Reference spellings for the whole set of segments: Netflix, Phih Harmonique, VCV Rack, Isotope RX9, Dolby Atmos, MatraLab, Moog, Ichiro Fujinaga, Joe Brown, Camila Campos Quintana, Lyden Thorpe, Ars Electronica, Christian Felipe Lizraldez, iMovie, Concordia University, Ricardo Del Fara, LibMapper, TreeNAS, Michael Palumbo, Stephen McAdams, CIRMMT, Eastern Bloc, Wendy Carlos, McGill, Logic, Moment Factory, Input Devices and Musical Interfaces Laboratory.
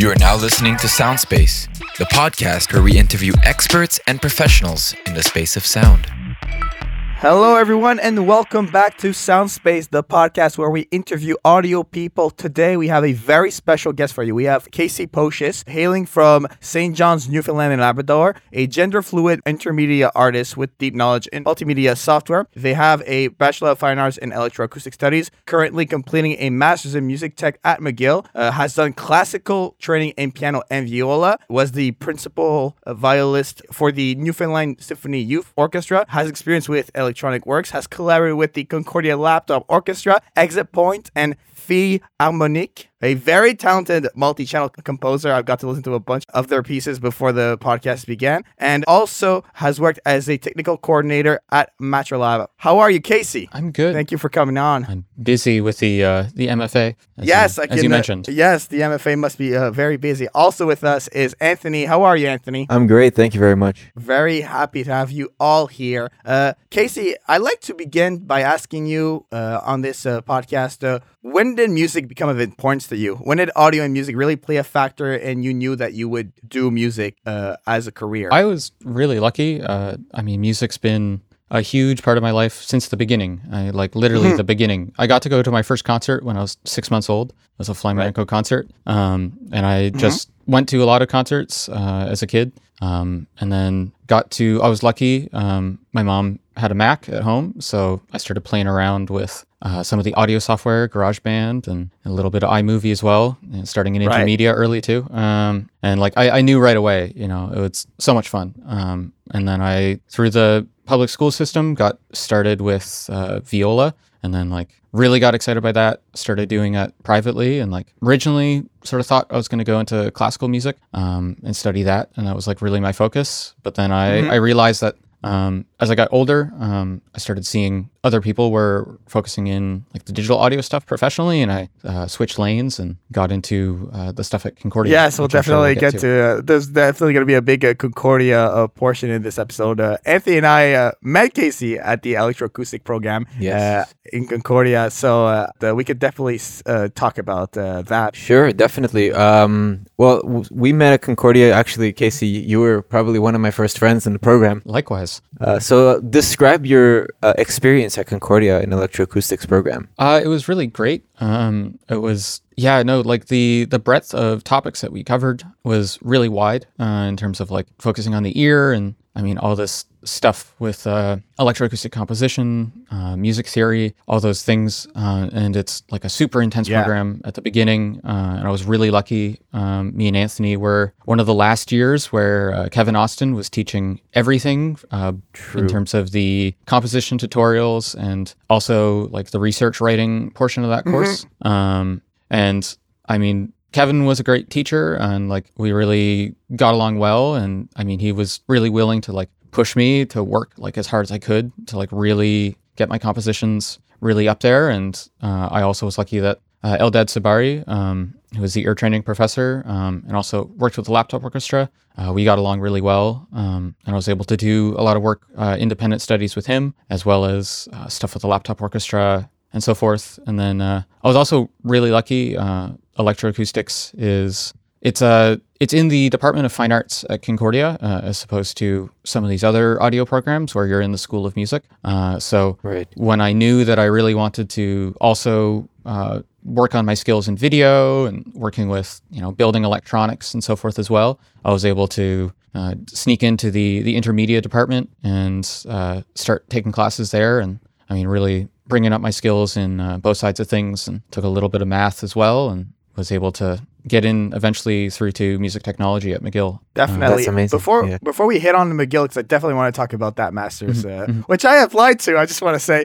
You are now listening to Soundspace, the podcast where we interview experts and professionals in the space of sound. Hello, everyone, and welcome back to Soundspace, the podcast where we interview audio people. Today, we have a very special guest for you. We have Kasey Pocius, hailing from St. John's, Newfoundland and Labrador, a gender-fluid intermedia artist with deep knowledge in multimedia software. They have a Bachelor of Fine Arts in Electroacoustic Studies, currently completing a Master's in Music Tech at McGill, has done classical training in piano and viola, was the principal violist for the Newfoundland Symphony Youth Orchestra, has experience with electronic works, has collaborated with the Concordia Laptop Orchestra, Exit Points, and Phih Harmonique. A very talented multi-channel composer. I've got to listen to a bunch of their pieces before the podcast began. And also has worked as a technical coordinator at MatraLab. How are you, Kasey? I'm good. Thank you for coming on. I'm busy with the MFA. As you mentioned. Yes, the MFA must be very busy. Also with us is Anthony. How are you, Anthony? I'm great. Thank you very much. Very happy to have you all here. Kasey, I'd like to begin by asking you on this podcast, when did music become of importance to you? When did audio and music really play a factor and you knew that you would do music as a career? I was really lucky. Music's been a huge part of my life since the beginning. The beginning. I got to go to my first concert when I was 6 months old. It was a flamenco concert. And I just went to a lot of concerts as a kid. And then I was lucky. My mom had a Mac at home, so I started playing around with some of the audio software, GarageBand, and a little bit of iMovie as well, and starting in intermedia early too. And I knew right away, it was so much fun. And then I, through the public school system, got started with viola, and then really got excited by that, started doing it privately, and originally sort of thought I was going to go into classical music and study that, and that was really my focus. But then I realized that as I got older, I started seeing other people were focusing in the digital audio stuff professionally, and I switched lanes and got into the stuff at Concordia. Yes, we'll definitely get to. There's definitely going to be a big Concordia portion in this episode. Anthony and I met Kasey at the electroacoustic program in Concordia, so we could definitely talk about that. Sure, definitely. We met at Concordia. Actually, Kasey, you were probably one of my first friends in the program. Likewise. So describe your experience at Concordia in electroacoustics program. It was really great. It was the breadth of topics that we covered was really wide in terms of focusing on the ear, and all this stuff with electroacoustic composition, music theory, all those things. And it's a super intense program at the beginning. And I was really lucky. Me and Anthony were one of the last years where Kevin Austin was teaching everything in terms of the composition tutorials and also the research writing portion of that course. Kevin was a great teacher, and we really got along well. And he was really willing to push me to work as hard as I could to really get my compositions really up there. And I also was lucky that Eldad Sabari, who was the ear training professor, and also worked with the Laptop Orchestra, we got along really well. And I was able to do a lot of work, independent studies with him, as well as stuff with the Laptop Orchestra and so forth. And then I was also really lucky. Electroacoustics it's in the Department of Fine Arts at Concordia, as opposed to some of these other audio programs where you're in the School of Music. When I knew that I really wanted to also work on my skills in video and working with, building electronics and so forth as well, I was able to sneak into the intermedia department and start taking classes there. And really bringing up my skills in both sides of things, and took a little bit of math as well, and was able to get in eventually through to music technology at McGill. Definitely. That's amazing. Before we hit on to McGill, because I definitely want to talk about that master's, which I applied to, I just want to say,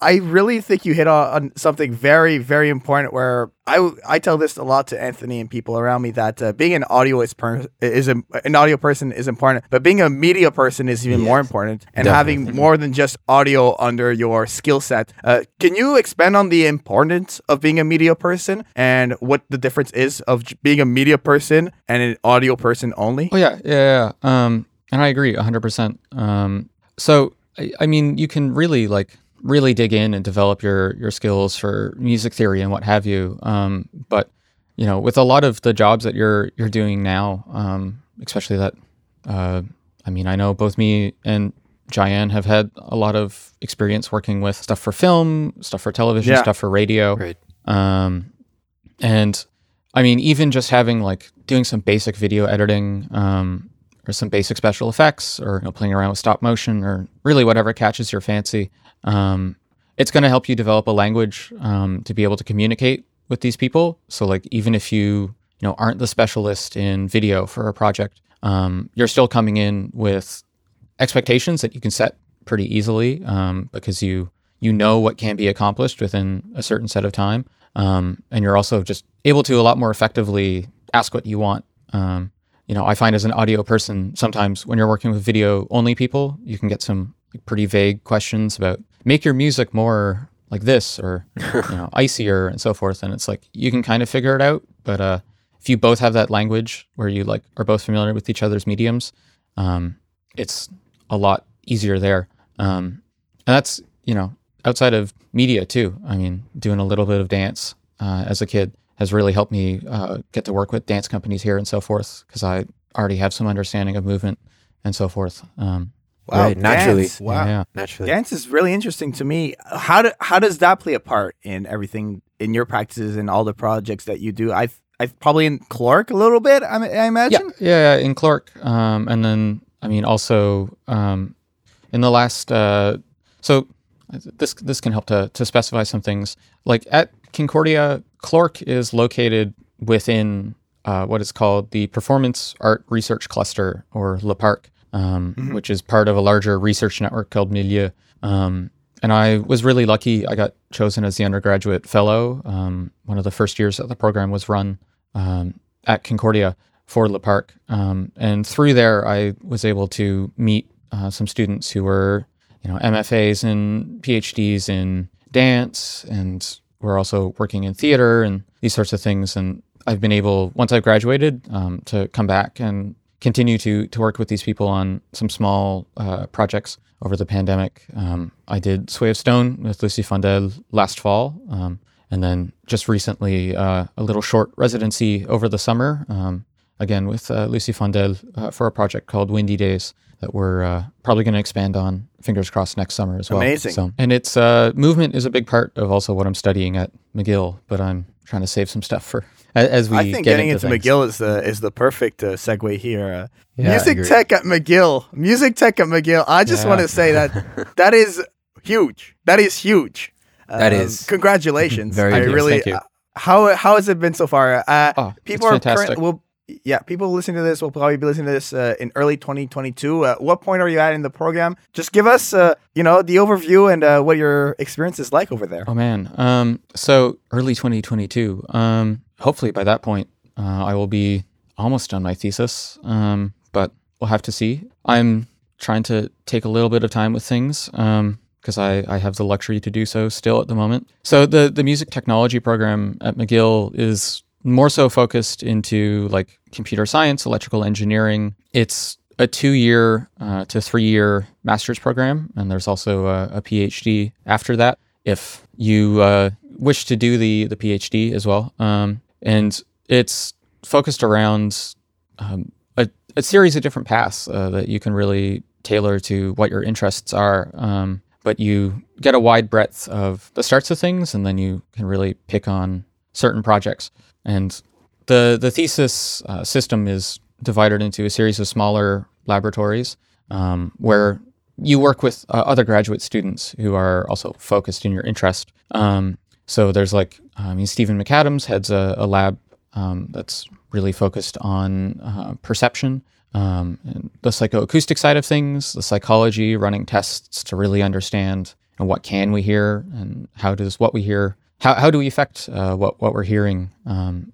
I really think you hit on something very, very important, where I tell this a lot to Anthony and people around me, that being an audio an audio person is important, but being a media person is even more important, and having more than just audio under your skill set. Can you expand on the importance of being a media person and what the difference is of being a media person and an audio person only? Oh, yeah. And I agree 100%. So, you can really dig in and develop your skills for music theory and what have you. But you know, with a lot of the jobs that you're doing now, especially that, I mean, I know both me and Jayan have had a lot of experience working with stuff for film, stuff for television, stuff for radio. Right. And I mean, even just having like doing some basic video editing, or some basic special effects, or you know, playing around with stop motion, or really whatever catches your fancy. It's going to help you develop a language to be able to communicate with these people. So like, even if you know, aren't the specialist in video for a project, you're still coming in with expectations that you can set pretty easily, because you know what can be accomplished within a certain set of time. And you're also just able to a lot more effectively ask what you want. You know, I find as an audio person, sometimes when you're working with video only people, you can get some pretty vague questions about make your music more like this, or, you know, icier and so forth. And it's like, you can kind of figure it out. But, if you both have that language where you like are both familiar with each other's mediums, it's a lot easier there. And that's, you know, outside of media too. I mean, doing a little bit of dance as a kid has really helped me get to work with dance companies here and so forth, because I already have some understanding of movement and so forth. Wow, right. Naturally. Dance. Wow, yeah. Naturally. Dance is really interesting to me. How does that play a part in everything, in your practices and all the projects that you do? I've probably in Clark a little bit, I imagine. Yeah, in Clark. And then, I mean, also in the last, so this can help to specify some things. Like at Concordia, Clark is located within what is called the Performance Art Research Cluster, or Le Parc, which is part of a larger research network called Milieu. And I was really lucky. I got chosen as the undergraduate fellow. One of the first years that the program was run at Concordia for Le Parc. And through there, I was able to meet some students who were, you know, MFAs and PhDs in dance, and were also working in theater and these sorts of things. And I've been able, once I've graduated, to come back and continue to work with these people on some small projects over the pandemic. I did Sway of Stone with Lucy Fondel last fall, and then just recently a little short residency over the summer, again with Lucy Fondel for a project called Windy Days that we're probably going to expand on, fingers crossed, next summer as well. Amazing. So, and it's movement is a big part of also what I'm studying at McGill, but I'm trying to save some stuff for as we. I think getting into McGill is the perfect segue here. Yeah, Music Tech at McGill. I just want to say that is huge. That is huge. That is congratulations. Very good. Really. Thank you. How has it been so far? People are fantastic. Yeah, people listening to this will probably be listening to this in early 2022. What point are you at in the program? Just give us, the overview and what your experience is like over there. Oh, man. So early 2022. Hopefully by that point, I will be almost done my thesis, but we'll have to see. I'm trying to take a little bit of time with things because I have the luxury to do so still at the moment. So the music technology program at McGill is more so focused into like computer science, electrical engineering. It's a 2-year to 3-year master's program. And there's also a PhD after that, if you wish to do the PhD as well. And it's focused around a series of different paths that you can really tailor to what your interests are. But you get a wide breadth of the starts of things, and then you can really pick on certain projects. And the thesis system is divided into a series of smaller laboratories where you work with other graduate students who are also focused in your interest. So there's like, I mean, Stephen McAdams heads a lab that's really focused on perception, and the psychoacoustic side of things, the psychology, running tests to really understand, you know, what can we hear and how does what we hear, how do we affect what we're hearing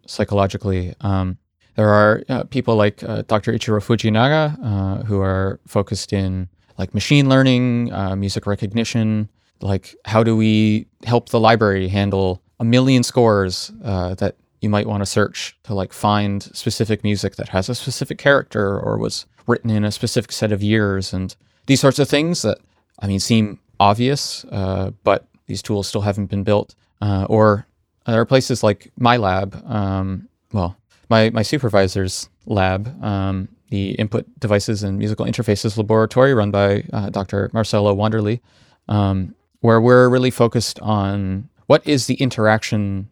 psychologically? There are people like Dr. Ichiro Fujinaga who are focused in like machine learning, music recognition. Like, how do we help the library handle 1 million scores that you might want to search to like find specific music that has a specific character or was written in a specific set of years, and these sorts of things that, I mean, seem obvious, but these tools still haven't been built. Or there are places like MyLab, well, my supervisor's lab, the Input Devices and Musical Interfaces Laboratory, run by Dr. Marcelo Wanderley, where we're really focused on what is the interaction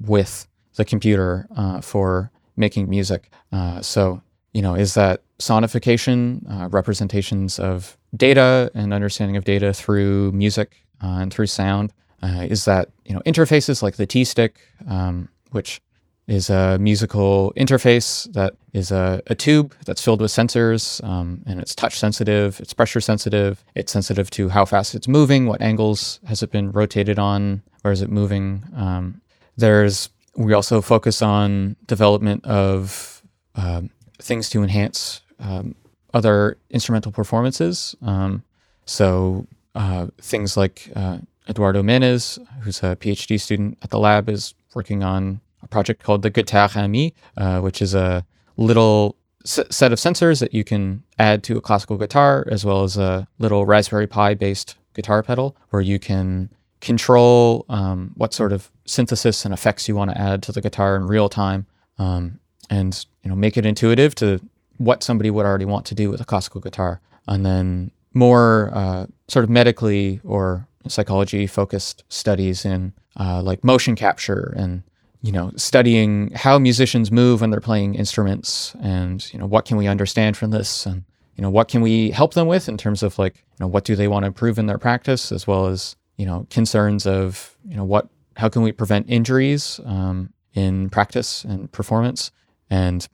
with the computer for making music. So, you know, is that sonification, representations of data and understanding of data through music and through sound? Is that, you know, interfaces like the T-stick, which is a musical interface that is a tube that's filled with sensors, and it's touch sensitive, it's pressure sensitive, it's sensitive to how fast it's moving, what angles has it been rotated on, where is it moving? We also focus on development of things to enhance other instrumental performances. So things like Eduardo Menes, who's a PhD student at the lab, is working on a project called the Guitar Ami, which is a little set of sensors that you can add to a classical guitar, as well as a little Raspberry Pi-based guitar pedal, where you can control what sort of synthesis and effects you want to add to the guitar in real time, and, you know, make it intuitive to what somebody would already want to do with a classical guitar. And then more sort of medically or psychology-focused studies in like motion capture and, you know, studying how musicians move when they're playing instruments, and, you know, what can we understand from this, and, you know, what can we help them with in terms of, like, you know, what do they want to improve in their practice, as well as, you know, concerns of, you know, how can we prevent injuries in practice and performance, and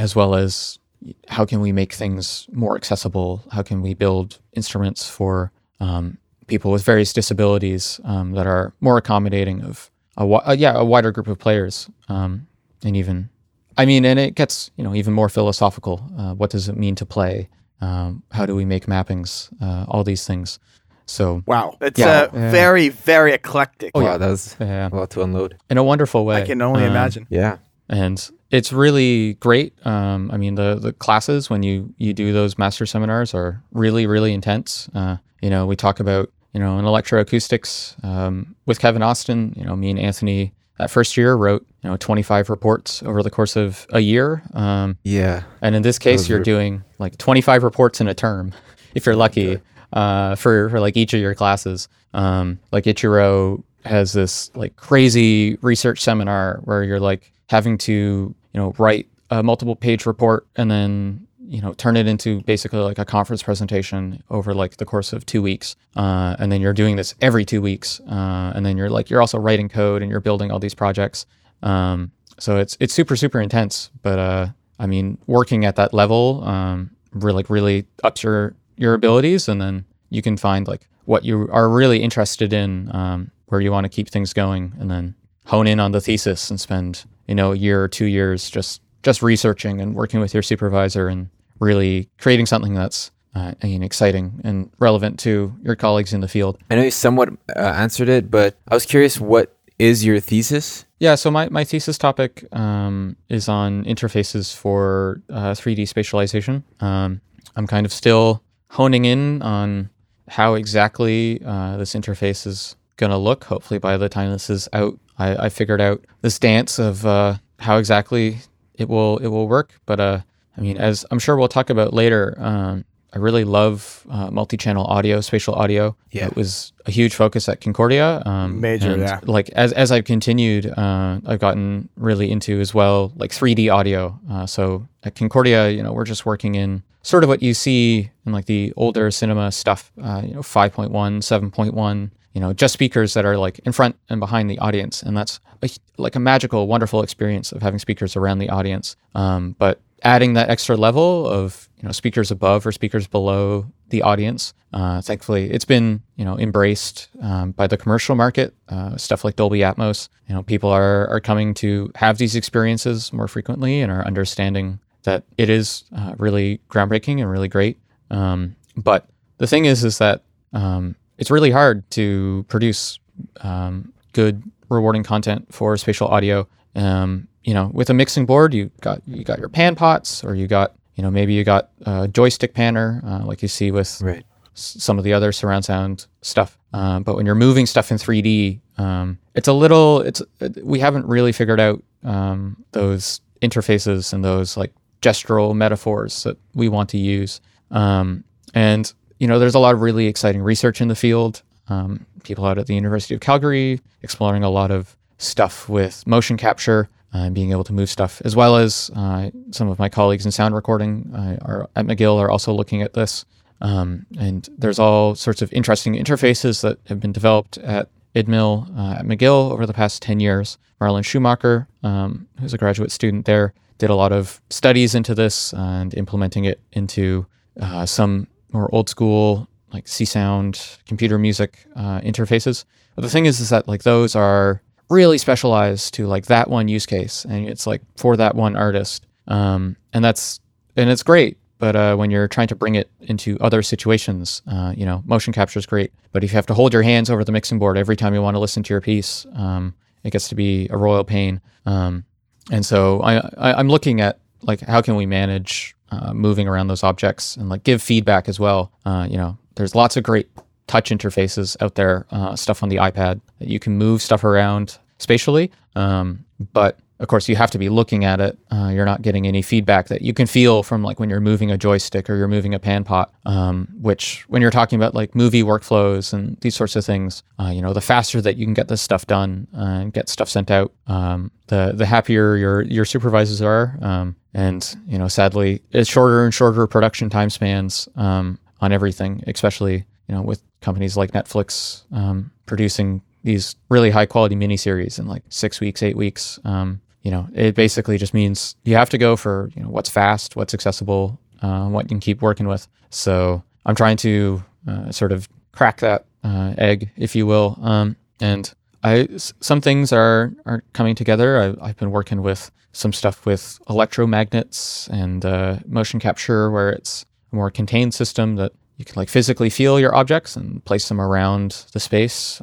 as well as how can we make things more accessible? How can we build instruments for people with various disabilities that are more accommodating of a wider group of players, and it gets, you know, even more philosophical. What does it mean to play? How do we make mappings? All these things. So wow, it's very, very eclectic. Oh yeah, that's a lot to unload in a wonderful way. I can only imagine. Yeah, and it's really great. The classes when you do those master seminars are really, really intense. You know, we talk about, you know, in electroacoustics, with Kevin Austin, you know, me and Anthony that first year wrote, you know, 25 reports over the course of a year. And in this case, you're doing like 25 reports in a term, if you're lucky, for like each of your classes. Like Ichiro has this like crazy research seminar where you're like having to, you know, write a multiple page report and then, you know, turn it into basically like a conference presentation over like the course of 2 weeks. And then you're doing this every 2 weeks. And then you're also writing code and you're building all these projects. So it's super, super intense, but, working at that level, really ups your abilities, and then you can find like what you are really interested in, where you want to keep things going, and then hone in on the thesis and spend, you know, a year or 2 years just researching and working with your supervisor and really creating something that's exciting and relevant to your colleagues in the field. I know you somewhat answered it, but I was curious, what is your thesis? Yeah, so my thesis topic is on interfaces for 3D spatialization. I'm kind of still honing in on how exactly this interface is going to look. Hopefully by the time this is out, I figured out this dance of how exactly it will work. But as I'm sure we'll talk about later, I really love multi-channel audio, spatial audio. Yeah. It was a huge focus at Concordia. Major, and, yeah. Like as I've continued, I've gotten really into as well, like 3D audio. So at Concordia, you know, we're just working in sort of what you see in like the older cinema stuff, 5.1, 7.1, you know, just speakers that are like in front and behind the audience. And that's like a magical, wonderful experience of having speakers around the audience. But adding that extra level of, you know, speakers above or speakers below the audience, thankfully it's been, you know, embraced by the commercial market, stuff like Dolby Atmos. You know, people are coming to have these experiences more frequently and are understanding that it is really groundbreaking and really great. But the thing is that it's really hard to produce good, rewarding content for spatial audio. You know, with a mixing board, you got your pan pots, or you got, you know, maybe you got a joystick panner, like you see with right. Some of the other surround sound stuff. But when you're moving stuff in 3D, we haven't really figured out those interfaces and those like gestural metaphors that we want to use. And, you know, there's a lot of really exciting research in the field. People out at the University of Calgary exploring a lot of stuff with motion capture and being able to move stuff, as well as some of my colleagues in sound recording are at McGill are also looking at this. And there's all sorts of interesting interfaces that have been developed at IDMIL at McGill over the past 10 years. Marlon Schumacher, who's a graduate student there, did a lot of studies into this and implementing it into some more old school, like C-sound, computer music interfaces. But the thing is that like those are really specialized to like that one use case, and it's like for that one artist. And it's great. But when you're trying to bring it into other situations, you know, motion capture is great. But if you have to hold your hands over the mixing board every time you want to listen to your piece, it gets to be a royal pain. And so I'm looking at like how can we manage moving around those objects and like give feedback as well. You know, there's lots of great touch interfaces out there, stuff on the iPad that you can move stuff around spatially, but of course, you have to be looking at it. You're not getting any feedback that you can feel from like when you're moving a joystick or you're moving a pan pot, which when you're talking about like movie workflows and these sorts of things, you know, the faster that you can get this stuff done and get stuff sent out, the happier your supervisors are. And, you know, sadly, it's shorter and shorter production time spans on everything, especially, you know, with companies like Netflix producing these really high quality miniseries in like 6 weeks, 8 weeks. You know, it basically just means you have to go for, you know, what's fast, what's accessible, what you can keep working with. So I'm trying to sort of crack that egg, if you will. And some things are coming together. I've been working with some stuff with electromagnets and motion capture, where it's a more contained system that you can like physically feel your objects and place them around the space.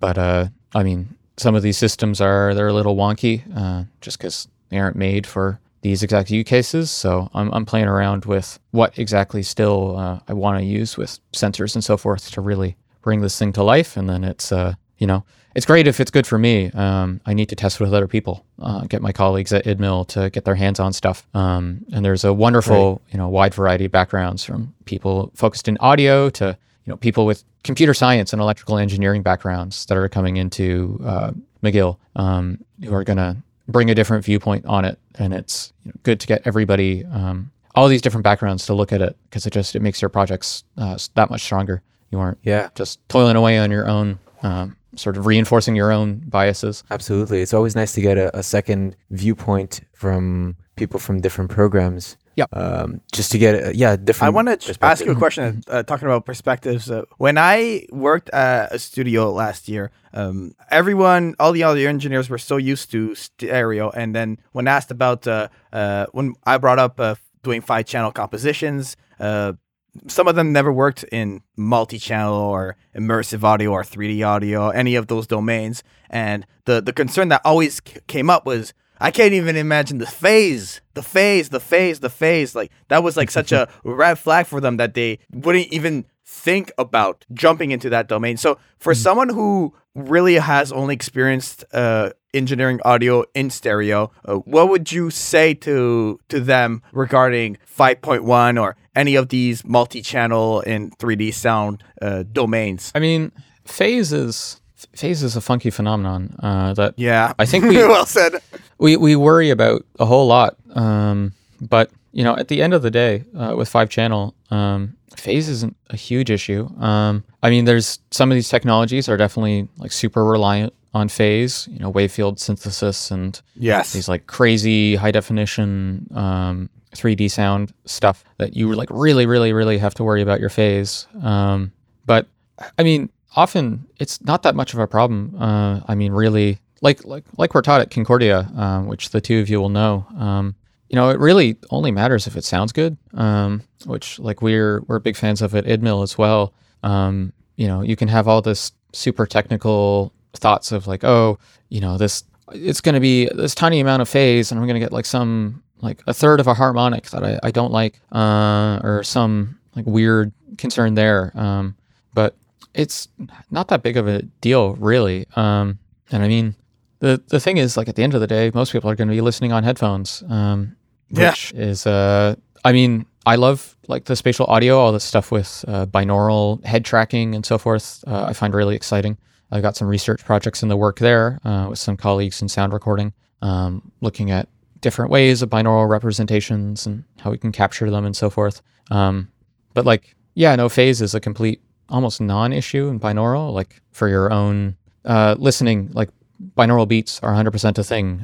But I mean, some of these systems they're a little wonky, just because they aren't made for these exact use cases. So I'm playing around with what exactly still I want to use with sensors and so forth to really bring this thing to life. And then it's you know, it's great if it's good for me. I need to test with other people, get my colleagues at IDMIL to get their hands on stuff. And there's a wonderful, right, you know, wide variety of backgrounds from people focused in audio to, you know, people with computer science and electrical engineering backgrounds that are coming into McGill, who are going to bring a different viewpoint on it. And it's, you know, good to get everybody, all these different backgrounds to look at it, because it makes your projects that much stronger. You aren't just toiling away on your own, sort of reinforcing your own biases. Absolutely. It's always nice to get a second viewpoint from people from different programs. Yeah. Just to get different. I want to ask you a question. Talking about perspectives, when I worked at a studio last year, all the audio engineers were so used to stereo, and then when asked about when I brought up doing 5-channel compositions, some of them never worked in multi-channel or immersive audio or 3D audio, any of those domains, and the concern that always came up was, I can't even imagine the phase. Like, that was like such a red flag for them that they wouldn't even think about jumping into that domain. So for someone who really has only experienced engineering audio in stereo, what would you say to them regarding 5.1 or any of these multi-channel and 3D sound domains? I mean, phase is a funky phenomenon that I think we well said. We worry about a whole lot, but you know, at the end of the day, with 5-channel, phase isn't a huge issue. I mean, there's some of these technologies are definitely like super reliant on phase. You know, wave field synthesis and these like crazy high definition 3D sound stuff that you like really have to worry about your phase. But I mean, often it's not that much of a problem. I mean, really, like we're taught at Concordia, which the two of you will know. You know, it really only matters if it sounds good, which like we're big fans of at IDMIL as well. You know, you can have all this super technical thoughts of like, oh, you know, it's going to be this tiny amount of phase, and I'm going to get like some like a third of a harmonic that I don't like, or some like weird concern there. But it's not that big of a deal, really. And I mean, the thing is, like, at the end of the day, most people are going to be listening on headphones, which is, I mean, I love, like, the spatial audio, all this stuff with binaural head tracking and so forth. I find really exciting. I've got some research projects in the work there with some colleagues in sound recording, looking at different ways of binaural representations and how we can capture them and so forth. But, like, yeah, no, phase is a complete almost non-issue in binaural, like, for your own listening, like, binaural beats are 100% a thing,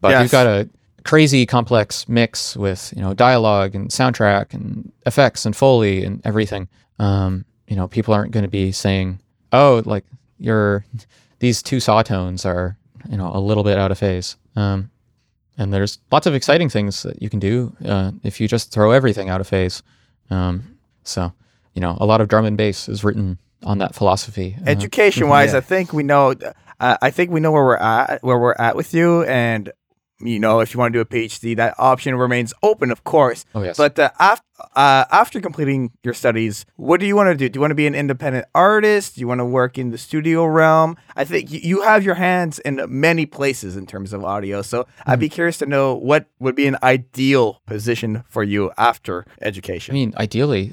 but yes. You've got a crazy complex mix with, you know, dialogue and soundtrack and effects and Foley and everything. You know, people aren't going to be saying, oh, like, these two saw tones are, you know, a little bit out of phase. And there's lots of exciting things that you can do if you just throw everything out of phase. So, you know, a lot of drum and bass is written on that philosophy. Education-wise, yeah. I think we know where we're at with you, and, you know, if you want to do a PhD, that option remains open, of course. Oh, yes. But after completing your studies, what do you want to do? Do you want to be an independent artist? Do you want to work in the studio realm? I think you have your hands in many places in terms of audio, so I'd be curious to know what would be an ideal position for you after education. I mean, ideally,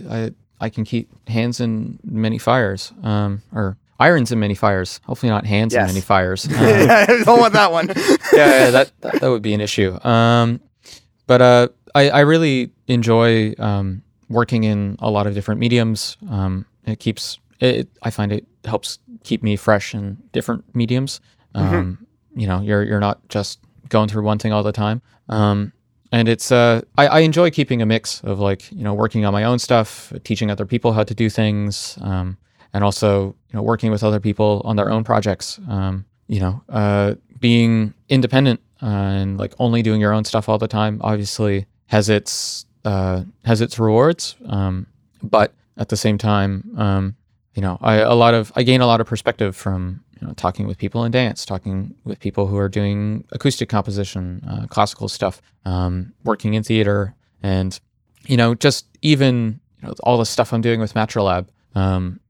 I can keep hands in many fires, or irons in many fires. Hopefully not hands in many fires. I don't want that one. that would be an issue. But I really enjoy working in a lot of different mediums. I find it helps keep me fresh in different mediums. You know, you're not just going through one thing all the time. And it's, I enjoy keeping a mix of, like, you know, working on my own stuff, teaching other people how to do things, and also, you know, working with other people on their own projects, you know, being independent and, like, only doing your own stuff all the time obviously has its rewards. But at the same time, you know, I gain a lot of perspective from, you know, talking with people in dance, talking with people who are doing acoustic composition, classical stuff, working in theater, and, you know, just even, you know, all the stuff I'm doing with MatraLab,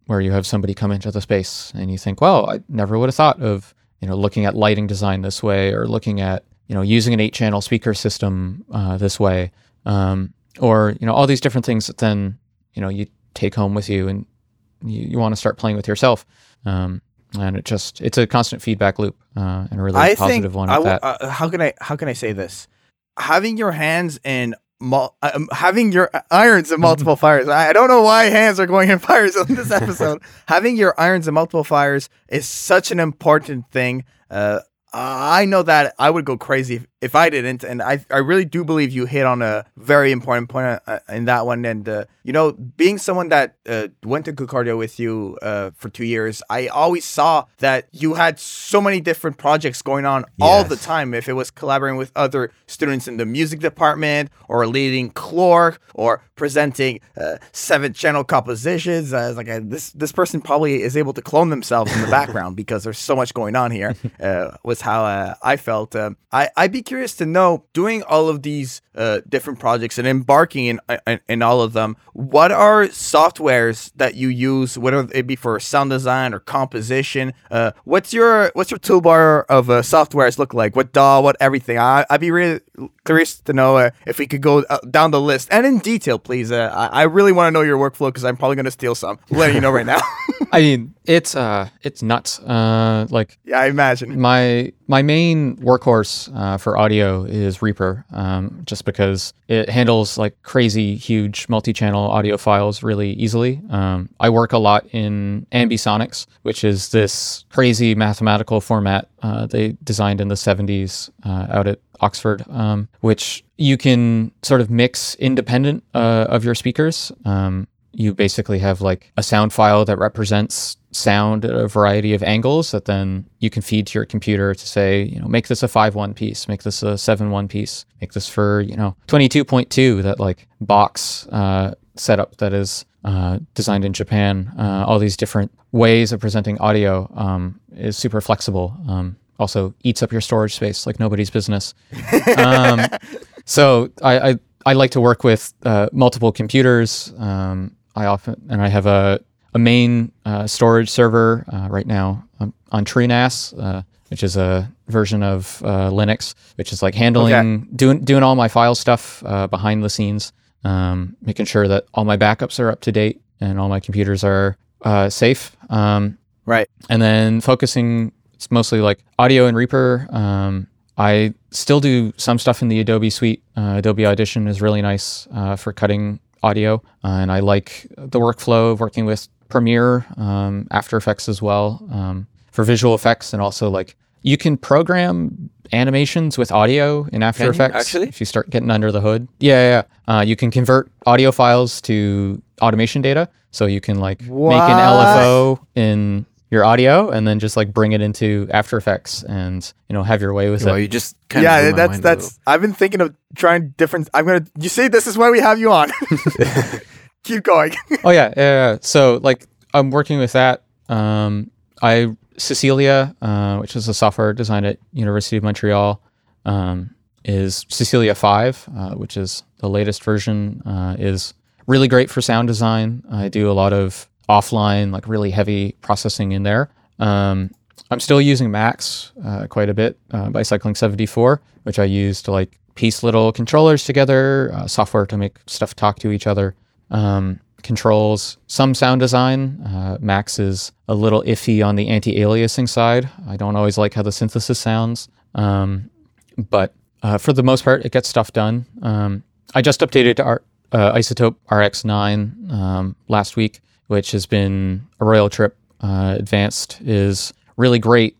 where you have somebody come into the space and you think, well, I never would have thought of, you know, looking at lighting design this way, or looking at, you know, using an 8-channel speaker system this way, or, you know, all these different things that then, you know, you take home with you and you want to start playing with yourself. And it just—it's a constant feedback loop, and a really positive one. How can I say this? Having your hands in, having your irons in multiple fires. I don't know why hands are going in fires on this episode. Having your irons in multiple fires is such an important thing. I know that I would go crazy if I didn't, and I really do believe you hit on a very important point in that one. And, you know, being someone that went to Concordia with you for 2 years, I always saw that you had so many different projects going on all the time. If it was collaborating with other students in the music department, or leading CLORC, or presenting 7-channel compositions, I was like, this person probably is able to clone themselves in the background because there's so much going on here. Was how I felt. I'd be curious to know, doing all of these different projects and embarking in all of them, what are softwares that you use, whether it be for sound design or composition? What's your toolbar of softwares look like? What DAW, what everything? I'd be really curious to know if we could go down the list, and in detail, please. I really want to know your workflow, because I'm probably going to steal some. I'm letting you know right now. I mean, it's nuts. I imagine my main workhorse for audio is Reaper, just because it handles, like, crazy huge multi-channel audio files really easily. I work a lot in ambisonics, which is this crazy mathematical format they designed in the 70s out at Oxford, which you can sort of mix independent of your speakers. You basically have, like, a sound file that represents sound at a variety of angles that then you can feed to your computer to say, you know, make this a 5/1 piece, make this a 7/1 piece, make this for, you know, 22.2, that, like, box setup that is designed in Japan. All these different ways of presenting audio is super flexible. Also eats up your storage space like nobody's business. So I like to work with multiple computers. I have a main storage server right now on TreeNAS. which is a version of Linux, which is like handling, doing all my file stuff behind the scenes, making sure that all my backups are up to date and all my computers are safe. Right. And then focusing, it's mostly like audio and Reaper. I still do some stuff in the Adobe suite. Adobe Audition is really nice for cutting audio. And I like the workflow of working with Premiere, After Effects as well, for visual effects. And also, like, you can program animations with audio in After Effects. Actually? If you start getting under the hood. Yeah. You can convert audio files to automation data. So you can, like, make an LFO in your audio and then just, like, bring it into After Effects and, you know, have your way with it. You just kind of that's I've been thinking of trying different. You see, this is why we have you on. Keep going. So, like, I'm working with that. Cecilia, which is a software design at University of Montreal, is Cecilia 5, which is the latest version, is really great for sound design. I do a lot of offline, like really heavy processing in there. I'm still using Max quite a bit, Bicycling 74, which I use to, like, piece little controllers together, software to make stuff talk to each other. Controls some sound design. Max is a little iffy on the anti-aliasing side. I don't always like how the synthesis sounds, but for the most part, it gets stuff done. I just updated to Isotope RX9 last week, which has been a royal trip. Advanced is really great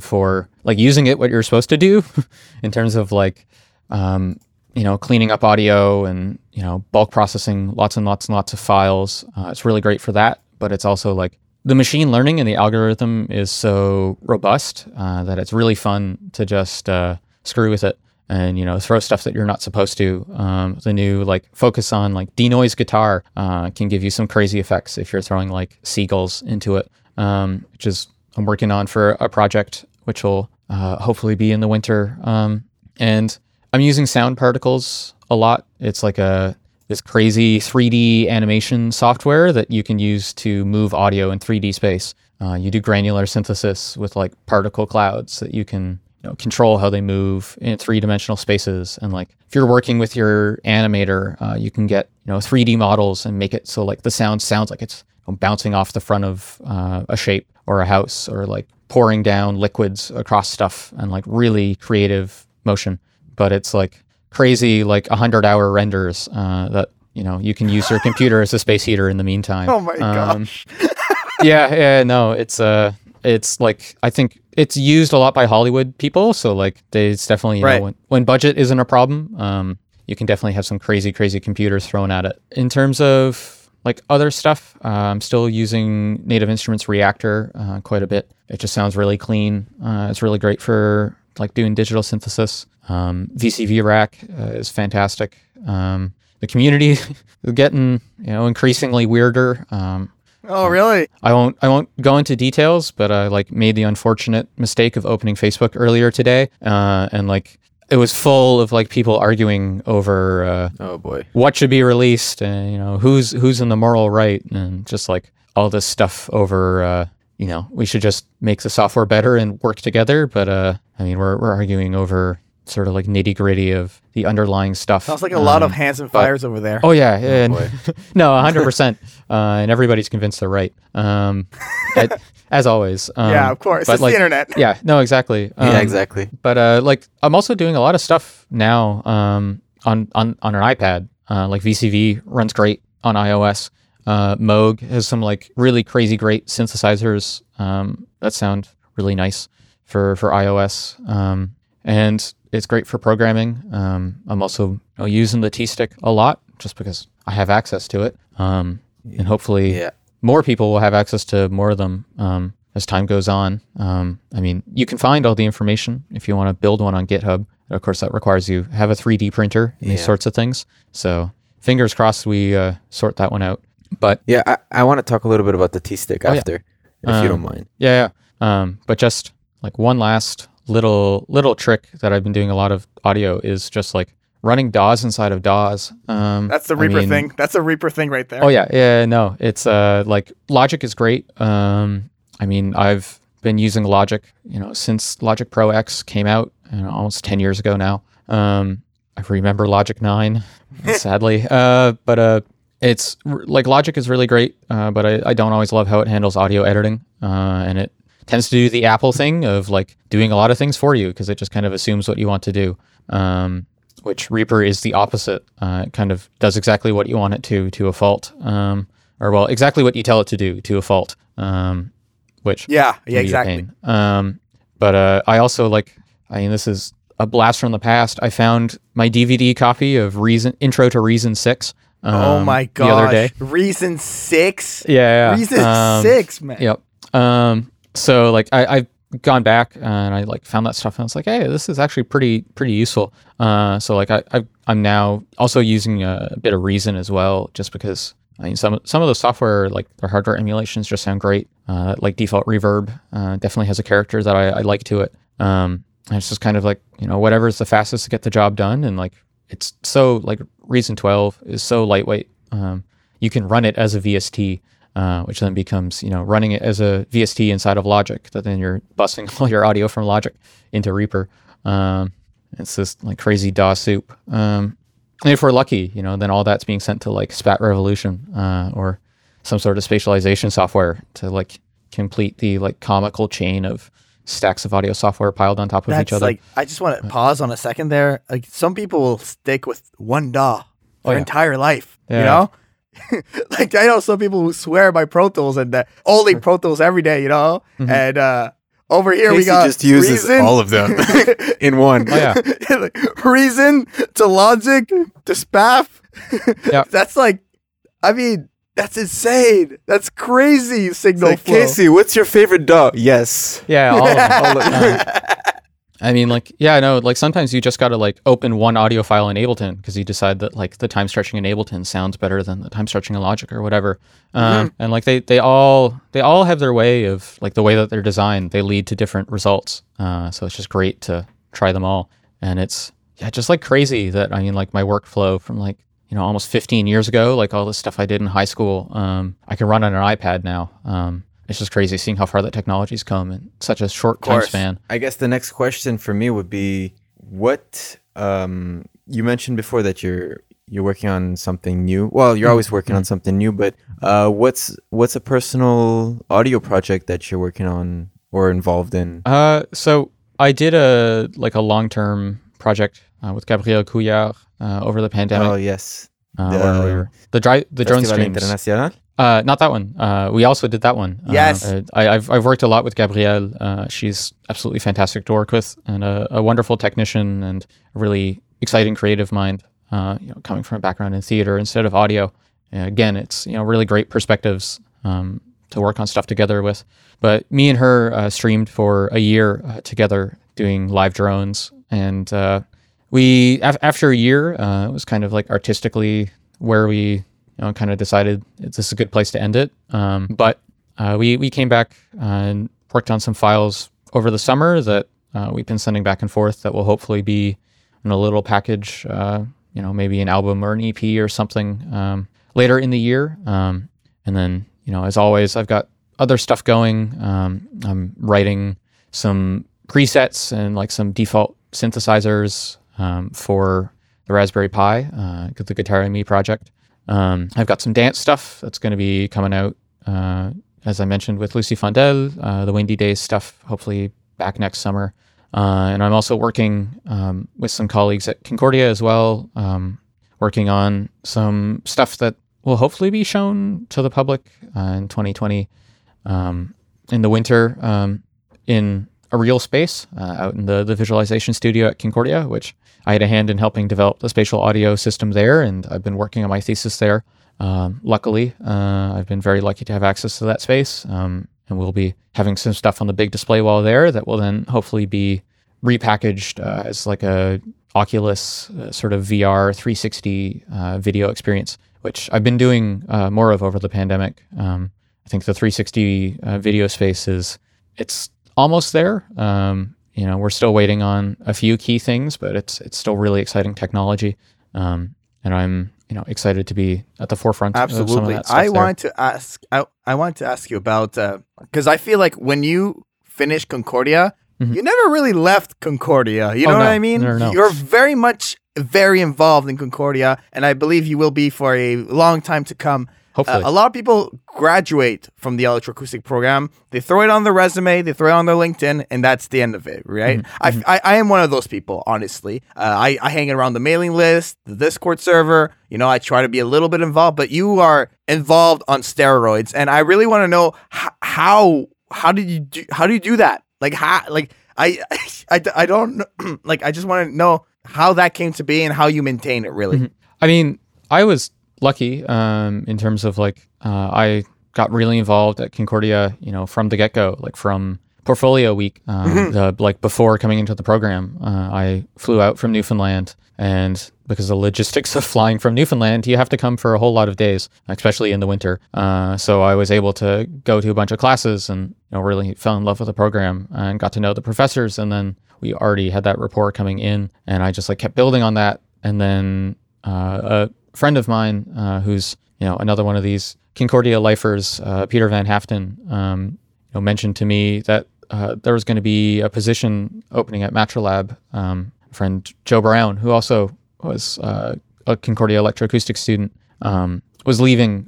for, like, using it what you're supposed to do in terms of, like, cleaning up audio and, bulk processing lots and lots and lots of files. It's really great for that, but it's also, like, the machine learning and the algorithm is so robust that it's really fun to just screw with it and, throw stuff that you're not supposed to. The new, like, focus on, like, denoise guitar can give you some crazy effects if you're throwing, like, seagulls into it, which is I'm working on for a project which will hopefully be in the winter. And I'm using Sound Particles a lot. It's like this crazy 3D animation software that you can use to move audio in 3D space. You do granular synthesis with, like, particle clouds that you can control how they move in three-dimensional spaces. And, like, if you're working with your animator, you can get 3D models and make it so, like, the sound sounds like it's bouncing off the front of a shape or a house, or, like, pouring down liquids across stuff, and, like, really creative motion. But it's, like, crazy, like, 100-hour renders that, you can use your computer as a space heater in the meantime. Oh, my gosh. It's, like, I think it's used a lot by Hollywood people. So, like, it's definitely, when budget isn't a problem, you can definitely have some crazy, crazy computers thrown at it. In terms of, like, other stuff, I'm still using Native Instruments Reactor quite a bit. It just sounds really clean. It's really great for, like, doing digital synthesis. VCV Rack is fantastic. The community is getting, increasingly weirder. Really? I won't go into details, but I made the unfortunate mistake of opening Facebook earlier today, and, like, it was full of, like, people arguing over what should be released and who's in the moral right, and just, like, all this stuff over we should just make the software better and work together, but we're arguing over sort of, like, nitty-gritty of the underlying stuff. Sounds like a lot of hands and fires over there. Oh, yeah. No, 100%. And everybody's convinced they're right, as always. Of course. It's the internet. Yeah, no, exactly. But, I'm also doing a lot of stuff now on an iPad. VCV runs great on iOS. Moog has some, like, really crazy great synthesizers that sound really nice for iOS. And it's great for programming. I'm also using the T-stick a lot just because I have access to it. And hopefully more people will have access to more of them as time goes on. You can find all the information if you want to build one on GitHub. Of course, that requires you have a 3D printer and these sorts of things. So fingers crossed we sort that one out. But I want to talk a little bit about the T-stick after, if you don't mind. But just, like, one last little trick that I've been doing a lot of audio is just, like, running DAWs inside of DAWs. That's the Reaper thing. That's a Reaper thing right there. Logic is great. I've been using Logic, since Logic Pro X came out, almost 10 years ago now. I remember Logic 9, sadly. But it's like Logic is really great, but I don't always love how it handles audio editing. And it tends to do the Apple thing of like doing a lot of things for you because it just kind of assumes what you want to do. Which Reaper is the opposite. It kind of does exactly what you want it to a fault. Exactly what you tell it to do to a fault. Which exactly. But I also this is a blast from the past. I found my DVD copy of Reason Intro to Reason 6. Oh my gosh. The other day. Reason 6? Yeah. Reason 6, man. Yep. So I've gone back and I found that stuff and I was like, hey, this is actually pretty useful. I'm now also using a bit of Reason as well, just because some of the software, like their hardware emulations, just sound great. Like default reverb definitely has a character that I like to it. And it's just kind of whatever's the fastest to get the job done. And it's so Reason 12 is so lightweight. You can run it as a VST, which then becomes, running it as a VST inside of Logic, that then you're busting all your audio from Logic into Reaper. It's this crazy DAW soup. And if we're lucky, then all that's being sent to Spat Revolution or some sort of spatialization software to complete the comical chain of stacks of audio software piled on top of each other. I just want to pause on a second there. Some people will stick with one DAW their entire life, you know? I know some people who swear by Pro Tools and that only Pro Tools every day, Mm-hmm. And over here Kasey we got just uses Reason, all of them in one. Oh, yeah. Reason to Logic to Spaff. Yeah. That's insane. That's crazy signal flow. Kasey, what's your favorite DAW? Yes. Yeah. All of them. Sometimes you just got to open one audio file in Ableton because you decide that the time stretching in Ableton sounds better than the time stretching in Logic or whatever. And they all have their way of the way that they're designed. They lead to different results. So it's just great to try them all. And it's just crazy that my workflow from almost 15 years ago, all the stuff I did in high school, I can run on an iPad now. It's just crazy seeing how far that technology's come in such a short time span. I guess the next question for me would be, what you mentioned before that you're working on something new. Well, you're always working on something new, but what's a personal audio project that you're working on or involved in? So I did a long-term project with Gabrielle Couillard over the pandemic. Oh yes, the drone streams. Not that one. We also did that one. Yes. I've worked a lot with Gabrielle. She's absolutely fantastic to work with and a wonderful technician and a really exciting creative mind, coming from a background in theater instead of audio. And again, it's, really great perspectives to work on stuff together with. But me and her streamed for a year together doing live drones. And we, after a year, it was kind of artistically where we... kind of decided this is a good place to end it. But we came back and worked on some files over the summer that we've been sending back and forth that will hopefully be in a little package, maybe an album or an EP or something later in the year. And then, as always, I've got other stuff going. I'm writing some presets and some default synthesizers for the Raspberry Pi, the Guitar and Me project. I've got some dance stuff that's going to be coming out, as I mentioned, with Lucy Fondel, the Windy Days stuff, hopefully back next summer. And I'm also working with some colleagues at Concordia as well, working on some stuff that will hopefully be shown to the public in 2020 in the winter in a real space out in the visualization studio at Concordia, which I had a hand in helping develop the spatial audio system there, and I've been working on my thesis there. Luckily, I've been very lucky to have access to that space, and we'll be having some stuff on the big display wall there that will then hopefully be repackaged as a Oculus sort of VR 360 video experience, which I've been doing more of over the pandemic. I think the 360 video space it's almost there. We're still waiting on a few key things, but it's still really exciting technology. And I'm, excited to be at the forefront. Absolutely. Of some of that stuff. I wanted to ask you about, because I feel like when you finish Concordia, you never really left Concordia. You know what I mean? No. You're very much very involved in Concordia, and I believe you will be for a long time to come. Hopefully. A lot of people graduate from the electroacoustic program. They throw it on their resume, they throw it on their LinkedIn, and that's the end of it, right? I am one of those people, honestly. I hang around the mailing list, the Discord server. You know, I try to be a little bit involved, but you are involved on steroids. And I really want to know how do you do that? I don't know. I just want to know how that came to be and how you maintain it, really. I mean, I was lucky in terms of I got really involved at Concordia, from the get-go, from portfolio week, before coming into the program. I flew out from Newfoundland, and because of the logistics of flying from Newfoundland, you have to come for a whole lot of days, especially in the winter. So I was able to go to a bunch of classes and really fell in love with the program and got to know the professors. And then we already had that rapport coming in, and I just kept building on that. And then a friend of mine who's another one of these Concordia lifers, Peter Van Haften, mentioned to me that there was going to be a position opening at MatraLab. Friend Joe Brown, who also was a Concordia electroacoustic student, was leaving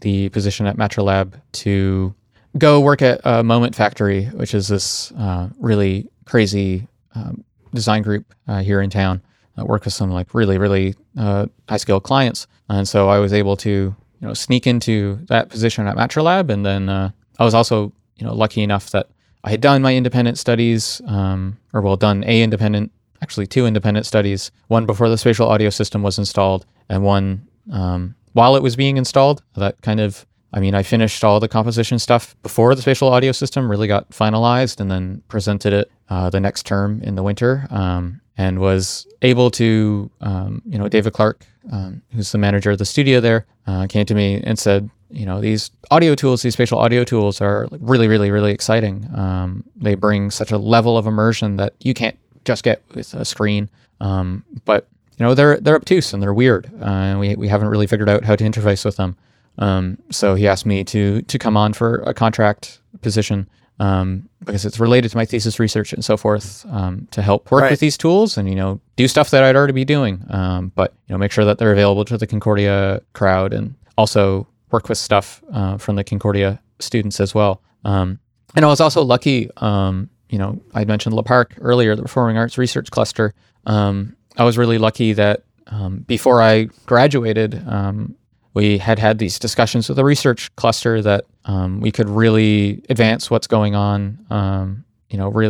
the position at MatraLab to go work at Moment Factory, which is this really crazy design group here in town. Work with some really, really high-skilled clients. And so I was able to sneak into that position at MatraLab. And then I was also lucky enough that I had done my independent studies, two independent studies, one before the spatial audio system was installed and one while it was being installed. I finished all the composition stuff before the spatial audio system really got finalized, and then presented it the next term in the winter. And was able to, David Clark, who's the manager of the studio there, came to me and said, these spatial audio tools are really, really, really exciting. They bring such a level of immersion that you can't just get with a screen. But they're obtuse and they're weird, and we haven't really figured out how to interface with them. So he asked me to come on for a contract position, because it's related to my thesis research and so forth, to help work with these tools and, do stuff that I'd already be doing, but make sure that they're available to the Concordia crowd, and also work with stuff from the Concordia students as well. And I was also lucky, I'd mentioned Le Parc earlier, the Performing Arts Research Cluster. I was really lucky that before I graduated, we had these discussions with the research cluster that we could really advance what's going on,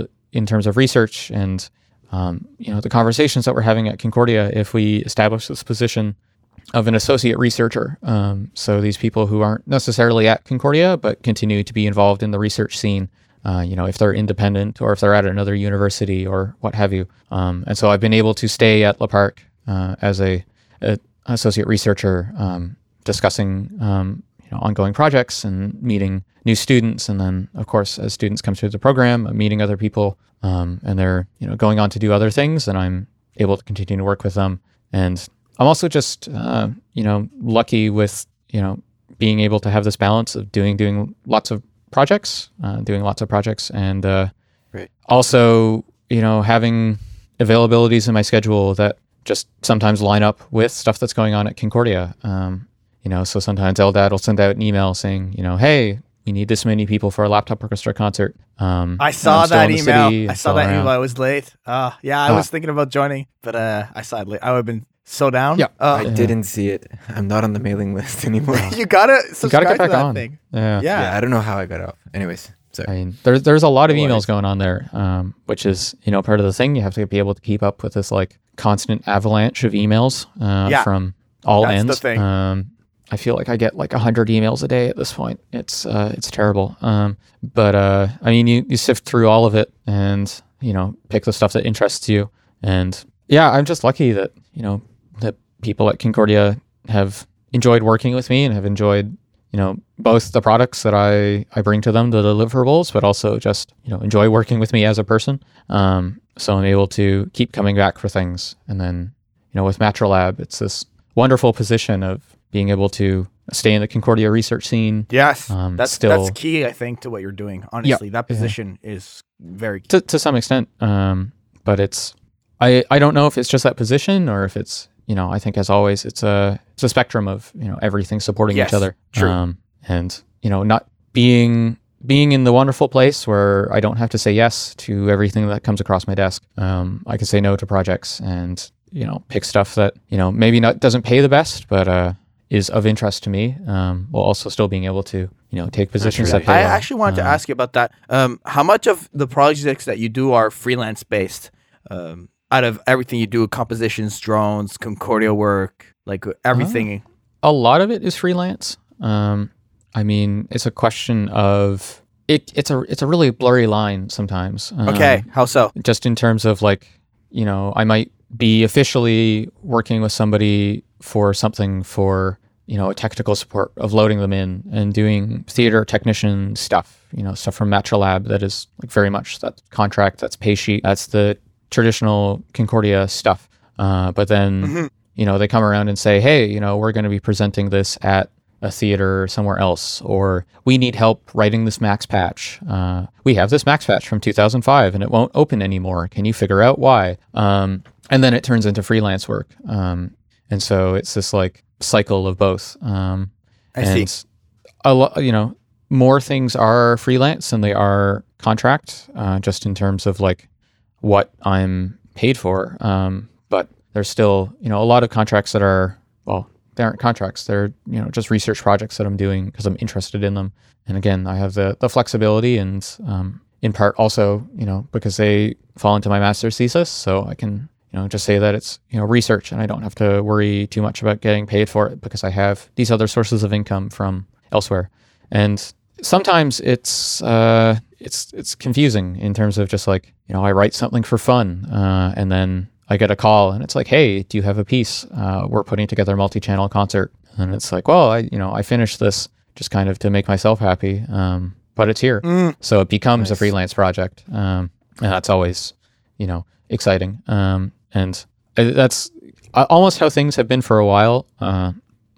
in terms of research and, the conversations that we're having at Concordia if we establish this position of an associate researcher. So these people who aren't necessarily at Concordia but continue to be involved in the research scene, if they're independent or if they're at another university or what have you. And so I've been able to stay at Le Parc as an associate researcher, discussing ongoing projects and meeting new students. And then, of course, as students come through the program, I'm meeting other people, and they're going on to do other things, and I'm able to continue to work with them. And I'm also just lucky with being able to have this balance of doing lots of projects, and also having availabilities in my schedule that just sometimes line up with stuff that's going on at Concordia. So sometimes Eldad will send out an email saying, hey, we need this many people for a laptop orchestra concert. I saw that email. I saw that email. I was late. I was thinking about joining, but I saw it late. I would have been so down. Yeah. I didn't see it. I'm not on the mailing list anymore. You gotta subscribe to that thing. Yeah. I don't know how I got off. Anyways. So. I mean, there's a lot of emails going on there, which is, part of the thing. You have to be able to keep up with this constant avalanche of emails from all ends. That's the thing. I feel like I get 100 emails a day at this point. It's terrible. You sift through all of it and, pick the stuff that interests you. And yeah, I'm just lucky that, the people at Concordia have enjoyed working with me and have enjoyed, both the products that I bring to them, the deliverables, but also just, enjoy working with me as a person. So I'm able to keep coming back for things. And then, with MatraLab, it's this wonderful position of being able to stay in the Concordia research scene. Yes, that's key, I think, to what you're doing. Honestly, that position is very key. To some extent, but it's I don't know if it's just that position or if it's, I think as always it's a spectrum of everything supporting each other. True. And not being in the wonderful place where I don't have to say yes to everything that comes across my desk. I can say no to projects and pick stuff that maybe not doesn't pay the best, but is of interest to me, while also still being able to take positions that pay. I actually wanted to ask you about that. How much of the projects that you do are freelance based? Out of everything you do, compositions, drones, Concordia work, like everything. A lot of it is freelance. It's a question of it's a really blurry line sometimes. Okay, how so? Just in terms of I might be officially working with somebody for something for a technical support of loading them in and doing theater technician stuff. Stuff from MatraLab that is very much that contract, that's pay sheet, that's the traditional Concordia stuff, but then they come around and say, hey, we're going to be presenting this at a theater somewhere else, or we need help writing this Max patch. We have this Max patch from 2005 and it won't open anymore. Can you figure out why? And then it turns into freelance work, and so it's this cycle of both. I see. A lot, more things are freelance than they are contract, just in terms of what I'm paid for. But there's still, a lot of contracts that are, well, they aren't contracts. They're, just research projects that I'm doing because I'm interested in them. And again, I have the flexibility and, in part also, because they fall into my master's thesis. So I can, just say that it's, research and I don't have to worry too much about getting paid for it because I have these other sources of income from elsewhere. And sometimes it's confusing in terms of just I write something for fun, and then I get a call and it's hey, do you have a piece? We're putting together a multi-channel concert. And it's well, I finished this just kind of to make myself happy, but it's here. So it becomes a freelance project. And that's always, exciting. And that's almost how things have been for a while.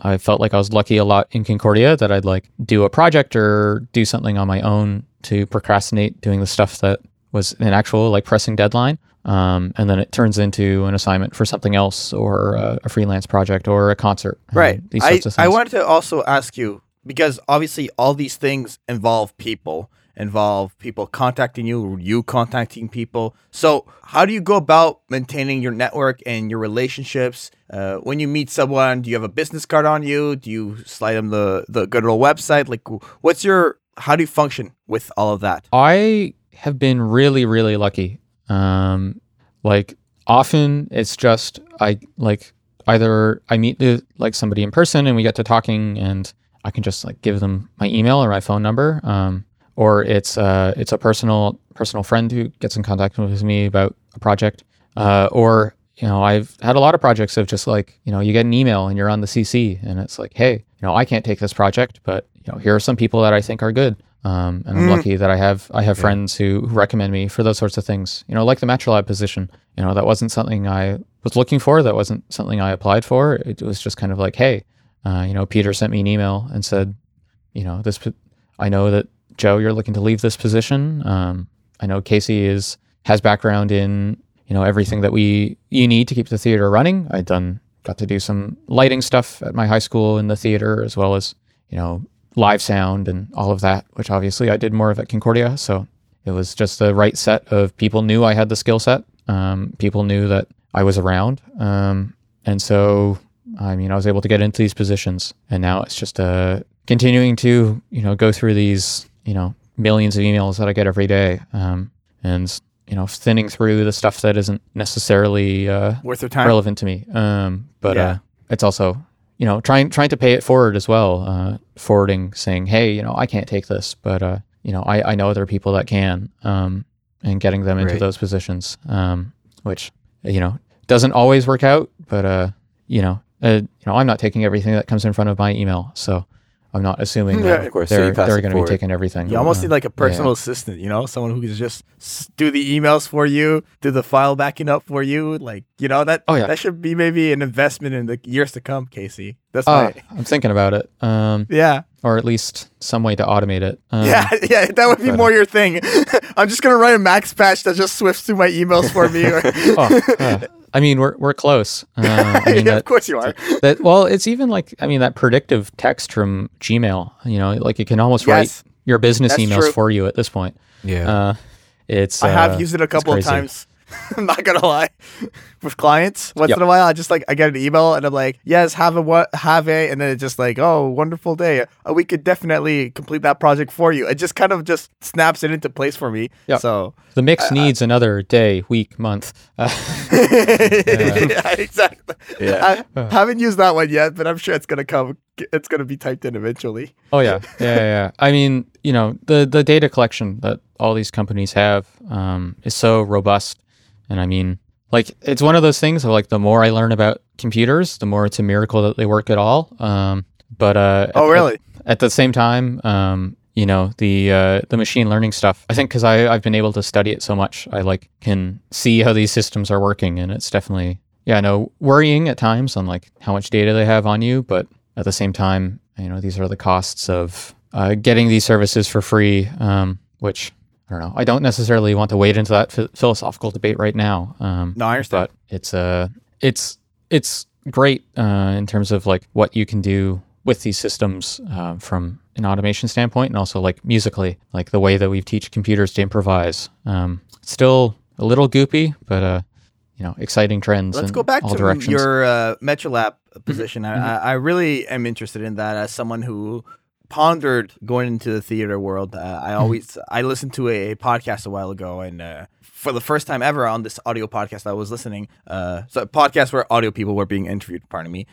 I felt I was lucky a lot in Concordia that I'd do a project or do something on my own to procrastinate doing the stuff that was an actual pressing deadline. And then it turns into an assignment for something else or a freelance project or a concert. Right. These sorts of things. I wanted to also ask you, because obviously all these things involve people contacting you, you contacting people. So how do you go about maintaining your network and your relationships? When you meet someone, do you have a business card on you? Do you slide them the good old website? How do you function with all of that? I have been really, really lucky. Often it's just, either I meet somebody in person and we get to talking and I can just give them my email or my phone number. Or it's a personal friend who gets in contact with me about a project. Or, I've had a lot of projects of just you get an email and you're on the CC and it's hey, I can't take this project, but here are some people that I think are good. And I'm lucky that I have friends who recommend me for those sorts of things. Like the MatraLab position, that wasn't something I was looking for. That wasn't something I applied for. It was just kind of hey, Peter sent me an email and said, I know that Joe, you're looking to leave this position. I know Kasey has background in, everything that you need to keep the theater running. I got to do some lighting stuff at my high school in the theater, as well as, live sound and all of that, which obviously I did more of at Concordia. So it was just the right set of people knew I had the skill set. People knew that I was around. And so, I was able to get into these positions, and now it's just continuing to, go through these, millions of emails that I get every day, and, thinning through the stuff that isn't necessarily worth their time, relevant to me. It's also, trying to pay it forward as well, forwarding, saying, hey, I can't take this, but, I know there are people that can, and getting them into those positions, which, doesn't always work out, but, I'm not taking everything that comes in front of my email. So I'm not assuming that of course, they're going to be taking everything. You almost need like a personal assistant, you know, someone who can just do the emails for you, do the file backing up for you. Like, you know, that should be maybe an investment in the years to come, Kasey. That's right. I'm thinking about it. Yeah. Or at least some way to automate it. Yeah, that would be more your thing. I'm just going to write a Max patch that just swifts through my emails for me. I mean, we're close. I mean, yeah, of course you are. It's even like, I mean, that predictive text from Gmail, you know, like it can almost write your business emails for you at this point. Yeah. I have used it a couple of times. I'm not going to lie. With clients, once in a while, I just like, I get an email and I'm like, yes, have a, and then it's just like, oh, wonderful day. We could definitely complete that project for you. It just kind of just snaps it into place for me. Yep. So the mix needs another day, week, month. Yeah, exactly. Yeah. I haven't used that one yet, but I'm sure it's going to come. It's going to be typed in eventually. Oh, yeah. Yeah, yeah. I mean, you know, the data collection that all these companies have is so robust. And I mean, like, it's one of those things of like, the more I learn about computers, the more it's a miracle that they work at all. At the same time, you know, the machine learning stuff, I think, because I've been able to study it so much, I like can see how these systems are working. And it's definitely, worrying at times on like how much data they have on you. But at the same time, you know, these are the costs of getting these services for free, which... I don't know. I don't necessarily want to wade into that philosophical debate right now. No, I understand. But it's great in terms of like what you can do with these systems from an automation standpoint, and also like musically, like the way that we teach computers to improvise. Still a little goopy, but exciting trends. Let's go back to your MatraLab position. Mm-hmm. I really am interested in that as someone who pondered going into the theater world. I listened to a podcast a while ago, and for the first time ever on this audio podcast I was listening, so a podcast where audio people were being interviewed, pardon me,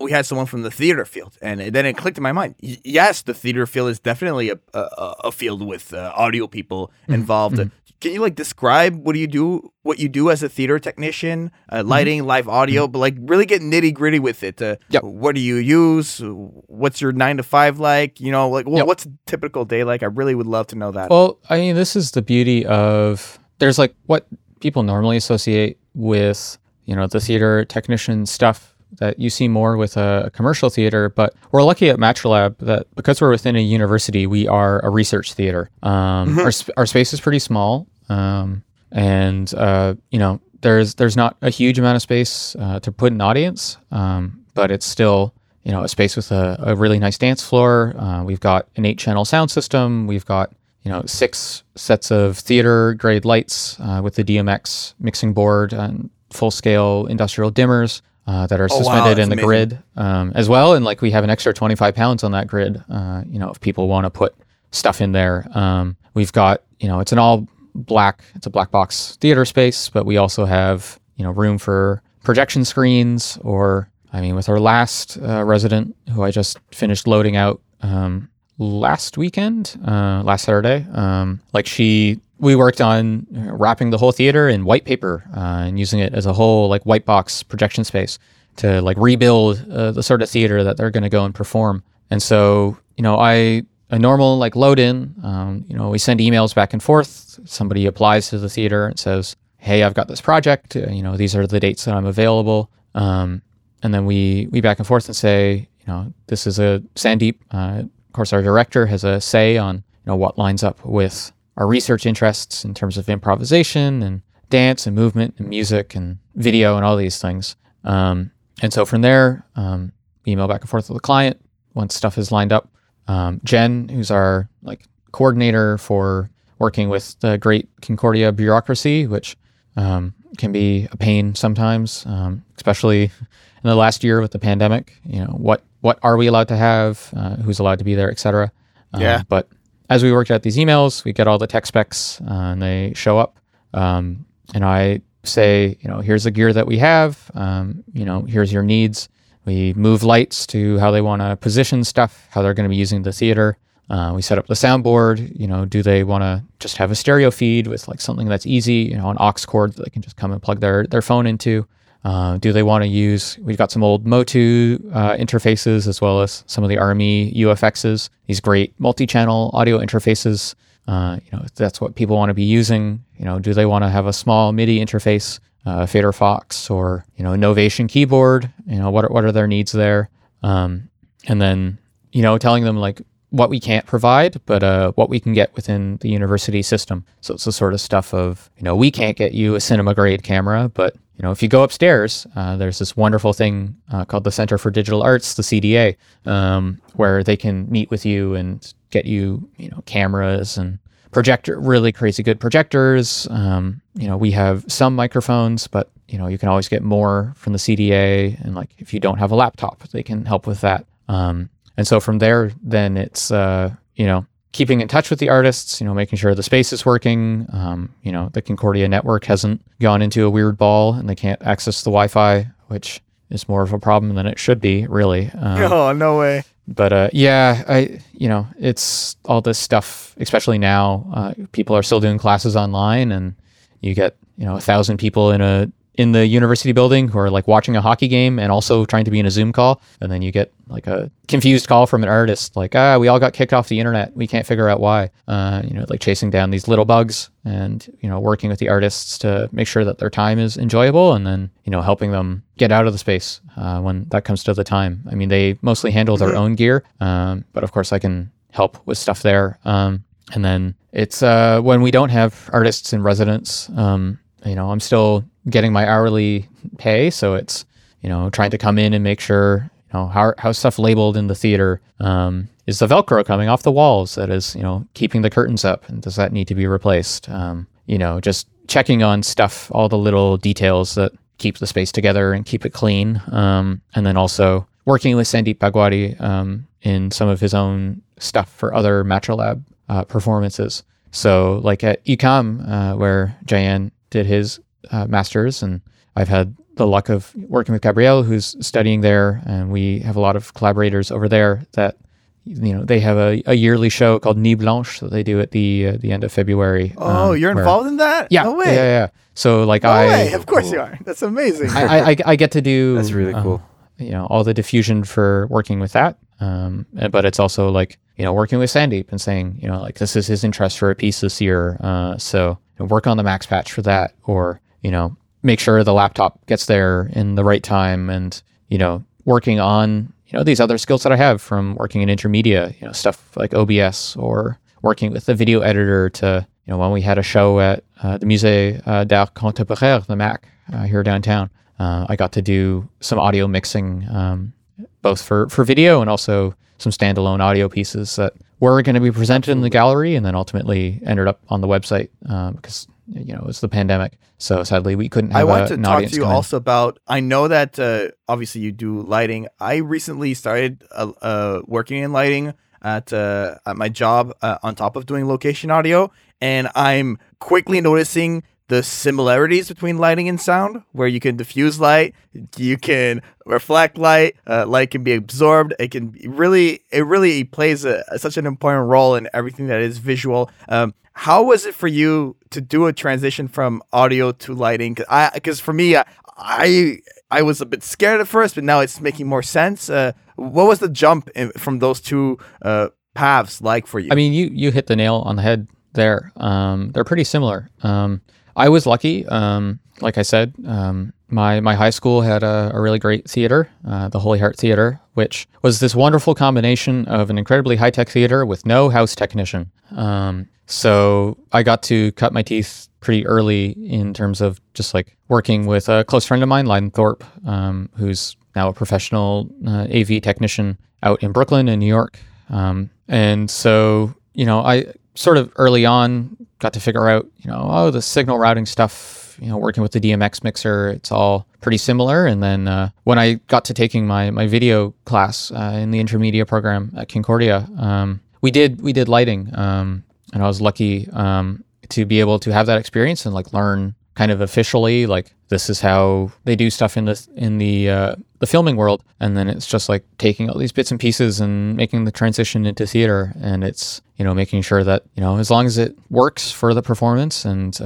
we had someone from the theater field, and then it clicked in my mind. Yes, the theater field is definitely a field with audio people involved. Can you like describe what you do as a theater technician, lighting, live audio, but like really get nitty gritty with it? What do you use? What's your 9 to 5 like? You know, like what's a typical day like? I really would love to know that. Well, I mean, this is the beauty of, there's like what people normally associate with, you know, the theater technician stuff that you see more with a commercial theater, but we're lucky at MatraLab that because we're within a university, we are a research theater. Our space is pretty small, and you know, there's not a huge amount of space to put an audience, but it's still, you know, a space with a really nice dance floor. We've got an 8-channel sound system. We've got, you know, 6 sets of theater grade lights with the DMX mixing board and full scale industrial dimmers. That are suspended in the grid as well. And like we have an extra 25 pounds on that grid, you know, if people want to put stuff in there. We've got, you know, it's a black box theater space, but we also have, you know, room for projection screens, or, I mean, with our last resident who I just finished loading out last weekend, last Saturday, like we worked on wrapping the whole theater in white paper and using it as a whole like white box projection space to like rebuild the sort of theater that they're going to go and perform. And so, you know, a normal like load in, you know, we send emails back and forth. Somebody applies to the theater and says, hey, I've got this project. You know, these are the dates that I'm available. And then we back and forth and say, you know, this is a Sandeep. Of course, our director has a say on, you know, what lines up with our research interests in terms of improvisation and dance and movement and music and video and all these things. And so from there, email back and forth with the client once stuff is lined up. Jen, who's our like coordinator for working with the great Concordia bureaucracy, which can be a pain sometimes, especially in the last year with the pandemic. You know, what are we allowed to have? Who's allowed to be there, et cetera. But as we worked out these emails, we get all the tech specs and they show up. And I say, you know, here's the gear that we have. You know, here's your needs. We move lights to how they want to position stuff, how they're going to be using the theater. We set up the soundboard. You know, do they want to just have a stereo feed with like something that's easy, you know, an aux cord that they can just come and plug their phone into? Do they want to use, we've got some old Motu interfaces as well as some of the ARMI UFXs, these great multi-channel audio interfaces. That's what people want to be using. Do they want to have a small MIDI interface, Fader Fox or, Novation keyboard? What are their needs there? And then, telling them like what we can't provide, but what we can get within the university system. So it's the sort of stuff of, we can't get you a cinema grade camera, but if you go upstairs, there's this wonderful thing called the Center for Digital Arts, the CDA, where they can meet with you and get you, cameras and really crazy good projectors. We have some microphones, but, you can always get more from the CDA. And like, if you don't have a laptop, they can help with that. And so from there, then it's, keeping in touch with the artists, making sure the space is working. The Concordia network hasn't gone into a weird ball and they can't access the Wi-Fi, which is more of a problem than it should be, really. Oh, no way. But it's all this stuff, especially now, people are still doing classes online and you get, 1,000 people in the university building who are like watching a hockey game and also trying to be in a Zoom call. And then you get like a confused call from an artist, like, we all got kicked off the internet. We can't figure out why, like chasing down these little bugs and, working with the artists to make sure that their time is enjoyable and then, helping them get out of the space when that comes to the time. I mean, they mostly handle their own gear, but of course I can help with stuff there. And then it's when we don't have artists in residence, I'm still getting my hourly pay. So it's, trying to come in and make sure, how stuff labeled in the theater, is the Velcro coming off the walls that is, keeping the curtains up and does that need to be replaced? Just checking on stuff, all the little details that keep the space together and keep it clean. And then also working with Sandeep Bhagwati, in some of his own stuff for other MatraLab, performances. So like at UCOM, where Jayan did his masters, and I've had the luck of working with Gabrielle, who's studying there, and we have a lot of collaborators over there that they have a yearly show called Nuit Blanche that they do at the end of February. Oh, you're involved in that? Yeah, no way. Yeah. So like of course you are. That's amazing. I get to do that's really cool. All the diffusion for working with that, but it's also like working with Sandeep and saying like this is his interest for a piece this year, so work on the Max patch for that, or make sure the laptop gets there in the right time, and working on these other skills that I have from working in intermedia, stuff like OBS or working with the video editor to when we had a show at the Musée d'Art Contemporain, the MAC, here downtown, I got to do some audio mixing, both for video and also some standalone audio pieces that were going to be presented in the gallery and then ultimately ended up on the website because it was the pandemic. So sadly, we couldn't have an audience. I want to talk to you also about, I know that obviously you do lighting. I recently started working in lighting at my job on top of doing location audio. And I'm quickly noticing the similarities between lighting and sound, where you can diffuse light, you can reflect light, light can be absorbed. It really plays such an important role in everything that is visual. How was it for you to do a transition from audio to lighting? Because for me, I was a bit scared at first, but now it's making more sense. What was the jump from those two paths like for you? I mean, you hit the nail on the head there. They're pretty similar. I was lucky. Like I said, my high school had a really great theater, the Holy Heart Theater, which was this wonderful combination of an incredibly high-tech theater with no house technician. So I got to cut my teeth pretty early in terms of just like working with a close friend of mine, Lyden Thorpe, who's now a professional AV technician out in Brooklyn and New York. And so, I sort of early on got to figure out, the signal routing stuff, working with the DMX mixer, it's all pretty similar. And then when I got to taking my video class in the intermedia program at Concordia, we did lighting. And I was lucky to be able to have that experience and like learn kind of officially, like this is how they do stuff in the filming world. And then it's just like taking all these bits and pieces and making the transition into theater. And it's, making sure that, as long as it works for the performance and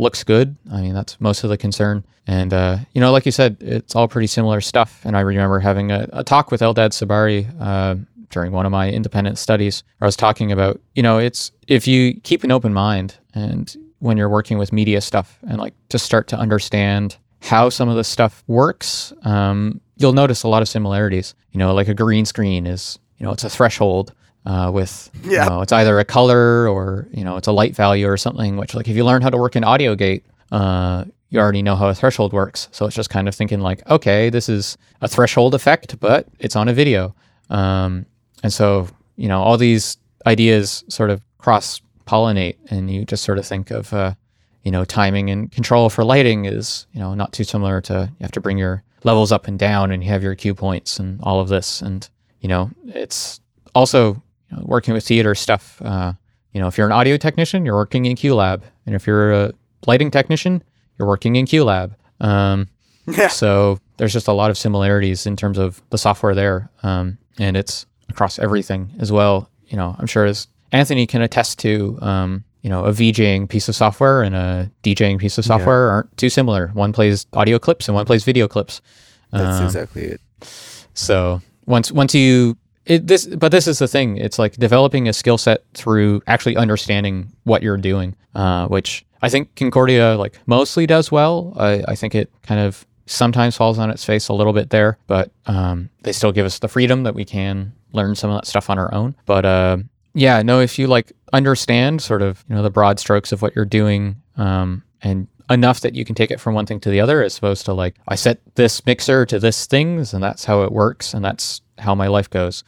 looks good. I mean, that's most of the concern. And, you know, like you said, it's all pretty similar stuff. And I remember having a talk with Eldad Sabari during one of my independent studies. I was talking about, you know, it's if you keep an open mind and when you're working with media stuff and like to start to understand how some of this stuff works, you'll notice a lot of similarities. You know, like a green screen is, you know, it's a threshold with, yeah, you know, it's either a color or, you know, it's a light value or something, which like if you learn how to work in audio gate, you already know how a threshold works. So it's just kind of thinking like, okay, this is a threshold effect, but it's on a video. And so, you know, all these ideas sort of cross-pollinate and you just sort of think of, you know, timing and control for lighting is, you know, not too similar to, you have to bring your levels up and down and you have your cue points and all of this. And, you know, it's also, you know, working with theater stuff. You know, if you're an audio technician, you're working in QLab. And if you're a lighting technician, you're working in QLab. So there's just a lot of similarities in terms of the software there. And it's across everything as well. You know, I'm sure as Anthony can attest to, you know, a VJing piece of software and a DJing piece of software aren't too similar. One plays audio clips and one plays video clips. That's exactly it. So once you, but this is the thing. It's like developing a skill set through actually understanding what you're doing, which I think Concordia like mostly does well. I think it kind of sometimes falls on its face a little bit there, but they still give us the freedom that we can learn some of that stuff on our own. But yeah, no, if you like understand sort of, you know, the broad strokes of what you're doing, and enough that you can take it from one thing to the other, as opposed to like, I set this mixer to this things and that's how it works and that's how my life goes,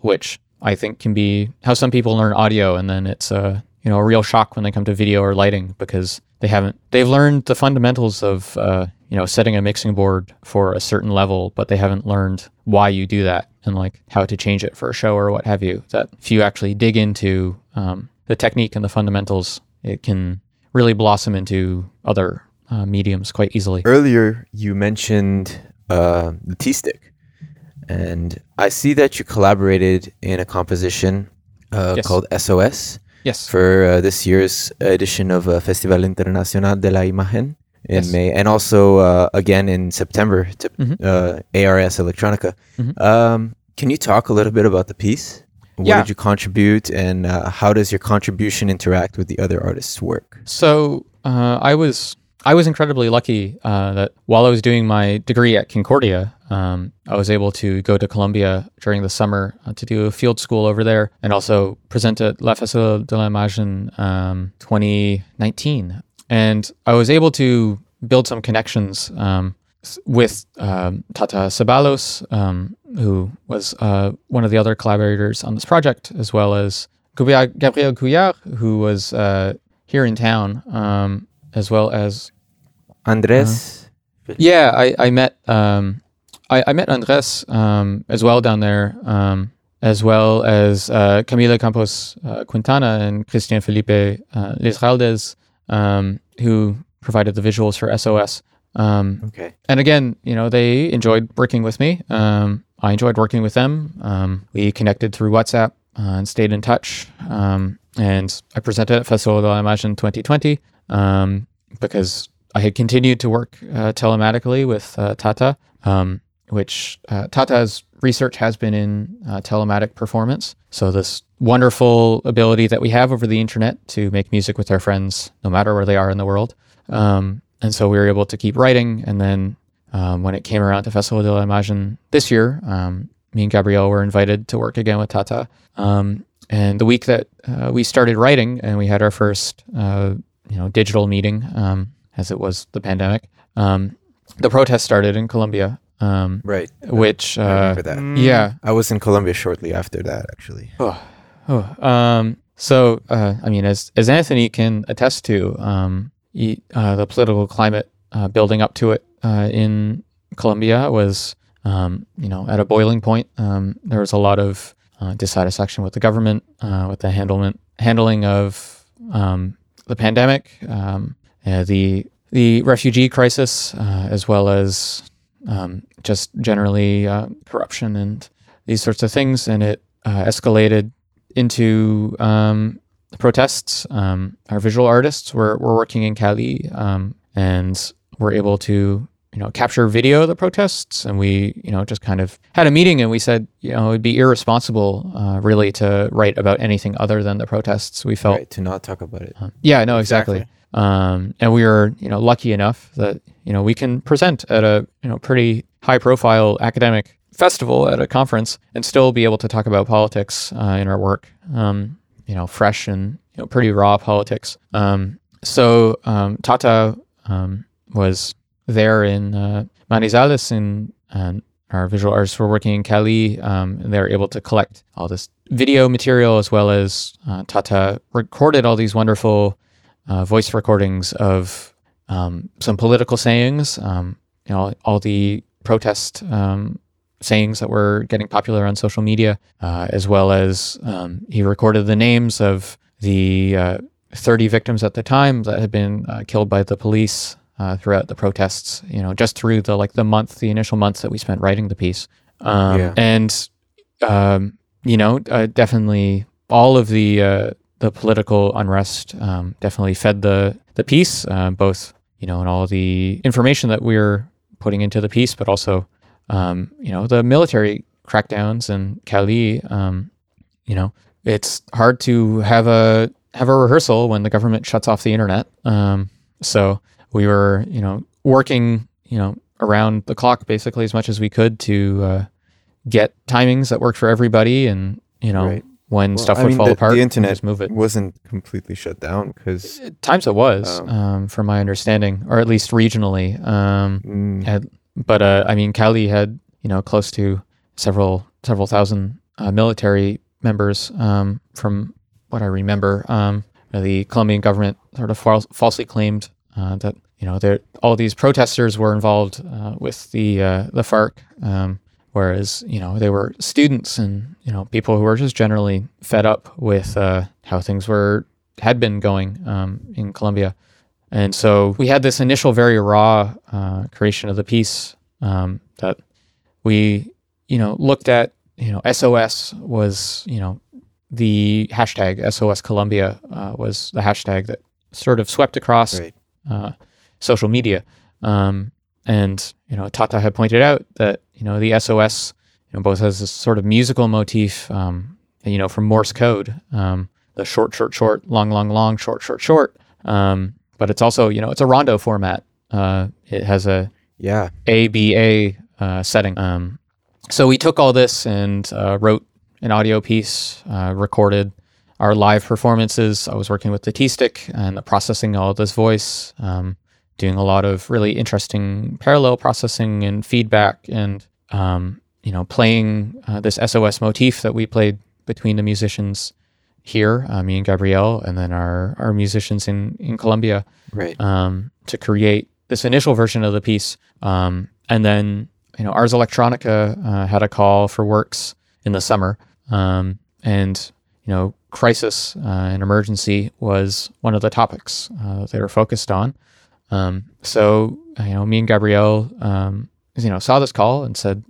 which I think can be how some people learn audio. And then it's you know, a real shock when they come to video or lighting because they've learned the fundamentals of, you know, setting a mixing board for a certain level, but they haven't learned why you do that and like how to change it for a show or what have you. That if you actually dig into the technique and the fundamentals, it can really blossom into other mediums quite easily. Earlier, you mentioned the T-stick, and I see that you collaborated in a composition called SOS. Yes. For this year's edition of Festival Internacional de la Imagen in May, and also again in September to ARS Electronica. Can you talk a little bit about the piece? What did you contribute, and how does your contribution interact with the other artist's work? So I was incredibly lucky that while I was doing my degree at Concordia, I was able to go to Colombia during the summer to do a field school over there and also present at La Festival de la Imagen 2019. And I was able to build some connections with Tato Zavalos, who was one of the other collaborators on this project, as well as Gabrielle Couillard, who was here in town, as well as Andres. I met Andres as well down there, as well as Camila Campos Quintana and Christian Felipe Lizraldez, who provided the visuals for SOS. And again, you know, they enjoyed working with me. I enjoyed working with them. We connected through WhatsApp and stayed in touch. And I presented at Festival de la Imagen 2020 because I had continued to work telematically with Tata, which Tata's research has been in telematic performance. So this wonderful ability that we have over the internet to make music with our friends, no matter where they are in the world. And so we were able to keep writing. And then when it came around to Festival de la Imagen this year, me and Gabrielle were invited to work again with Tata. And the week that we started writing and we had our first digital meeting, as it was the pandemic, the protest started in Colombia. Which I was in Colombia shortly after that, actually. I mean, as Anthony can attest to, the political climate building up to it in Colombia was, at a boiling point. There was a lot of dissatisfaction with the government, with the handling of the pandemic, the refugee crisis, as well as just generally corruption and these sorts of things. And it escalated into protests. Our visual artists were working in Cali, and were able to, capture video of the protests. And we, just kind of had a meeting, and we said, it'd be irresponsible, really, to write about anything other than the protests. We felt, right, to not talk about it. Exactly. And we were, lucky enough that, we can present at a, pretty high profile academic festival at a conference and still be able to talk about politics in our work, fresh and, pretty raw politics. So Tata was there in Manizales, and our visual artists were working in Cali, and they were able to collect all this video material, as well as Tata recorded all these wonderful voice recordings of some political sayings, all the protest sayings that were getting popular on social media, as well as he recorded the names of the 30 victims at the time that had been killed by the police throughout the protests, just through the initial months that we spent writing the piece. Definitely all of the political unrest definitely fed the piece, both, in all the information that we're putting into the piece, but also, the military crackdowns in Cali. It's hard to have a rehearsal when the government shuts off the internet. So we were, working, around the clock basically as much as we could to get timings that worked for everybody, and, right. When stuff would fall apart, the internet just move it. Wasn't completely shut down, because at times it was, from my understanding, or at least regionally. Cali had close to several thousand military members, from what I remember. The Colombian government sort of falsely claimed that all these protesters were involved with the FARC. Whereas, they were students and, people who were just generally fed up with how things had been going in Colombia. And so we had this initial very raw creation of the piece that we, looked at, SOS was, the hashtag SOS Colombia was the hashtag that sort of swept across social media. And, Tata had pointed out that, the SOS, both has this sort of musical motif, from Morse code, the short, short, short, long, long, long, short, short, short. But it's also, it's a rondo format. It has a ABA setting. So we took all this and wrote an audio piece, recorded our live performances. I was working with the T-stick and processing all of this voice, doing a lot of really interesting parallel processing and feedback, and playing this SOS motif that we played between the musicians here, me and Gabrielle, and then our musicians in Colombia, right? To create this initial version of the piece, and then Ars Electronica had a call for works in the summer, and crisis and emergency was one of the topics they were focused on. So, me and Gabrielle, saw this call and said,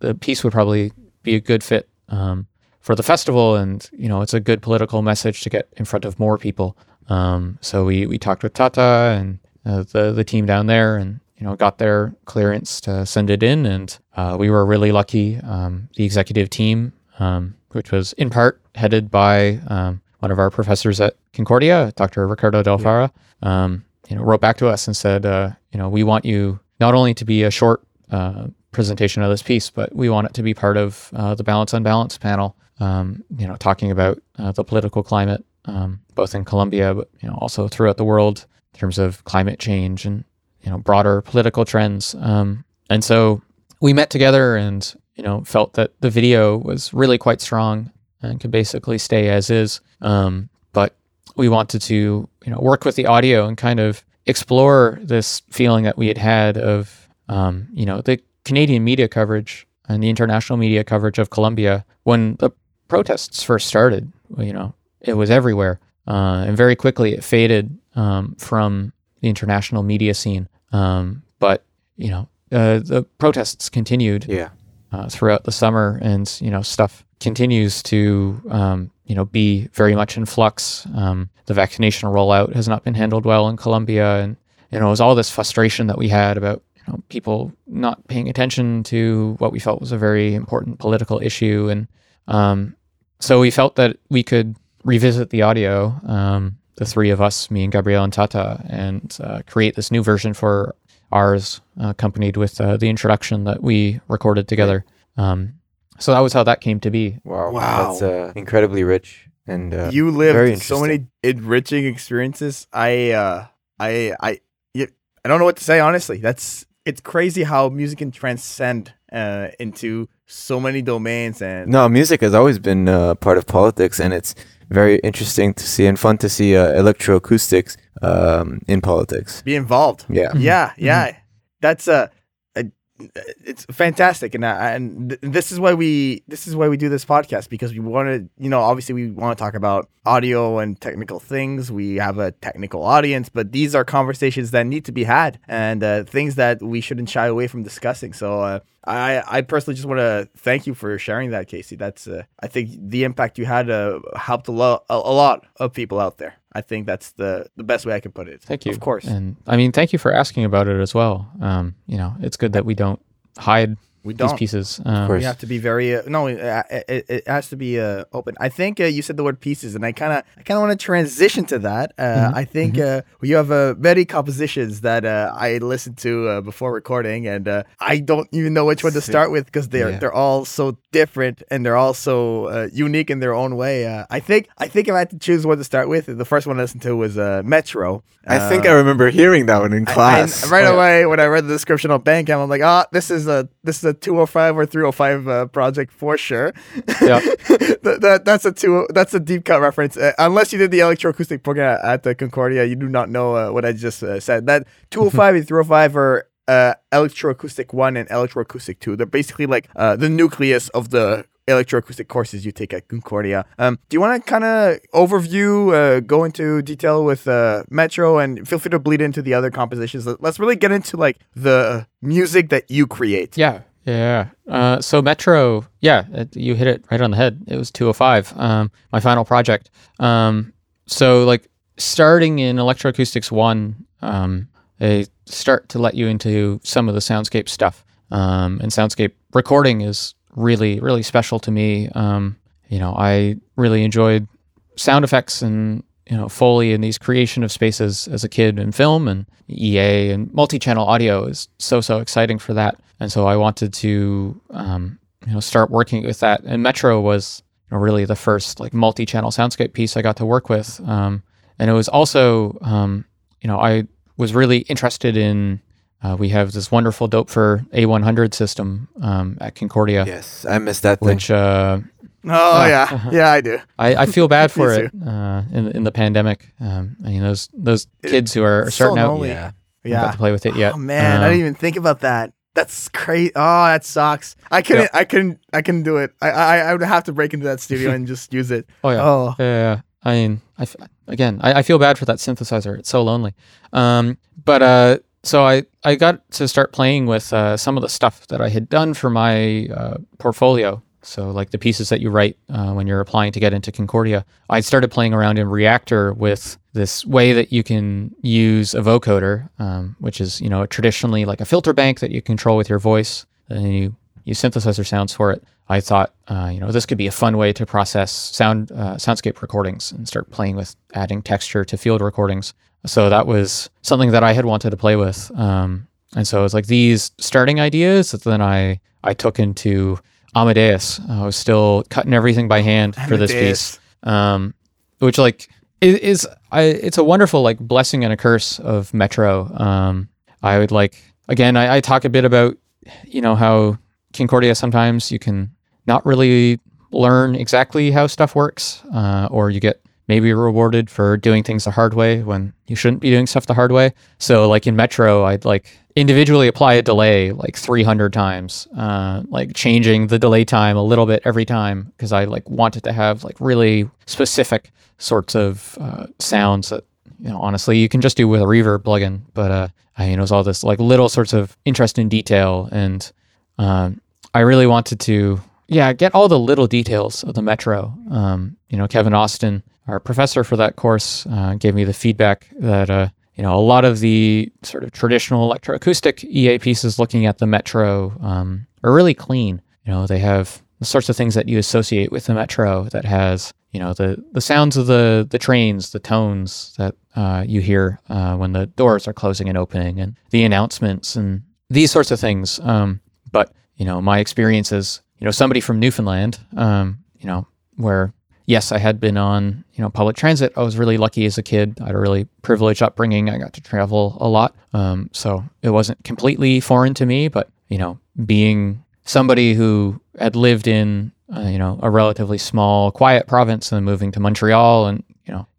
the piece would probably be a good fit, for the festival, and, it's a good political message to get in front of more people. So we talked with Tata and the team down there, and, got their clearance to send it in. And, we were really lucky, the executive team, which was in part headed by, one of our professors at Concordia, Dr. Ricardo Del Fara, wrote back to us and said, we want you not only to be a short presentation of this piece, but we want it to be part of the Balance Unbalanced panel, talking about the political climate, both in Colombia, but also throughout the world in terms of climate change and broader political trends. And so we met together and felt that the video was really quite strong and could basically stay as is, but we wanted to work with the audio and kind of explore this feeling that we had of, the Canadian media coverage and the international media coverage of Colombia when the protests first started. It was everywhere. And very quickly it faded from the international media scene. But, the protests continued throughout the summer, and, stuff continues to be very much in flux. The vaccination rollout has not been handled well in Colombia, and it was all this frustration that we had about people not paying attention to what we felt was a very important political issue, and so we felt that we could revisit the audio, the three of us, me and Gabrielle and Tata, and create this new version for ours, accompanied with the introduction that we recorded together. So that was how that came to be. Wow. That's incredibly rich. And you lived so many enriching experiences. I don't know what to say, honestly. It's crazy how music can transcend into so many domains. And no, music has always been part of politics, and it's very interesting to see and fun to see electroacoustics in politics. Be involved. Yeah. Mm-hmm. Yeah. Mm-hmm. That's it's fantastic, and this is why we do this podcast, because we want to, obviously we want to talk about audio and technical things. We have a technical audience, but these are conversations that need to be had, and things that we shouldn't shy away from discussing. So I personally just want to thank you for sharing that, Kasey. That's I think the impact you had helped a lot of people out there. I think that's the best way I can put it. Thank you. Of course. And thank you for asking about it as well. It's good that we don't hide these pieces. We have to be very, it has to be open. I think you said the word pieces, and I kind of want to transition to that. Mm-hmm. I think you have many compositions that I listened to before recording, and I don't even know which one to start with, because they're all so different, and they're all so unique in their own way. I think if I had to choose one to start with, the first one I listened to was Metro. I think I remember hearing that one in class. Away, when I read the description on Bandcamp, I'm like, this is a 205 or 305 project for sure. Yeah. That's a deep cut reference. Unless you did the electroacoustic program at the Concordia, you do not know what I just said. That 205 and 305 are electroacoustic 1 and electroacoustic 2. They're basically like the nucleus of the electroacoustic courses you take at Concordia. Do you want to kind of overview, go into detail with Metro, and feel free to bleed into the other compositions? Let's really get into the music that you create. Yeah. So Metro, you hit it right on the head. It was 205, my final project. So starting in Electroacoustics 1, they start to let you into some of the soundscape stuff. And soundscape recording is really, really special to me. I really enjoyed sound effects and Foley and these creation of spaces as a kid in film, and EA and multi-channel audio is so exciting for that. And so I wanted to start working with that. And Metro was really the first multi-channel soundscape piece I got to work with. And it was also I was really interested in. We have this wonderful Dopfer A100 system at Concordia. Yes, I missed that thing. Which, yeah, I do. I feel bad for it in the pandemic. Those kids who are starting out, got to play with it yet. Oh man, I didn't even think about that. That's crazy. Oh, that sucks. I couldn't do it. I would have to break into that studio and just use it. Oh yeah. Oh yeah. I feel bad for that synthesizer. It's so lonely. So I got to start playing with some of the stuff that I had done for my portfolio. So the pieces that you write when you're applying to get into Concordia. I started playing around in Reactor with this way that you can use a vocoder, which is traditionally a filter bank that you control with your voice, and then you use synthesizer sounds for it. I thought this could be a fun way to process sound soundscape recordings and start playing with adding texture to field recordings. So that was something that I had wanted to play with. And so it was these starting ideas that then I took into Amadeus. I was still cutting everything by hand for this piece, which it's a wonderful blessing and a curse of Metro. I would I talk a bit about, how Concordia sometimes you can not really learn exactly how stuff works, or you get maybe rewarded for doing things the hard way when you shouldn't be doing stuff the hard way. So in Metro, I'd individually apply a delay 300 times, changing the delay time a little bit every time, because I wanted to have really specific sorts of sounds that, honestly, you can just do with a reverb plugin. But it was all this little sorts of interest in detail, and I really wanted to Yeah, get all the little details of the Metro. Kevin Austin, our professor for that course, gave me the feedback that, a lot of the sort of traditional electroacoustic EA pieces looking at the Metro are really clean. They have the sorts of things that you associate with the Metro that has, the sounds of the trains, the tones that you hear when the doors are closing and opening and the announcements and these sorts of things. But my experience is, somebody from Newfoundland, where, yes, I had been on, public transit. I was really lucky as a kid. I had a really privileged upbringing. I got to travel a lot. So it wasn't completely foreign to me, but, being somebody who had lived in, a relatively small, quiet province and then moving to Montreal and,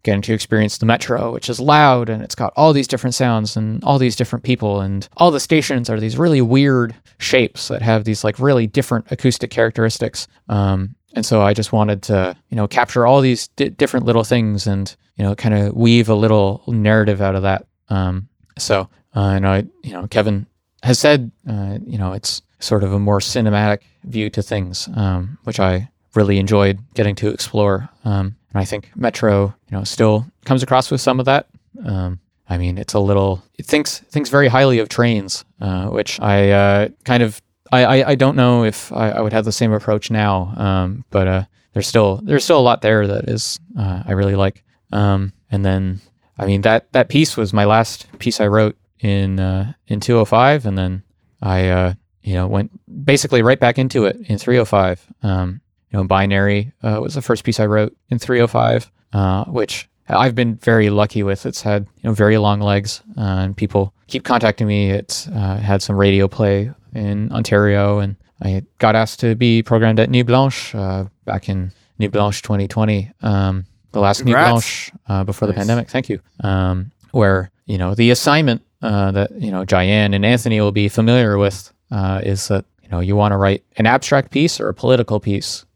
getting to experience the Metro, which is loud and it's got all these different sounds and all these different people and all the stations are these really weird shapes that have these really different acoustic characteristics. And so I just wanted to, capture all these different little things and, kind of weave a little narrative out of that. Kevin has said, it's sort of a more cinematic view to things, which I really enjoyed getting to explore. And I think Metro, still comes across with some of that. It thinks very highly of trains, which I I don't know if I would have the same approach now. But there's still a lot there that is I really like. That piece was my last piece I wrote in 205, and then I went basically right back into it in 305. Binary was the first piece I wrote in 305, which I've been very lucky with. It's had very long legs, and people keep contacting me. It's had some radio play in Ontario, and I got asked to be programmed at Nuit Blanche back in Nuit Blanche 2020, the last Nuit Blanche before the pandemic. Thank you. Where the assignment that Jayanne and Anthony will be familiar with is that you want to write an abstract piece or a political piece.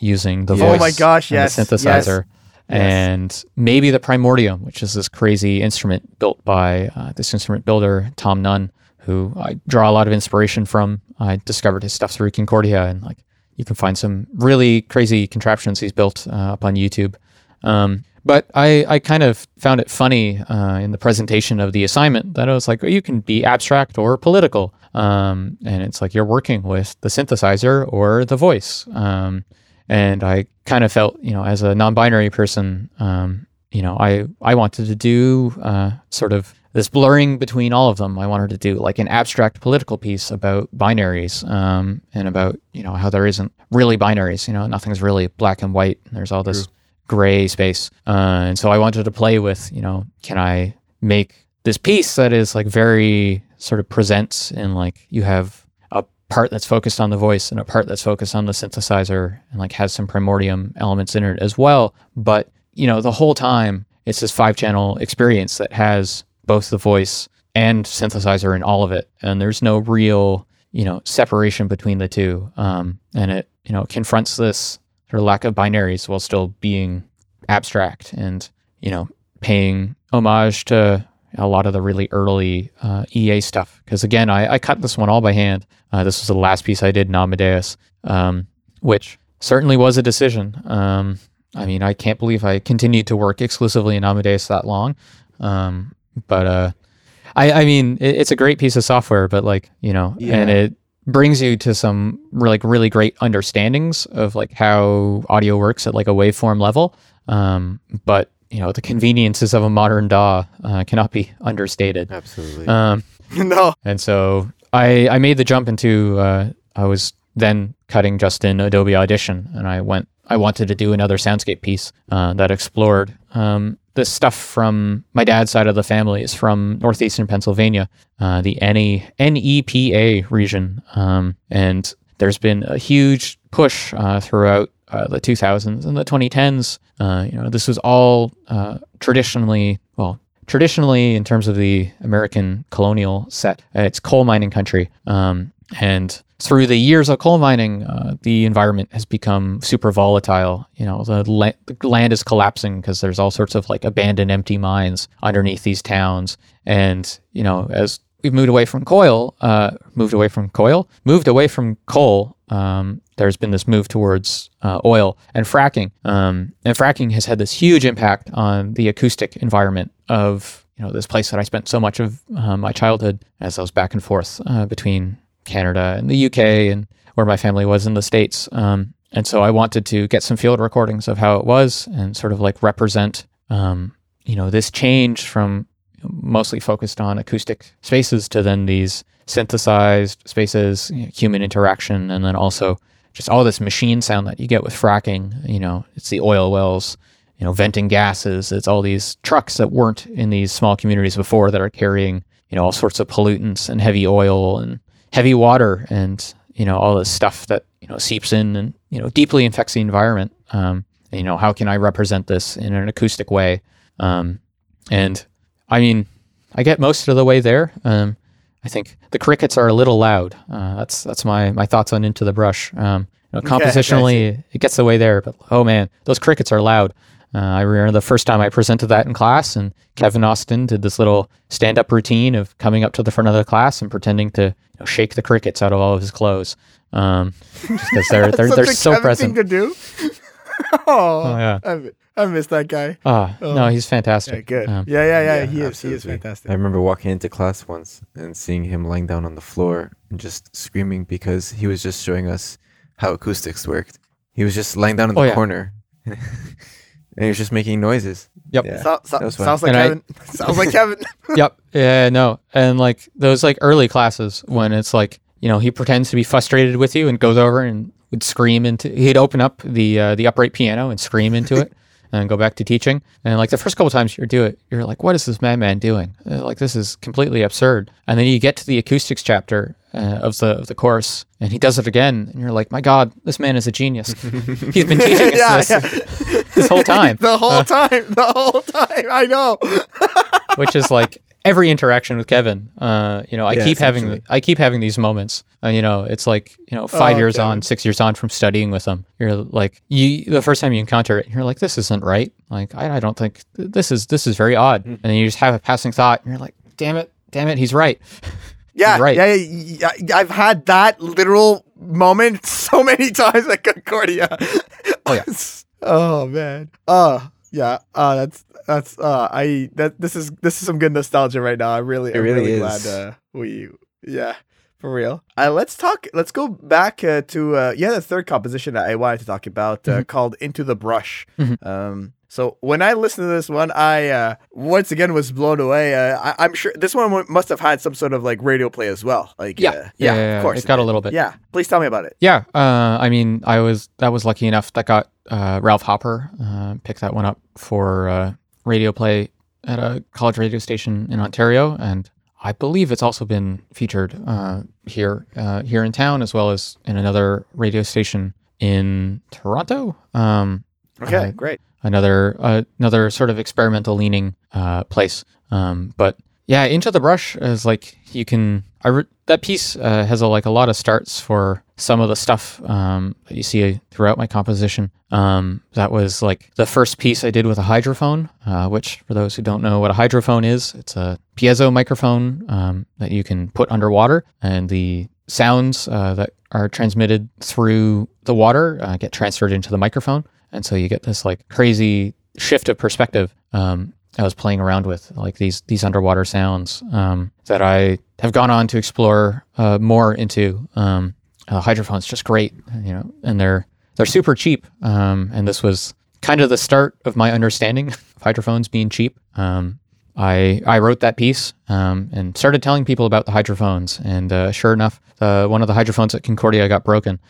Using the voice, oh my gosh, yes, the synthesizer, yes, and maybe the primordium, which is this crazy instrument built by this instrument builder Tom Nunn, who I draw a lot of inspiration from. I discovered his stuff through Concordia, and you can find some really crazy contraptions he's built up on YouTube. But I kind of found it funny in the presentation of the assignment that I was like, oh, you can be abstract or political. And it's you're working with the synthesizer or the voice. And I kind of felt, as a non-binary person, I wanted to do sort of this blurring between all of them. I wanted to do an abstract political piece about binaries and about, how there isn't really binaries, nothing's really black and white. And there's all this gray space. And so I wanted to play with, can I make this piece that is very sort of presents and you have a part that's focused on the voice and a part that's focused on the synthesizer and has some primordium elements in it as well. But, the whole time it's this 5-channel experience that has both the voice and synthesizer in all of it. And there's no real, separation between the two. And it, confronts this sort of lack of binaries while still being abstract and, paying homage to a lot of the really early EA stuff. Because again, I cut this one all by hand. This was the last piece I did in Amadeus, which certainly was a decision. I can't believe I continued to work exclusively in Amadeus that long. It's a great piece of software, but and it brings you to some really great understandings of how audio works at a waveform level. But the conveniences of a modern DAW cannot be understated. Absolutely. No. And so I made the jump into, I was then cutting just in Adobe Audition, and I wanted to do another soundscape piece that explored this stuff from my dad's side of the family is from northeastern Pennsylvania, the NEPA region. And there's been a huge push throughout the 2000s and the 2010s. This was all traditionally in terms of the American colonial set, it's coal mining country. And through the years of coal mining, the environment has become super volatile. The land is collapsing because there's all sorts of abandoned empty mines underneath these towns. And, as we've moved away from coal, moved away from coal, there's been this move towards oil and fracking. And fracking has had this huge impact on the acoustic environment of, you know, this place that I spent so much of my childhood as I was back and forth between Canada and the UK and where my family was in the States. And so I wanted to get some field recordings of how it was and sort of like represent, you know, this change from mostly focused on acoustic spaces to then these synthesized spaces, you know, human interaction, and then also just all this machine sound that you get with fracking. You know, it's the oil wells, you know, venting gases. It's all these trucks that weren't in these small communities before that are carrying, you know, all sorts of pollutants and heavy oil and heavy water and, you know, all this stuff that, you know, seeps in and, you know, deeply infects the environment. You know, how can I represent this in an acoustic way? And I mean, I get most of the way there. I think the crickets are a little loud. That's my thoughts on Into the Brush. You know, compositionally, okay, it gets the way there, but oh man, those crickets are loud. I remember the first time I presented that in class, and Kevin Austin did this little stand-up routine of coming up to the front of the class and pretending to, you know, shake the crickets out of all of his clothes, just because they're so Kevin present. Thing to do. Oh yeah. I miss that guy. Oh, no, he's fantastic. Yeah, good. Yeah. He is fantastic. I remember walking into class once and seeing him lying down on the floor and just screaming because he was just showing us how acoustics worked. He was just lying down in the corner and he was just making noises. Yep. Yeah, sounds like Kevin. Sounds like Kevin. Yep. Yeah, no. And like those like early classes when it's like, you know, he pretends to be frustrated with you and goes over and would scream into. He'd open up the upright piano and scream into it, and go back to teaching. And like the first couple times you do it, you're like, "What is this madman doing? Like this is completely absurd." And then you get to the acoustics chapter of the course, and he does it again, and you're like, "My God, this man is a genius. He's been teaching us this whole time." The whole time. I know. Which is like. Every interaction with Kevin, you know, I keep having these moments. You know, it's like, you know, 5 years on, 6 years on from studying with him. You're like, the first time you encounter it, you're like, this isn't right. Like, I don't think this is very odd. Mm-hmm. And then you just have a passing thought, and you're like, damn it, he's right. Yeah, he's right. Yeah. I've had that literal moment so many times at Concordia. Oh yeah. Oh man. Yeah. This is some good nostalgia right now. I'm really glad we for real. Let's go back to the third composition that I wanted to talk about called Into the Brush. Mm-hmm. So when I listened to this one, I once again was blown away. I'm sure this one must have had some sort of like radio play as well. Like of course, it got a little bit. Yeah, please tell me about it. Yeah, I mean, I was lucky enough that got Ralph Hopper picked that one up for radio play at a college radio station in Ontario, and I believe it's also been featured here in town as well as in another radio station in Toronto. Okay, great. Another sort of experimental leaning place, but yeah, Into the Brush is like you can. That piece has a lot of starts for some of the stuff that you see throughout my composition. That was like the first piece I did with a hydrophone, which for those who don't know what a hydrophone is, it's a piezo microphone that you can put underwater, and the sounds that are transmitted through the water get transferred into the microphone. And so you get this like crazy shift of perspective. I was playing around with like these underwater sounds that I have gone on to explore more into. Hydrophone's just great, you know, and they're super cheap. And this was kind of the start of my understanding of hydrophones being cheap. I wrote that piece and started telling people about the hydrophones, and sure enough, one of the hydrophones at Concordia got broken,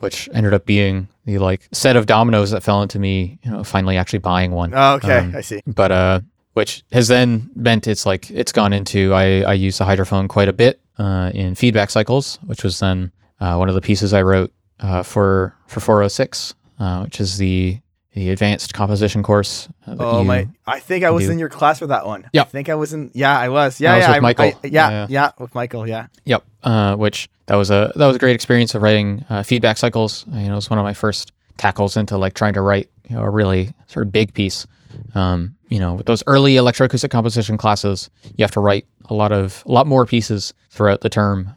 which ended up being the like set of dominoes that fell into me, you know, finally actually buying one. Oh, okay, I see. But which has then meant it's gone into I use the hydrophone quite a bit in feedback cycles, which was then one of the pieces I wrote for 406, which is the advanced composition course. I think I was in your class for that one. Yeah. With Michael. Yeah. Yep. Which that was a great experience of writing feedback cycles. You know, it was one of my first tackles into like trying to write, you know, a really sort of big piece. You know, with those early electroacoustic composition classes, you have to write a lot more pieces throughout the term,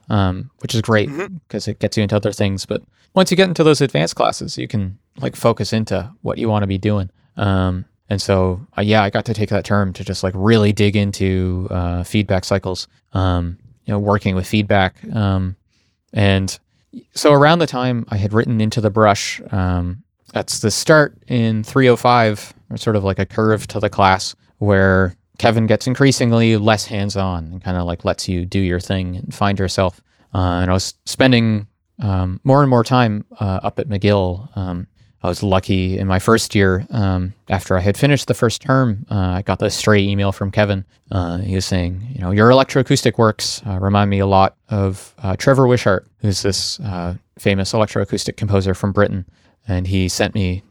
which is great because it gets you into other things. But once you get into those advanced classes, you can like focus into what you want to be doing. And so, yeah, I got to take that term to just like really dig into feedback cycles, you know, working with feedback. And so around the time I had written Into the Brush, that's the start in 305, or sort of like a curve to the class where Kevin gets increasingly less hands-on and kind of like lets you do your thing and find yourself. And I was spending more and more time up at McGill. I was lucky in my first year, after I had finished the first term, I got this stray email from Kevin. He was saying, you know, your electroacoustic works remind me a lot of Trevor Wishart, who's this famous electroacoustic composer from Britain. And he sent me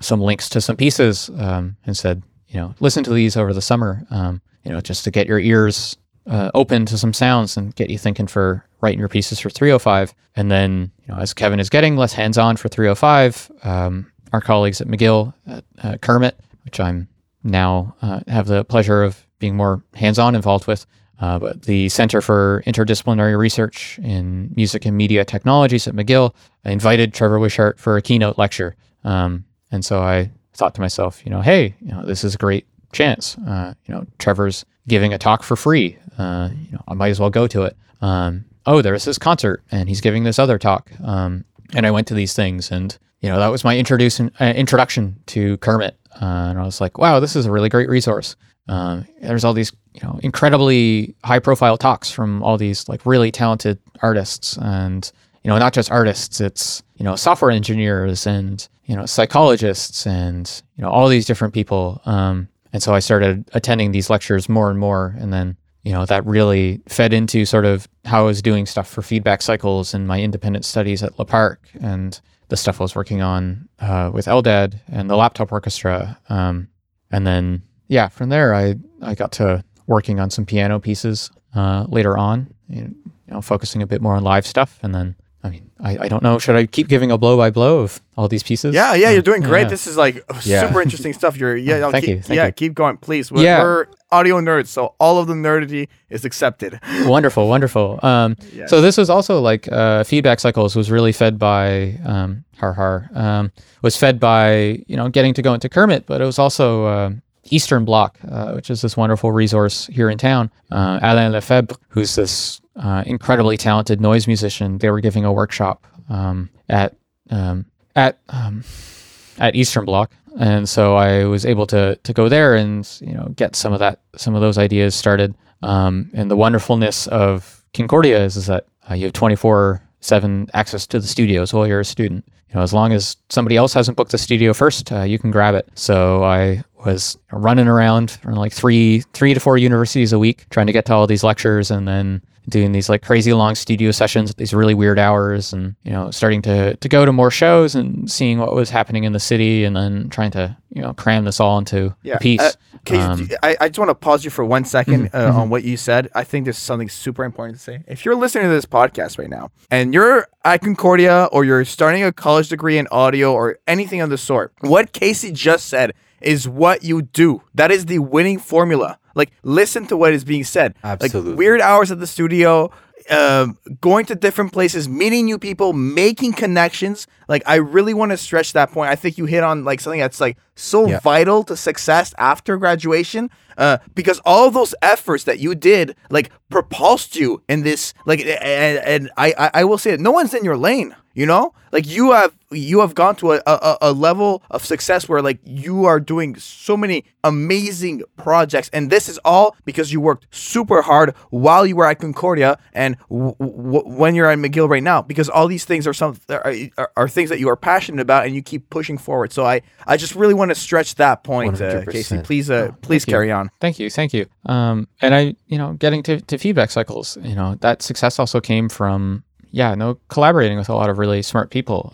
some links to some pieces and said, you know, listen to these over the summer, you know, just to get your ears open to some sounds and get you thinking for writing your pieces for 305. And then, you know, as Kevin is getting less hands-on for 305, our colleagues at McGill, at CIRMMT, which I'm now have the pleasure of being more hands-on involved with, but the Center for Interdisciplinary Research in Music and Media Technologies at McGill invited Trevor Wishart for a keynote lecture. And so I thought to myself, you know, hey, you know, this is a great chance. You know, Trevor's giving a talk for free. You know, I might as well go to it. Oh, there's this concert and he's giving this other talk. And I went to these things, and, you know, that was my introduction to CIRMMT. And I was like, wow, this is a really great resource. There's all these, you know, incredibly high profile talks from all these like really talented artists, and, you know, not just artists, it's, you know, software engineers and, you know, psychologists and, you know, all these different people. And so I started attending these lectures more and more. And then, you know, that really fed into sort of how I was doing stuff for feedback cycles and my independent studies at Le Parc, and the stuff I was working on with Eldad and the Laptop Orchestra. And then, yeah, from there, I got to working on some piano pieces later on, you know, focusing a bit more on live stuff. And then, I mean, I don't know, should I keep giving a blow-by-blow of all these pieces? Yeah, yeah, you're doing great. Yeah. This is like super interesting stuff. Thank you. Keep going, please. We're audio nerds, so all of the nerdity is accepted. Wonderful. Yes. So this was also like feedback cycles was really fed by was fed by, you know, getting to go into CIRMMT, but it was also Eastern Bloc, which is this wonderful resource here in town. Alain Lefebvre, who's this incredibly talented noise musician, they were giving a workshop at Eastern Bloc, and so I was able to go there and, you know, get some of those ideas started. And the wonderfulness of Concordia is that you have 24/7 access to the studios while you're a student. You know, as long as somebody else hasn't booked the studio first, you can grab it. So I was running around from like three to four universities a week, trying to get to all these lectures, and then doing these like crazy long studio sessions at these really weird hours, and, you know, starting to go to more shows and seeing what was happening in the city, and then trying to, you know, cram this all into a piece. I just want to pause you for 1 second on what you said. I think there's something super important to say. If you're listening to this podcast right now and you're at Concordia or you're starting a college degree in audio or anything of the sort, what Kasey just said is what you do. That is the winning formula. Like, listen to what is being said. Absolutely. Like, weird hours at the studio, going to different places, meeting new people, making connections. Like, I really want to stretch that point. I think you hit on like something that's like so vital to success after graduation, because all of those efforts that you did like propulsed you in this. Like, and I will say that no one's in your lane. You know, like you have gone to a level of success where like you are doing so many amazing projects, and this is all because you worked super hard while you were at Concordia and when you're at McGill right now, because all these things are things that you are passionate about and you keep pushing forward. So I just really want to stretch that point, Kasey. Please carry on. Thank you. And I, you know, getting to feedback cycles, you know, that success also came from collaborating with a lot of really smart people.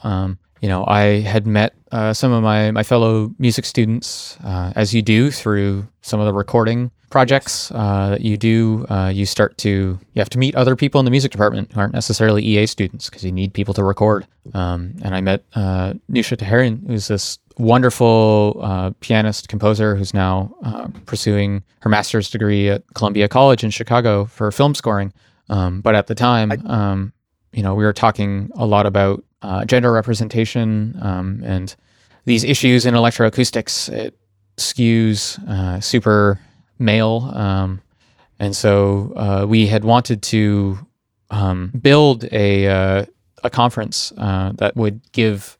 You know, I had met some of my fellow music students, as you do, through some of the recording projects that you do, you have to meet other people in the music department who aren't necessarily EA students because you need people to record. And I met Nusha Taherian, who's this wonderful pianist, composer who's now pursuing her master's degree at Columbia College in Chicago for film scoring. But at the time, we were talking a lot about gender representation and these issues in electroacoustics. It skews super male. And so we had wanted to build a conference that would give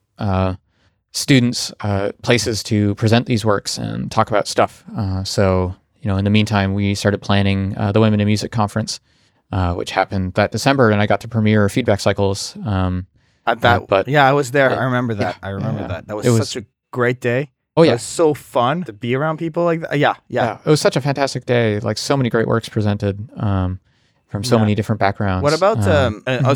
students places to present these works and talk about stuff. So, in the meantime, we started planning the Women in Music Conference, which happened that December, and I got to premiere Feedback Cycles. I was there. I remember that. That was such a great day. Oh yeah, it was so fun to be around people like that. Yeah. It was such a fantastic day. Like so many great works presented from so many different backgrounds. What about?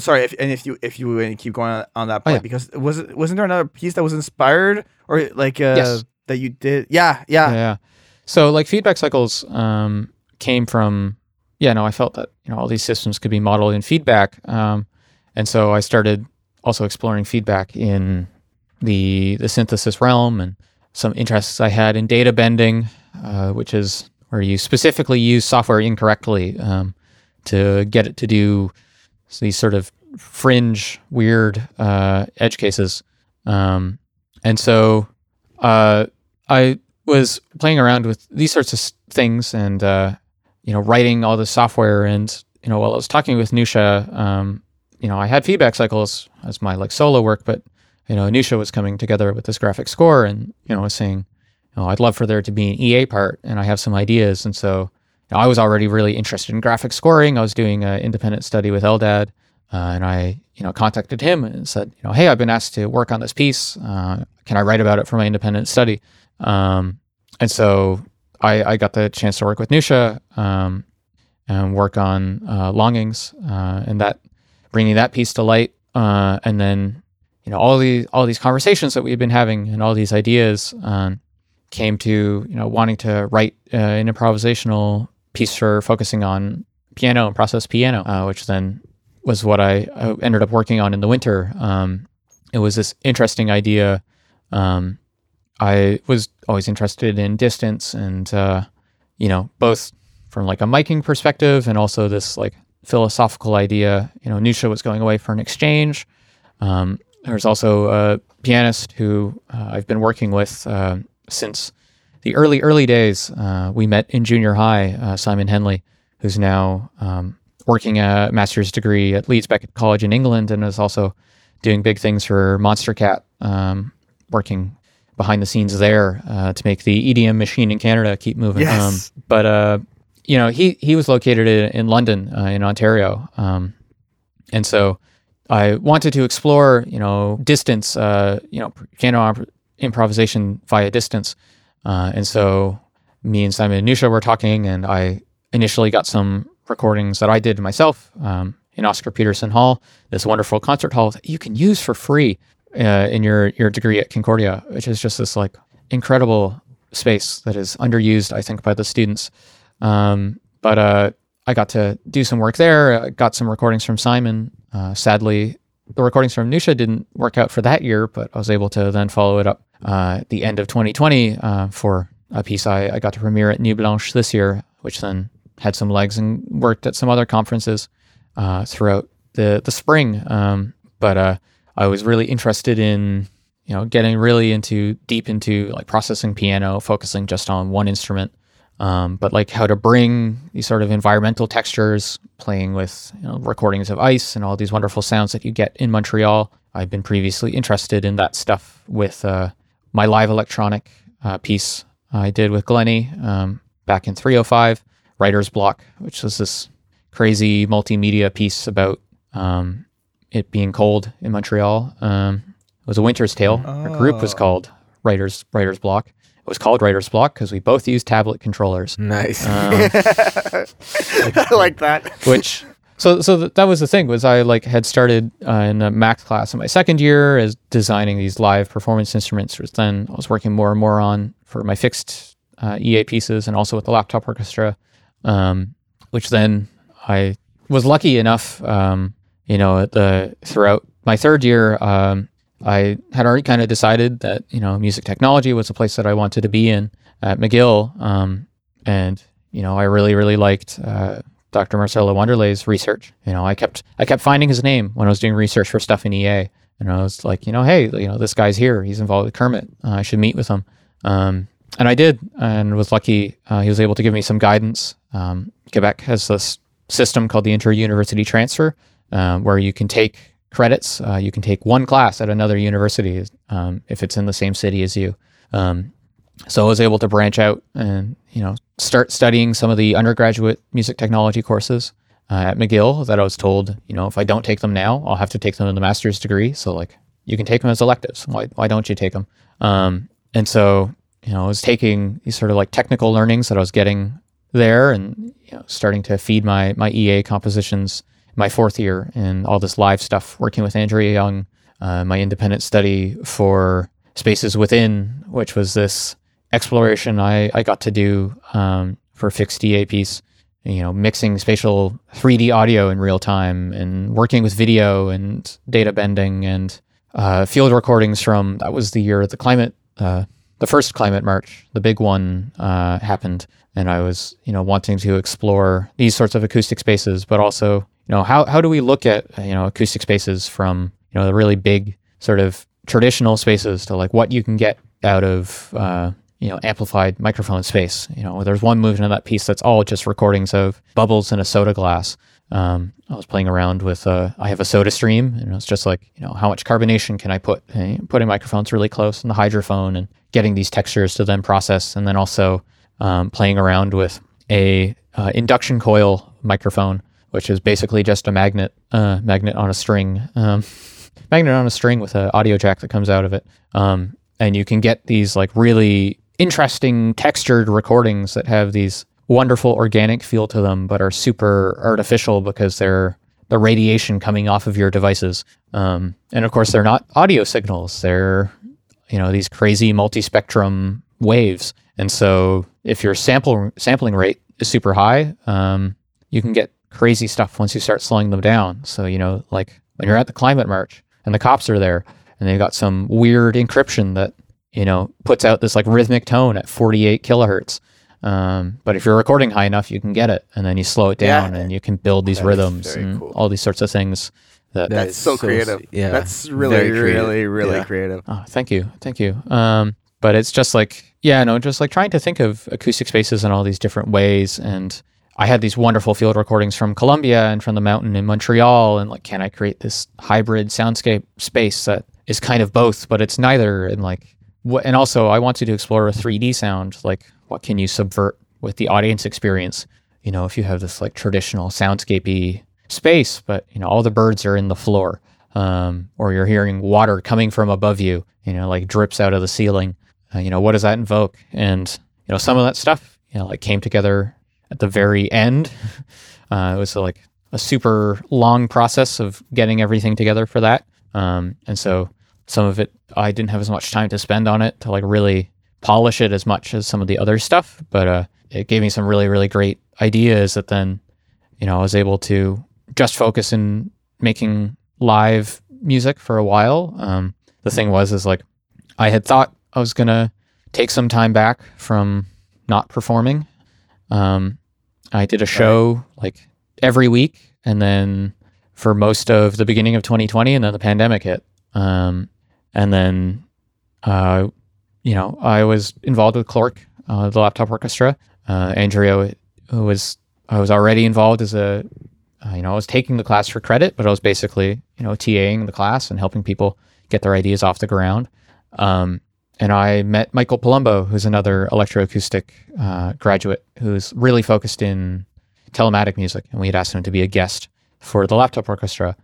If you keep going on that point, because wasn't there another piece that was inspired or like that you did? Yeah. So like Feedback Cycles came from I felt that all these systems could be modeled in feedback, and so I started also exploring feedback in the synthesis realm and some interests I had in data bending, which is where you specifically use software incorrectly to get it to do these sort of fringe, weird edge cases. And so I was playing around with these sorts of things and, writing all the software. And, while I was talking with Nusha, I had Feedback Cycles as my solo work, but Nusha was coming together with this graphic score and, was saying, I'd love for there to be an EA part and I have some ideas. And so I was already really interested in graphic scoring. I was doing an independent study with Eldad and I, contacted him and said, hey, I've been asked to work on this piece. Can I write about it for my independent study? And so I got the chance to work with Nusha and work on Longings and that bringing that piece to light. And then, all these conversations that we had been having and all these ideas came to, wanting to write an improvisational piece for focusing on piano and process piano, which then was what I ended up working on in the winter. It was this interesting idea. I was always interested in distance and, both from a miking perspective and also this philosophical idea. Nusha was going away for an exchange. There's also a pianist who I've been working with since the early days. We met in junior high, Simon Henley, who's now working a master's degree at Leeds Beckett College in England and is also doing big things for Monster Cat, working behind the scenes there to make the EDM machine in Canada keep moving. Yes. He was located in London, in Ontario. And so I wanted to explore, distance, piano improvisation via distance. And so me and Simon and Nusha were talking, and I initially got some recordings that I did myself in Oscar Peterson Hall, this wonderful concert hall that you can use for free in your degree at Concordia, which is just this incredible space that is underused, I think, by the students. But I got to do some work there. I got some recordings from Simon. Sadly, the recordings from Nusha didn't work out for that year, but I was able to then follow it up at the end of 2020 for a piece I got to premiere at Nuit Blanche this year, which then had some legs and worked at some other conferences throughout the spring. But I was really interested in getting really deep into processing piano, focusing just on one instrument. But how to bring these sort of environmental textures, playing with recordings of ice and all these wonderful sounds that you get in Montreal. I've been previously interested in that stuff with my live electronic piece I did with Glennie back in 305, Writer's Block, which was this crazy multimedia piece about it being cold in Montreal. It was a Winter's Tale. Oh. Our group was called Writer's Block. It was called Writer's Block because we both used tablet controllers. Nice. I like that. Which, that was the thing, was I had started in a Max class in my second year as designing these live performance instruments, which then I was working more and more on for my fixed EA pieces and also with the laptop orchestra. which then I was lucky enough, throughout my third year, I had already kind of decided that, music technology was a place that I wanted to be in at McGill. And, I really, really liked Dr. Marcelo Wanderley's research. I kept finding his name when I was doing research for stuff in EA. And I was like, hey, this guy's here. He's involved with Kermit. I should meet with him. And I did, and was lucky. He was able to give me some guidance. Quebec has this system called the Inter-University Transfer, where you can take credits. You can take one class at another university if it's in the same city as you. So I was able to branch out and, start studying some of the undergraduate music technology courses at McGill that I was told, if I don't take them now, I'll have to take them in the master's degree. So you can take them as electives. Why don't you take them? And so, I was taking these sort of technical learnings that I was getting there and, starting to feed my EA compositions my fourth year and all this live stuff, working with Andrea Young, my independent study for Spaces Within, which was this exploration I got to do for Fixed EA piece. Mixing spatial 3D audio in real time and working with video and data bending and field recordings from, that was the year the first climate march, the big one happened. And I was, wanting to explore these sorts of acoustic spaces, but also, how do we look at, acoustic spaces from, the really big sort of traditional spaces to what you can get out of, amplified microphone space. There's one movement in that piece that's all just recordings of bubbles in a soda glass. I was playing around with, I have a soda stream, and it's just how much carbonation can I put? Putting microphones really close and the hydrophone and getting these textures to then process. And then also playing around with a induction coil microphone, which is basically just a magnet on a string, with an audio jack that comes out of it. And you can get these really interesting textured recordings that have these wonderful organic feel to them, but are super artificial because they're the radiation coming off of your devices. And of course, they're not audio signals. They're, these crazy multi-spectrum waves. And so if your sampling rate is super high, you can get crazy stuff once you start slowing them down. So, when you're at the climate march and the cops are there and they've got some weird encryption that, puts out this rhythmic tone at 48 kilohertz. But if you're recording high enough, you can get it, and then you slow it down, and you can build these rhythms and cool. All these sorts of things. That's so creative. Yeah, that's really yeah. creative. Oh, thank you. But it's just trying to think of acoustic spaces in all these different ways. And I had these wonderful field recordings from Colombia and from the mountain in Montreal, and can I create this hybrid soundscape space that is kind of both, but it's neither, and and also I wanted to explore a 3D sound, what can you subvert with the audience experience? If you have this traditional soundscapey space, but all the birds are in the floor, or you're hearing water coming from above you, drips out of the ceiling. What does that invoke? And some of that stuff, came together at the very end. It was a super long process of getting everything together for that, and so some of it I didn't have as much time to spend on it to really polish it as much as some of the other stuff, but it gave me some really, really great ideas that then, I was able to just focus in making live music for a while. The thing was I had thought I was going to take some time back from not performing. I did a show every week, and then for most of the beginning of 2020, and then the pandemic hit. And then, I was involved with Clork, the Laptop Orchestra. Andrea, I was already involved as a, I was taking the class for credit, but I was basically, TAing the class and helping people get their ideas off the ground. And I met Michael Palumbo, who's another electroacoustic graduate who's really focused in telematic music. And we had asked him to be a guest for the Laptop Orchestra.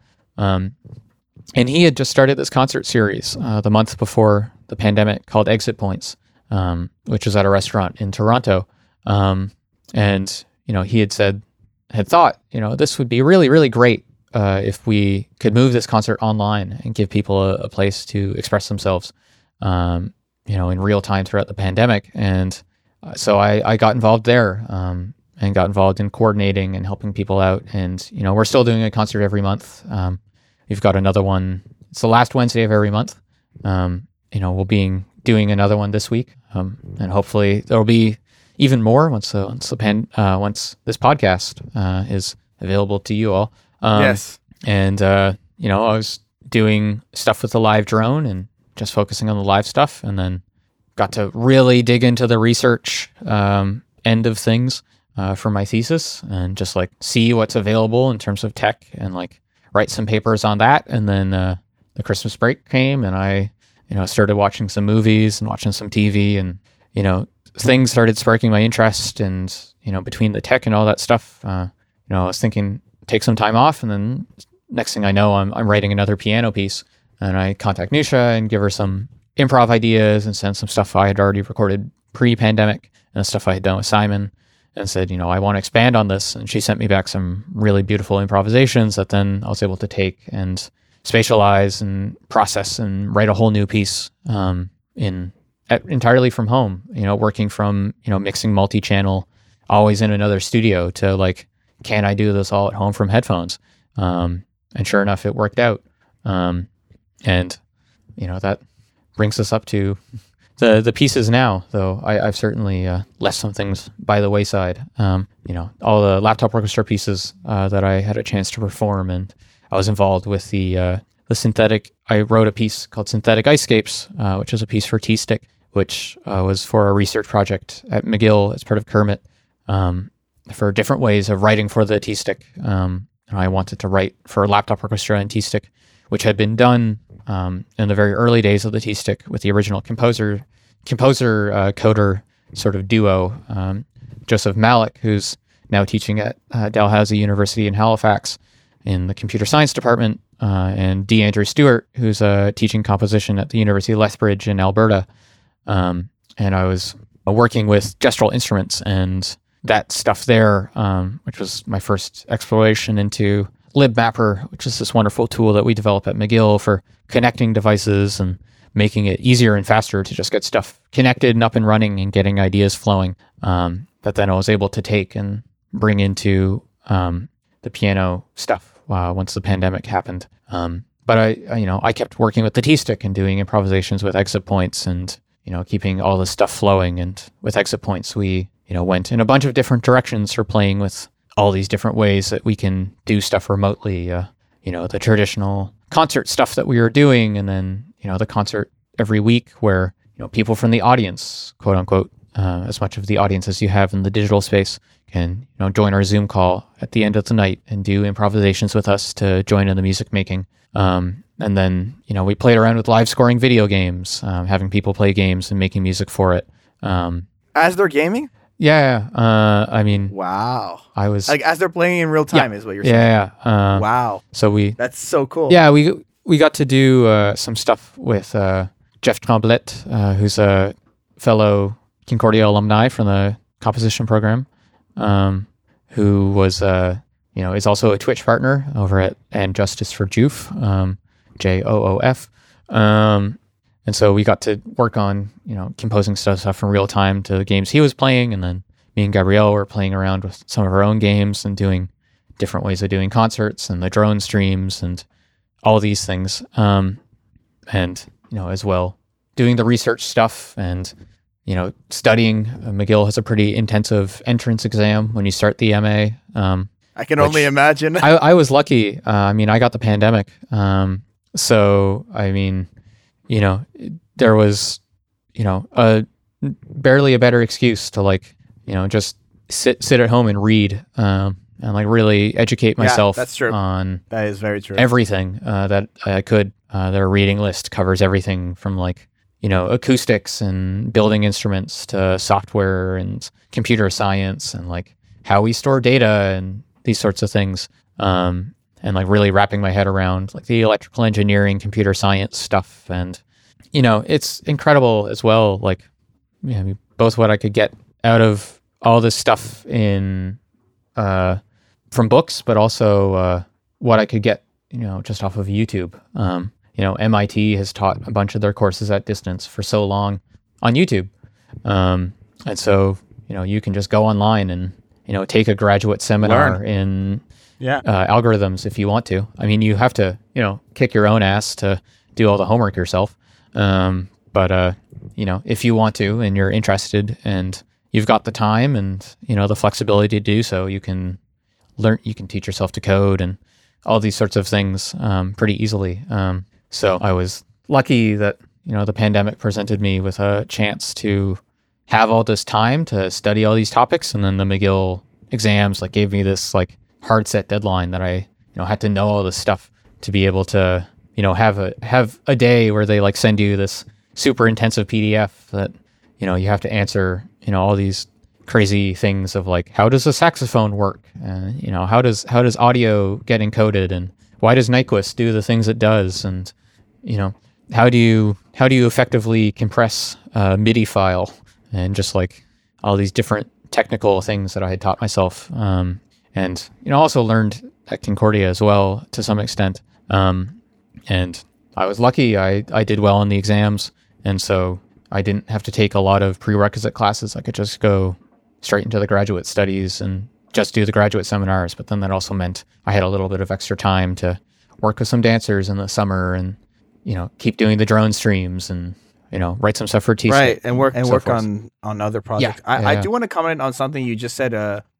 And he had just started this concert series the month before the pandemic called Exit Points, which was at a restaurant in Toronto. And, he had thought, this would be really, really great if we could move this concert online and give people a place to express themselves, in real time throughout the pandemic. And so I got involved there. and got involved in coordinating and helping people out. And, you know, we're still doing a concert every month. We've got another one. It's the last Wednesday of every month. You know, we'll be doing another one this week. And hopefully there'll be even more once this podcast is available to you all. Yes. And, you know, I was doing stuff with the live drone and just focusing on the live stuff, and then got to really dig into the research end of things for my thesis, and just like see what's available in terms of tech and like write some papers on that. And then the Christmas break came, and I, you know, started watching some movies and watching some TV, and, you know, things started sparking my interest. And, you know, between the tech and all that stuff, you know, I was thinking take some time off, and then next thing I know, I'm writing another piano piece. And I contact Nusha and give her some improv ideas and send some stuff I had already recorded pre-pandemic and stuff I had done with Simon, and said, you know, I want to expand on this. And she sent me back some really beautiful improvisations that then I was able to take and spatialize and process and write a whole new piece entirely from home, you know, working from, you know, mixing multi-channel, always in another studio, to like, can I do this all at home from headphones? And sure enough, it worked out. And, you know, that brings us up to the pieces now, though I've certainly left some things by the wayside. You know, all the laptop orchestra pieces that I had a chance to perform, and I was involved with the synthetic. I wrote a piece called Synthetic Icescapes, which is a piece for T-stick, which was for a research project at McGill as part of CIRMMT, for different ways of writing for the T-stick. And I wanted to write for laptop orchestra and T-stick, which had been done in the very early days of the T-stick with the original composer-coder sort of duo, Joseph Malik, who's now teaching at Dalhousie University in Halifax in the computer science department, and D. Andrew Stewart, who's teaching composition at the University of Lethbridge in Alberta. And I was working with gestural instruments and that stuff there, which was my first exploration into LibMapper, which is this wonderful tool that we develop at McGill for connecting devices and making it easier and faster to just get stuff connected and up and running and getting ideas flowing, that then I was able to take and bring into the piano stuff once the pandemic happened. But I, you know, I kept working with the T-stick and doing improvisations with Exit Points and, you know, keeping all this stuff flowing. And with Exit Points, we, you know, went in a bunch of different directions for playing with all these different ways that we can do stuff remotely, you know, the traditional concert stuff that we were doing, and then, you know, the concert every week where, you know, people from the audience, quote unquote, as much of the audience as you have in the digital space, can, you know, join our Zoom call at the end of the night and do improvisations with us to join in the music making. And then, you know, we played around with live scoring video games, having people play games and making music for it. As they're gaming? Yeah, I mean, wow. I was like, as they're playing in real time, yeah, is what you're saying. Yeah, wow. So that's so cool. Yeah, we got to do some stuff with Jeff Tremblette, who's a fellow Concordia alumni from the composition program, who was you know, is also a Twitch partner over at And Justice for Joof, JOOF. And so we got to work on, you know, composing stuff in real time to the games he was playing. And then me and Gabrielle were playing around with some of our own games and doing different ways of doing concerts and the drone streams and all these things. And, you know, as well, doing the research stuff and, you know, studying. McGill has a pretty intensive entrance exam when you start the MA. I can only imagine. I was lucky. I mean, I got the pandemic. So, I mean, you know, there was, you know, barely a better excuse to, like, you know, just sit at home and read, and like really educate myself. Yeah, that's true. That is very true. Everything that I could. Their reading list covers everything from, like, you know, acoustics and building instruments to software and computer science and like how we store data and these sorts of things. And like really wrapping my head around like the electrical engineering, computer science stuff. And, you know, it's incredible as well. Like, yeah, I mean, both what I could get out of all this stuff in, from books, but also, what I could get, you know, just off of YouTube. You know, MIT has taught a bunch of their courses at distance for so long on YouTube. And so, you know, you can just go online and you know, take a graduate seminar in algorithms if you want to. I mean, you have to, you know, kick your own ass to do all the homework yourself. But you know, if you want to and you're interested and you've got the time and, you know, the flexibility to do so, you can learn, you can teach yourself to code and all these sorts of things pretty easily. So I was lucky that, you know, the pandemic presented me with a chance to have all this time to study all these topics. And then the McGill exams like gave me this like hard set deadline that I, you know, had to know all this stuff to be able to, you know, have a day where they like send you this super intensive PDF that, you know, you have to answer, you know, all these crazy things of like, how does a saxophone work? You know, how does audio get encoded, and why does Nyquist do the things it does? And, you know, how do you effectively compress a MIDI file, and just like all these different technical things that I had taught myself. And, you know, also learned at Concordia as well to some extent. And I was lucky, I did well on the exams. And so I didn't have to take a lot of prerequisite classes. I could just go straight into the graduate studies and just do the graduate seminars. But then that also meant I had a little bit of extra time to work with some dancers in the summer and, you know, keep doing the drone streams and, you know, write some stuff for T-stick. Right, and work on other projects. Yeah. I do want to comment on something you just said.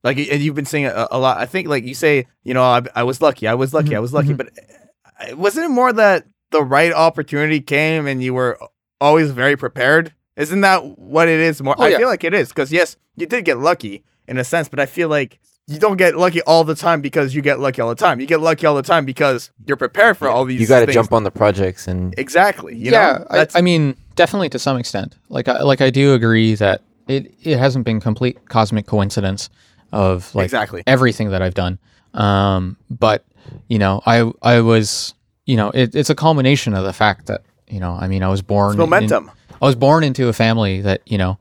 Like, and you've been saying a lot. I think, like, you say, you know, I was lucky, mm-hmm. I was lucky. Mm-hmm. But wasn't it more that the right opportunity came and you were always very prepared? Isn't that what it is more? Oh, yeah. I feel like it is, because, yes, you did get lucky in a sense, but I feel like you don't get lucky all the time because you get lucky all the time. You get lucky all the time because you're prepared for all these things. You got to jump on the projects. And exactly. You know? I mean, definitely to some extent. Like I do agree that it hasn't been complete cosmic coincidence of like everything that I've done. But, you know, I was, you know, it's a culmination of the fact that, you know, I mean, I was born. It's momentum. I was born into a family that, you know,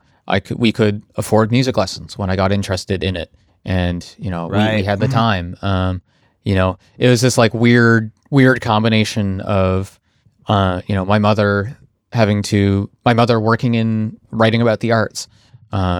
we could afford music lessons when I got interested in it. And, you know, we had the time, you know, it was this like weird combination of, you know, my mother working in writing about the arts.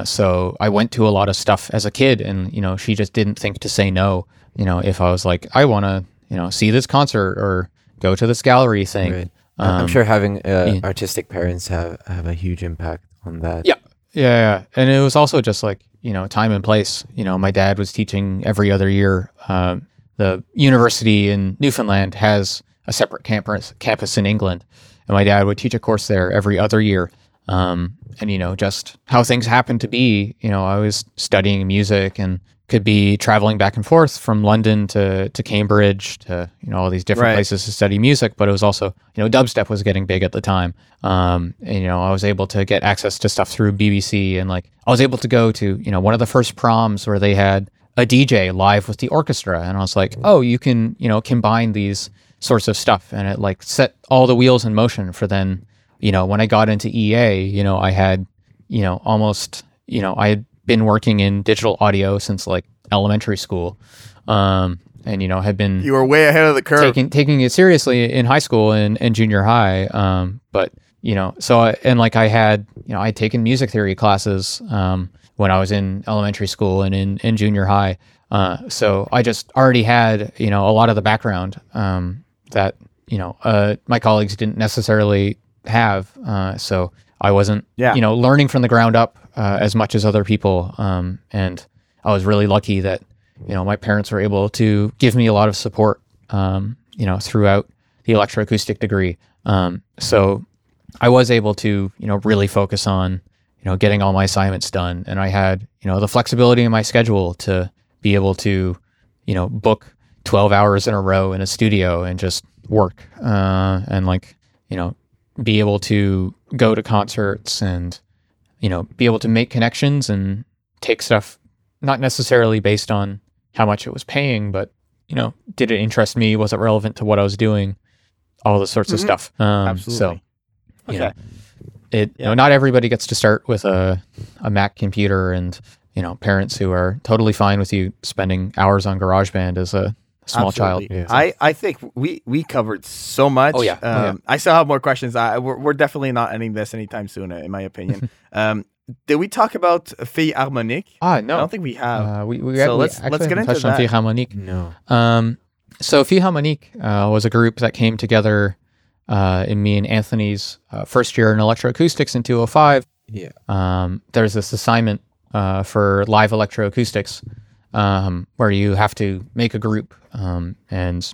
So I went to a lot of stuff as a kid, and, you know, she just didn't think to say no, you know, if I was like, I want to, you know, see this concert or go to this gallery thing. Right. I'm sure having artistic parents have a huge impact on that. Yeah. Yeah. And it was also just like, you know, time and place. You know, my dad was teaching every other year. The university in Newfoundland has a separate campus in England. And my dad would teach a course there every other year. And, you know, just how things happened to be, you know, I was studying music and could be traveling back and forth from London to Cambridge to, you know, all these different places to study music. But it was also, you know, dubstep was getting big at the time. And, you know, I was able to get access to stuff through BBC, and like I was able to go to, you know, one of the first proms where they had a DJ live with the orchestra. And I was like, oh, you can, you know, combine these sorts of stuff. And it like set all the wheels in motion for then, you know, when I got into EA, you know, I had, you know, almost, you know, I had been working in digital audio since like elementary school, and, you know, had been, you were way ahead of the curve, taking it seriously in high school and junior high. But, you know, so I had taken music theory classes when I was in elementary school and in junior high. So I just already had, you know, a lot of the background that, you know, my colleagues didn't necessarily have. So I wasn't, you know, learning from the ground up as much as other people. And I was really lucky that, you know, my parents were able to give me a lot of support, you know, throughout the electroacoustic degree. So I was able to, you know, really focus on, you know, getting all my assignments done. And I had, you know, the flexibility in my schedule to be able to, you know, book 12 hours in a row in a studio and just work, and like, you know, be able to go to concerts and, you know, be able to make connections and take stuff, not necessarily based on how much it was paying, but, you know, did it interest me? Was it relevant to what I was doing? All this sorts of stuff. Absolutely. So, you know, you know, not everybody gets to start with a Mac computer, and, you know, parents who are totally fine with you spending hours on GarageBand as a small child. Yeah. I think we covered so much. Oh, yeah. I still have more questions. We're definitely not ending this anytime soon, in my opinion. Did we talk about Phih Harmonique? No. I don't think we have. Let's get into that. On Phih Harmonique. No. So Phih Harmonique was a group that came together in me and Anthony's first year in electroacoustics in 2005. Yeah. There's this assignment for live electroacoustics where you have to make a group and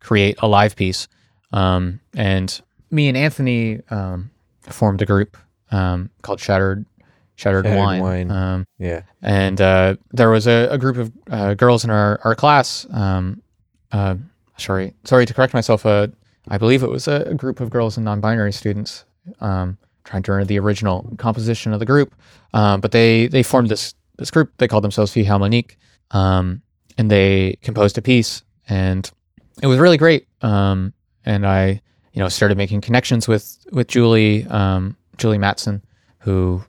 create a live piece. And me and Anthony formed a group called Shattered Wine. And there was a group of girls in our class. Sorry to correct myself. I believe it was a group of girls and non-binary students trying to earn the original composition of the group. But they formed this group. They called themselves Phih Harmonique, and they composed a piece, and it was really great. And I, started making connections with Julie Matson, who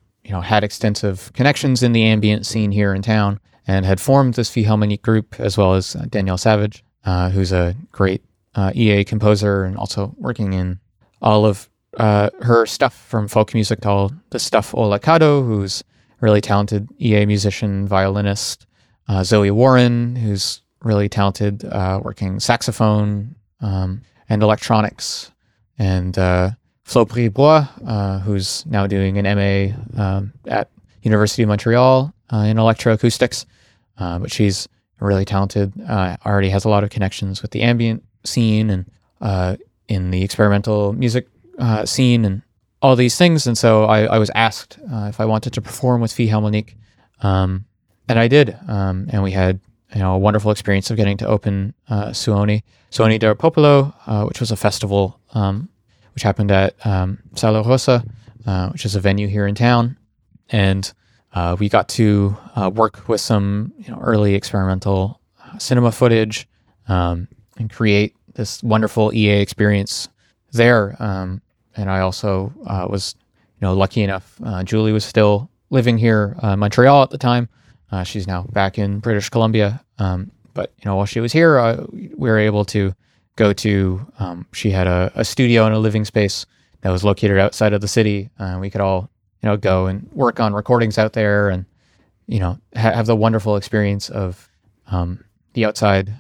had extensive connections in the ambient scene here in town, and had formed this Phih Harmonique group, as well as Danielle Savage, who's a great EA composer, and also working in all of her stuff from folk music to all the stuff Ola Kado, who's a really talented EA musician, violinist, Zoe Warren, who's really talented working saxophone and electronics, and Flo Bribois, who's now doing an MA at University of Montreal in electroacoustics, but she's really talented, already has a lot of connections with the ambient scene and in the experimental music scene and all these things. And so I was asked if I wanted to perform with Phih Harmonique, and I did. And we had a wonderful experience of getting to open Suoni del Popolo, which was a festival which happened at Sala Rosa, which is a venue here in town. And we got to work with some early experimental cinema footage and create this wonderful EA experience there. And I also was lucky enough. Julie was still living here in Montreal at the time. She's now back in British Columbia. But while she was here, we were able to go to, she had a studio and a living space that was located outside of the city. We could all, go and work on recordings out there, and, have the wonderful experience of the outside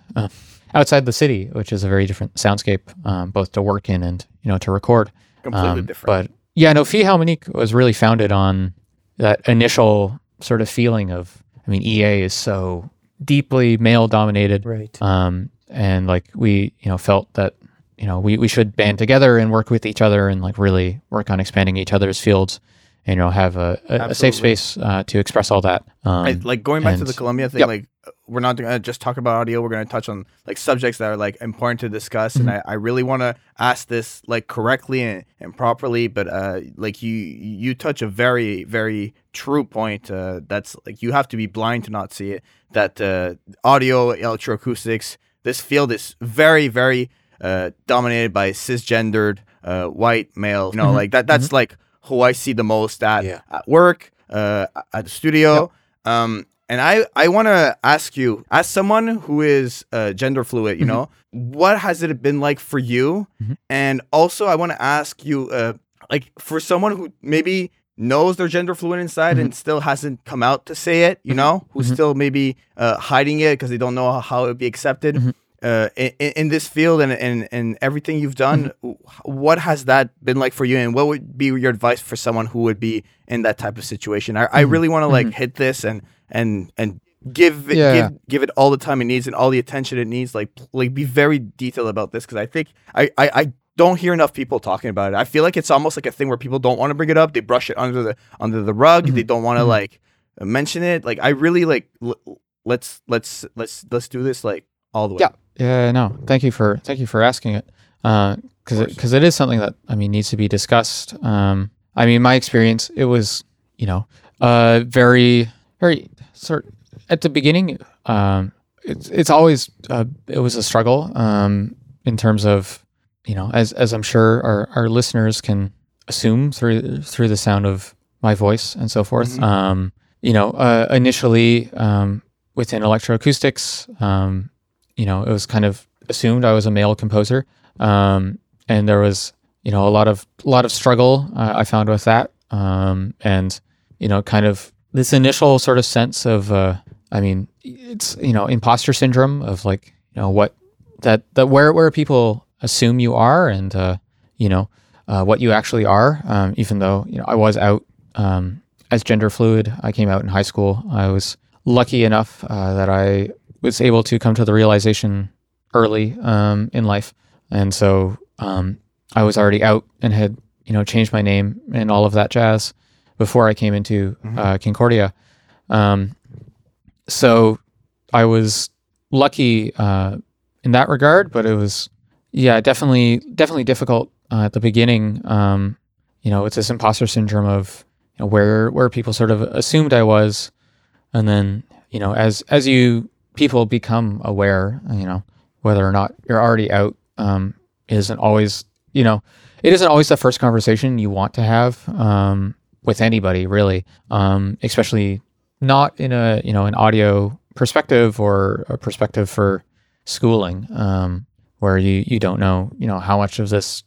the city, which is a very different soundscape, both to work in and, to record. Completely different. But yeah, no, Phih Harmonique was really founded on that initial sort of feeling of, EA is so deeply male dominated. Right. And we, felt that, we should band together and work with each other and really work on expanding each other's fields and, have a safe space to express all that. Going back to the Columbia thing, yep. We're not going to just talk about audio. We're going to touch on subjects that are important to discuss. Mm-hmm. And I really want to ask this correctly and properly, but you touch a very, very true point. That's you have to be blind to not see it, that audio, electroacoustics, this field is very, very dominated by cisgendered white males. Mm-hmm. That's mm-hmm. Who I see the most at, yeah. at work, at the studio. Yep. And I want to ask you, as someone who is gender fluid, mm-hmm. What has it been like for you? Mm-hmm. And also I want to ask you, for someone who maybe knows they're gender fluid inside mm-hmm. and still hasn't come out to say it, who's mm-hmm. still maybe hiding it because they don't know how it would be accepted mm-hmm. In this field and everything you've done, mm-hmm. what has that been like for you, and what would be your advice for someone who would be in that type of situation? I really want to mm-hmm. hit this and give it all the time it needs and all the attention it needs. Be very detailed about this, because I think I don't hear enough people talking about it. I feel like it's almost a thing where people don't want to bring it up. They brush it under the rug. Mm-hmm. They don't want to mm-hmm. Mention it. I really let's do this all the way. Yeah. Yeah. No. Thank you for asking it. Because it is something that needs to be discussed. My experience, it was very very sort of, at the beginning. It's always it was a struggle. In terms of. As I'm sure our listeners can assume through the sound of my voice and so forth, mm-hmm. Initially within electroacoustics, it was kind of assumed I was a male composer, and there was a lot of struggle I found with that, and you know, kind of this initial sort of sense of, I mean, it's, you know, imposter syndrome of like, you know, what that where people assume you are and, you know, what you actually are. Even though, you know, I was out as gender fluid. I came out in high school. I was lucky enough that I was able to come to the realization early in life. And so I was already out and had, you know, changed my name and all of that jazz before I came into Concordia. So I was lucky in that regard, but it was, yeah, definitely difficult at the beginning. You know, it's this imposter syndrome of, you know, where people sort of assumed I was. And then, you know, as you people become aware, you know, whether or not you're already out, it isn't always the first conversation you want to have with anybody, really, especially not in a, you know, an audio perspective or a perspective for schooling, where you don't know, you know, how much of this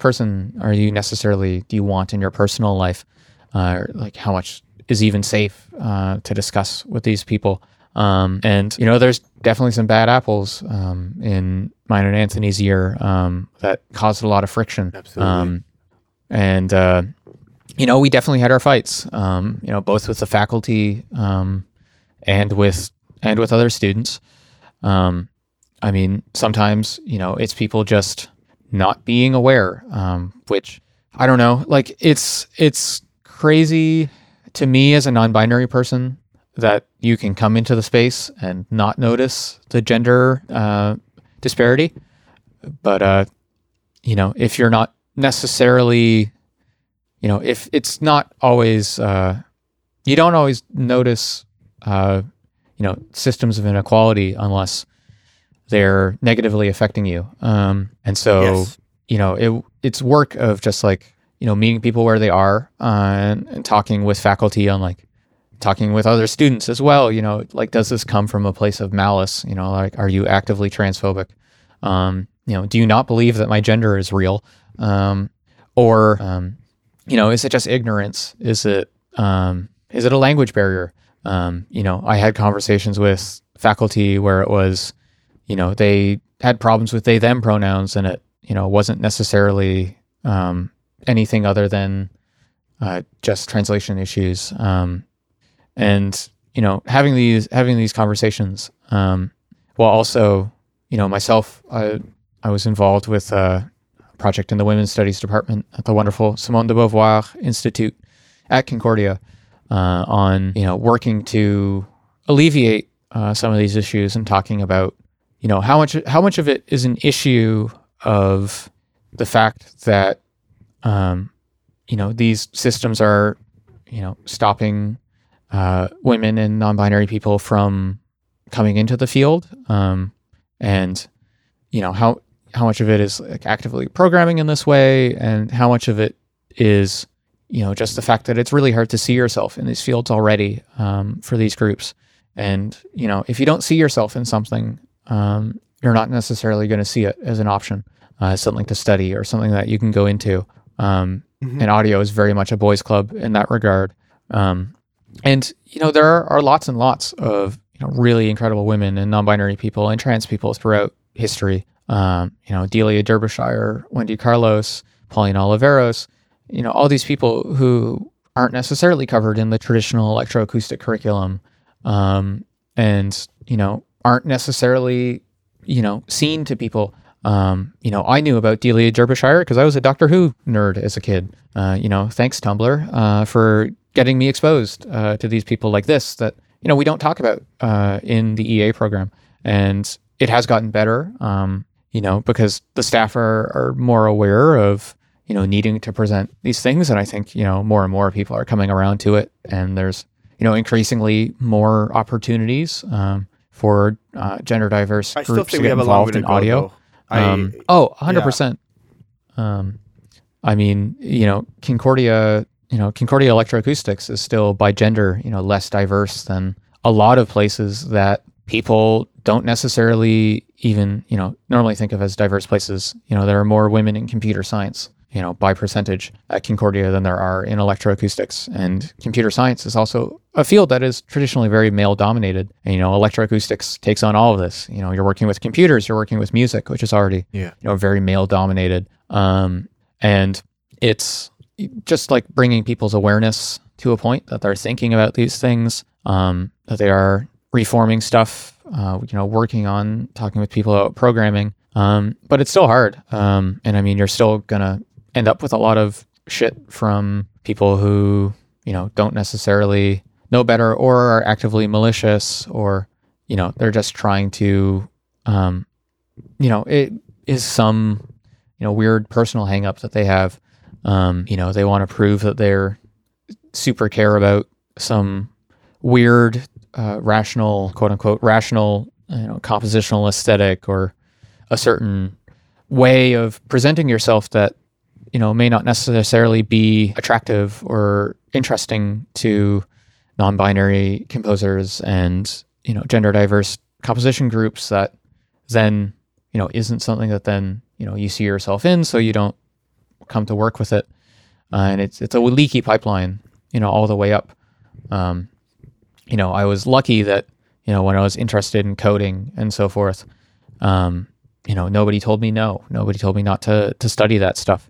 person are you necessarily, do you want in your personal life, or like how much is even safe to discuss with these people. And, you know, there's definitely some bad apples in mine and Anthony's year that caused a lot of friction. Absolutely. And, you know, we definitely had our fights, you know, both with the faculty and with other students. I mean, sometimes, you know, it's people just not being aware, which I don't know, like it's crazy to me as a non-binary person that you can come into the space and not notice the gender disparity. But, you know, if you're not necessarily, you know, if it's not always, you don't always notice, you know, systems of inequality unless they're negatively affecting you. And so, yes. You know, it's work of just like, you know, meeting people where they are and talking with faculty on like, talking with other students as well, you know, like, does this come from a place of malice? You know, like, are you actively transphobic? You know, do you not believe that my gender is real? Or, you know, is it just ignorance? Is it a language barrier? You know, I had conversations with faculty where it was, you know, they had problems with they, them pronouns, and it, you know, wasn't necessarily anything other than just translation issues. And, you know, having these conversations, while also, you know, myself, I was involved with a project in the Women's Studies Department at the wonderful Simone de Beauvoir Institute at Concordia, on, you know, working to alleviate some of these issues and talking about, you know, how much of it is an issue of the fact that, you know, these systems are, you know, stopping women and non-binary people from coming into the field, and you know how much of it is like actively programming in this way, and how much of it is, you know, just the fact that it's really hard to see yourself in these fields already for these groups, and you know if you don't see yourself in something, you're not necessarily going to see it as an option, something to study or something that you can go into. And audio is very much a boys' club in that regard. And, you know, there are lots and lots of, you know, really incredible women and non-binary people and trans people throughout history. You know, Delia Derbyshire, Wendy Carlos, Paulina Oliveros, you know, all these people who aren't necessarily covered in the traditional electroacoustic curriculum, and, you know, aren't necessarily, you know, seen to people. You know, I knew about Delia Derbyshire because I was a Doctor Who nerd as a kid. You know, thanks Tumblr for getting me exposed to these people like this that, you know, we don't talk about in the EA program. And it has gotten better, you know, because the staff are more aware of, you know, needing to present these things. And I think, you know, more and more people are coming around to it. And there's, you know, increasingly more opportunities for gender diverse groups still think to get involved in audio. 100%. Yeah. I mean, you know, Concordia Electroacoustics is still by gender, you know, less diverse than a lot of places that people don't necessarily even, you know, normally think of as diverse places. You know, there are more women in computer science you know, by percentage at Concordia than there are in electroacoustics. And computer science is also a field that is traditionally very male dominated. And, you know, electroacoustics takes on all of this. You know, you're working with computers, you're working with music, which is already, you know, very male dominated. And it's just like bringing people's awareness to a point that they're thinking about these things, that they are reforming stuff, you know, working on talking with people about programming. But it's still hard. And I mean, you're still going to end up with a lot of shit from people who, you know, don't necessarily know better or are actively malicious, or, you know, they're just trying to, you know, it is some, you know, weird personal hang up that they have. You know, they want to prove that they're super care about some weird, rational, quote unquote, rational, you know, compositional aesthetic, or a certain way of presenting yourself that, you know, may not necessarily be attractive or interesting to non-binary composers and, you know, gender diverse composition groups, that then, you know, isn't something that then, you know, you see yourself in, so you don't come to work with it. And it's a leaky pipeline, you know, all the way up. You know, I was lucky that, you know, when I was interested in coding and so forth, you know, nobody told me no. Nobody told me not to study that stuff.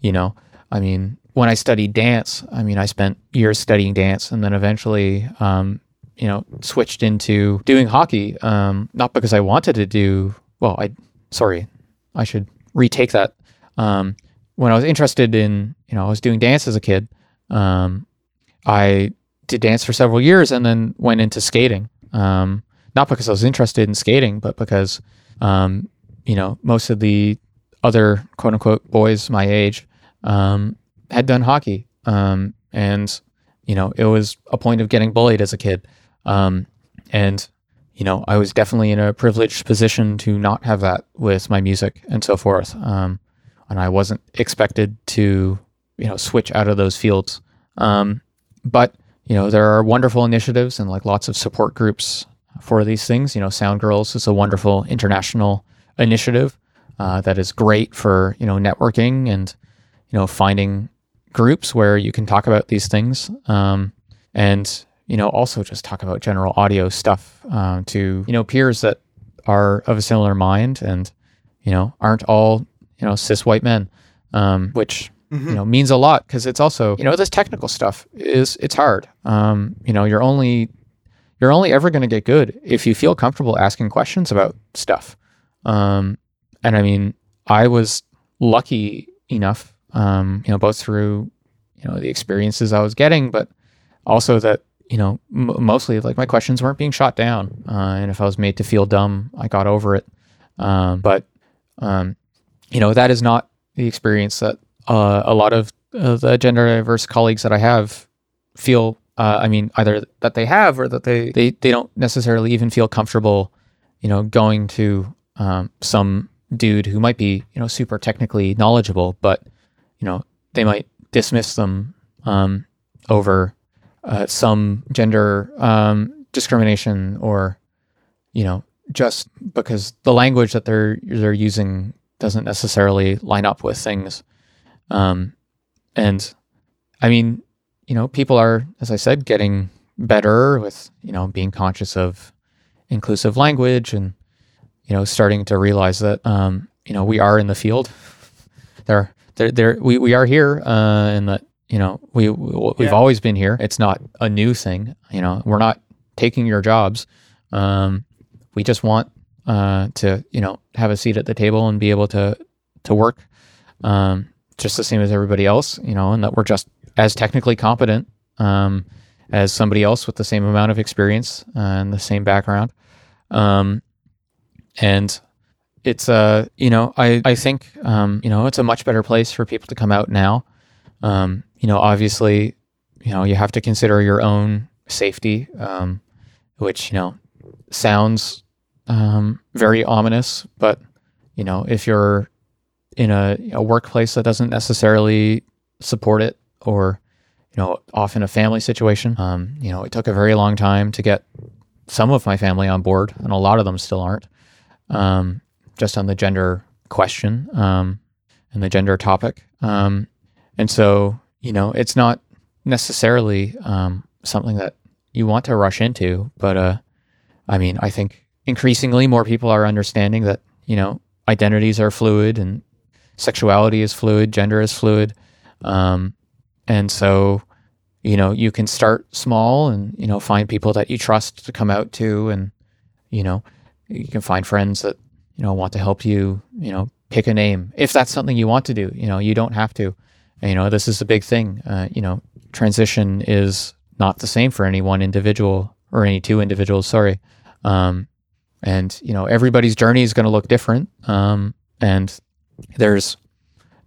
You know, I mean, when I studied dance, I mean, I spent years studying dance, and then eventually, you know, switched into doing hockey. Not because I wanted to do, well, I should retake that. When I was interested in, you know, I was doing dance as a kid. I did dance for several years and then went into skating. Not because I was interested in skating, but because, you know, most of the other quote unquote boys my age, had done hockey. And, you know, it was a point of getting bullied as a kid. And, you know, I was definitely in a privileged position to not have that with my music and so forth. And I wasn't expected to, you know, switch out of those fields. But, you know, there are wonderful initiatives and like lots of support groups for these things. You know, Sound Girls is a wonderful international initiative that is great for, you know, networking and, you know, finding groups where you can talk about these things. And, you know, also just talk about general audio stuff to, you know, peers that are of a similar mind and, you know, aren't all, you know, cis white men, which, you know, means a lot, because it's also, you know, this technical stuff is, it's hard. You know, you're only ever going to get good if you feel comfortable asking questions about stuff. And I mean, I was lucky enough, you know, both through, you know, the experiences I was getting, but also that, you know, mostly like my questions weren't being shot down. And if I was made to feel dumb, I got over it. But you know, that is not the experience that a lot of the gender diverse colleagues that I have feel. I mean, either that they have, or that they don't necessarily even feel comfortable, you know, going to some dude who might be, you know, super technically knowledgeable, but, you know, they might dismiss them over some gender discrimination, or, you know, just because the language that they're using doesn't necessarily line up with things. And I mean, you know, people are, as I said, getting better with, you know, being conscious of inclusive language and, you know, starting to realize that, you know, we are in the field. We are here, and that, you know, we've always been here. It's not a new thing. You know, we're not taking your jobs. We just want to, you know, have a seat at the table and be able to work, just the same as everybody else, you know, and that we're just as technically competent, as somebody else with the same amount of experience and the same background. And it's, you know, I think, you know, it's a much better place for people to come out now. You know, obviously, you know, you have to consider your own safety, which, you know, sounds very ominous, but, you know, if you're in a workplace that doesn't necessarily support it, or, you know, often a family situation, you know, it took a very long time to get some of my family on board, and a lot of them still aren't, just on the gender question. and the gender topic. And so, you know, it's not necessarily something that you want to rush into, but I mean, I think increasingly more people are understanding that, you know, identities are fluid and sexuality is fluid, gender is fluid. And so, you know, you can start small and, you know, find people that you trust to come out to, and, you know, you can find friends that, you know, want to help you, you know, pick a name if that's something you want to do. You know, you don't have to, you know, this is a big thing. You know, transition is not the same for any one individual or any two individuals, sorry. And, you know, everybody's journey is going to look different. And there's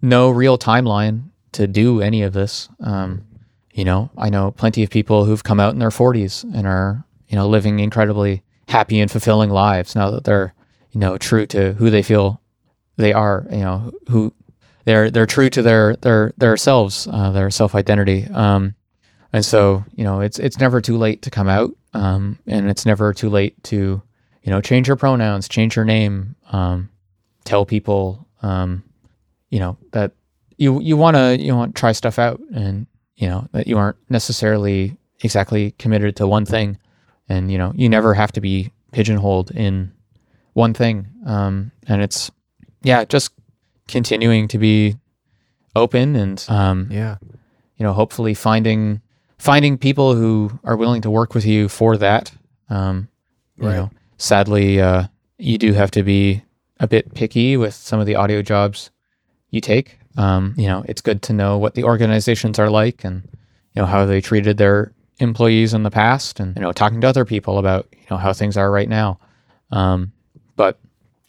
no real timeline to do any of this. You know, I know plenty of people who've come out in their 40s and are, you know, living incredibly happy and fulfilling lives now that they're, you know, true to who they feel they are, you know, who they're true to their selves, their self-identity. And so, you know, it's never too late to come out. And it's never too late to, you know, change your pronouns, change your name, tell people, you know, that you want to try stuff out, and, you know, that you aren't necessarily exactly committed to one thing, and, you know, you never have to be pigeonholed in one thing. And it's, yeah, just continuing to be open and, yeah, you know, hopefully finding people who are willing to work with you for that. Right. You know, sadly, you do have to be a bit picky with some of the audio jobs you take. You know, it's good to know what the organizations are like, and, you know, how they treated their employees in the past, and, you know, talking to other people about, you know, how things are right now. But,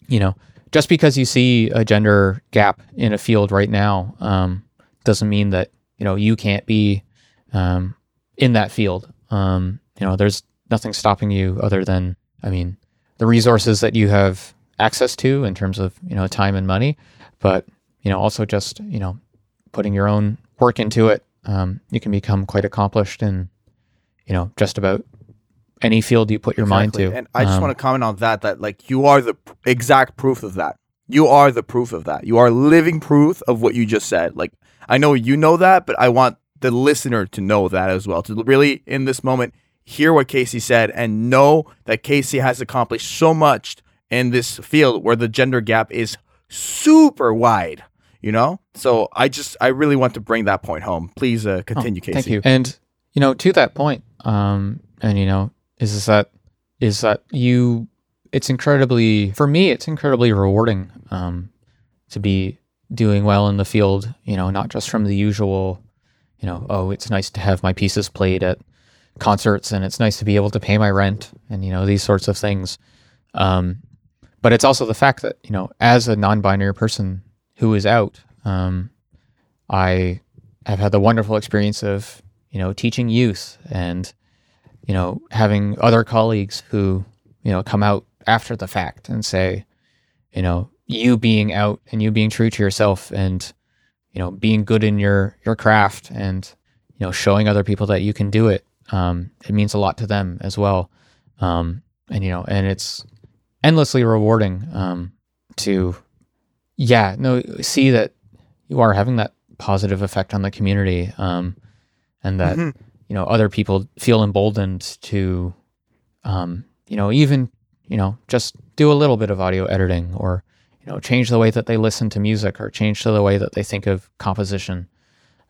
you know, just because you see a gender gap in a field right now, doesn't mean that, you know, you can't be, in that field. You know, there's nothing stopping you other than, I mean, the resources that you have access to in terms of, you know, time and money, but, you know, also just, you know, putting your own work into it. You can become quite accomplished in, you know, just about any field you put your mind to. And I just want to comment on that like, you are the exact proof of that. You are the proof of that. You are living proof of what you just said. Like, I know you know that, but I want the listener to know that as well, to really in this moment hear what Kasey said and know that Kasey has accomplished so much in this field where the gender gap is super wide, you know? So I really want to bring that point home. Please continue, Kasey. Thank you. And, you know, to that point, and, you know, it's incredibly rewarding to be doing well in the field, you know, not just from the usual, you know, oh, it's nice to have my pieces played at concerts and it's nice to be able to pay my rent and, you know, these sorts of things. But it's also the fact that, you know, as a non-binary person who is out, I have had the wonderful experience of, you know, teaching youth and, you know, having other colleagues who, you know, come out after the fact and say, you know, you being out and you being true to yourself and, you know, being good in your craft and, you know, showing other people that you can do it. It means a lot to them as well. And, you know, and it's endlessly rewarding to, yeah, no, see that you are having that positive effect on the community, and that, mm-hmm. you know, other people feel emboldened to, you know, even, you know, just do a little bit of audio editing, or, you know, change the way that they listen to music, or change to the way that they think of composition,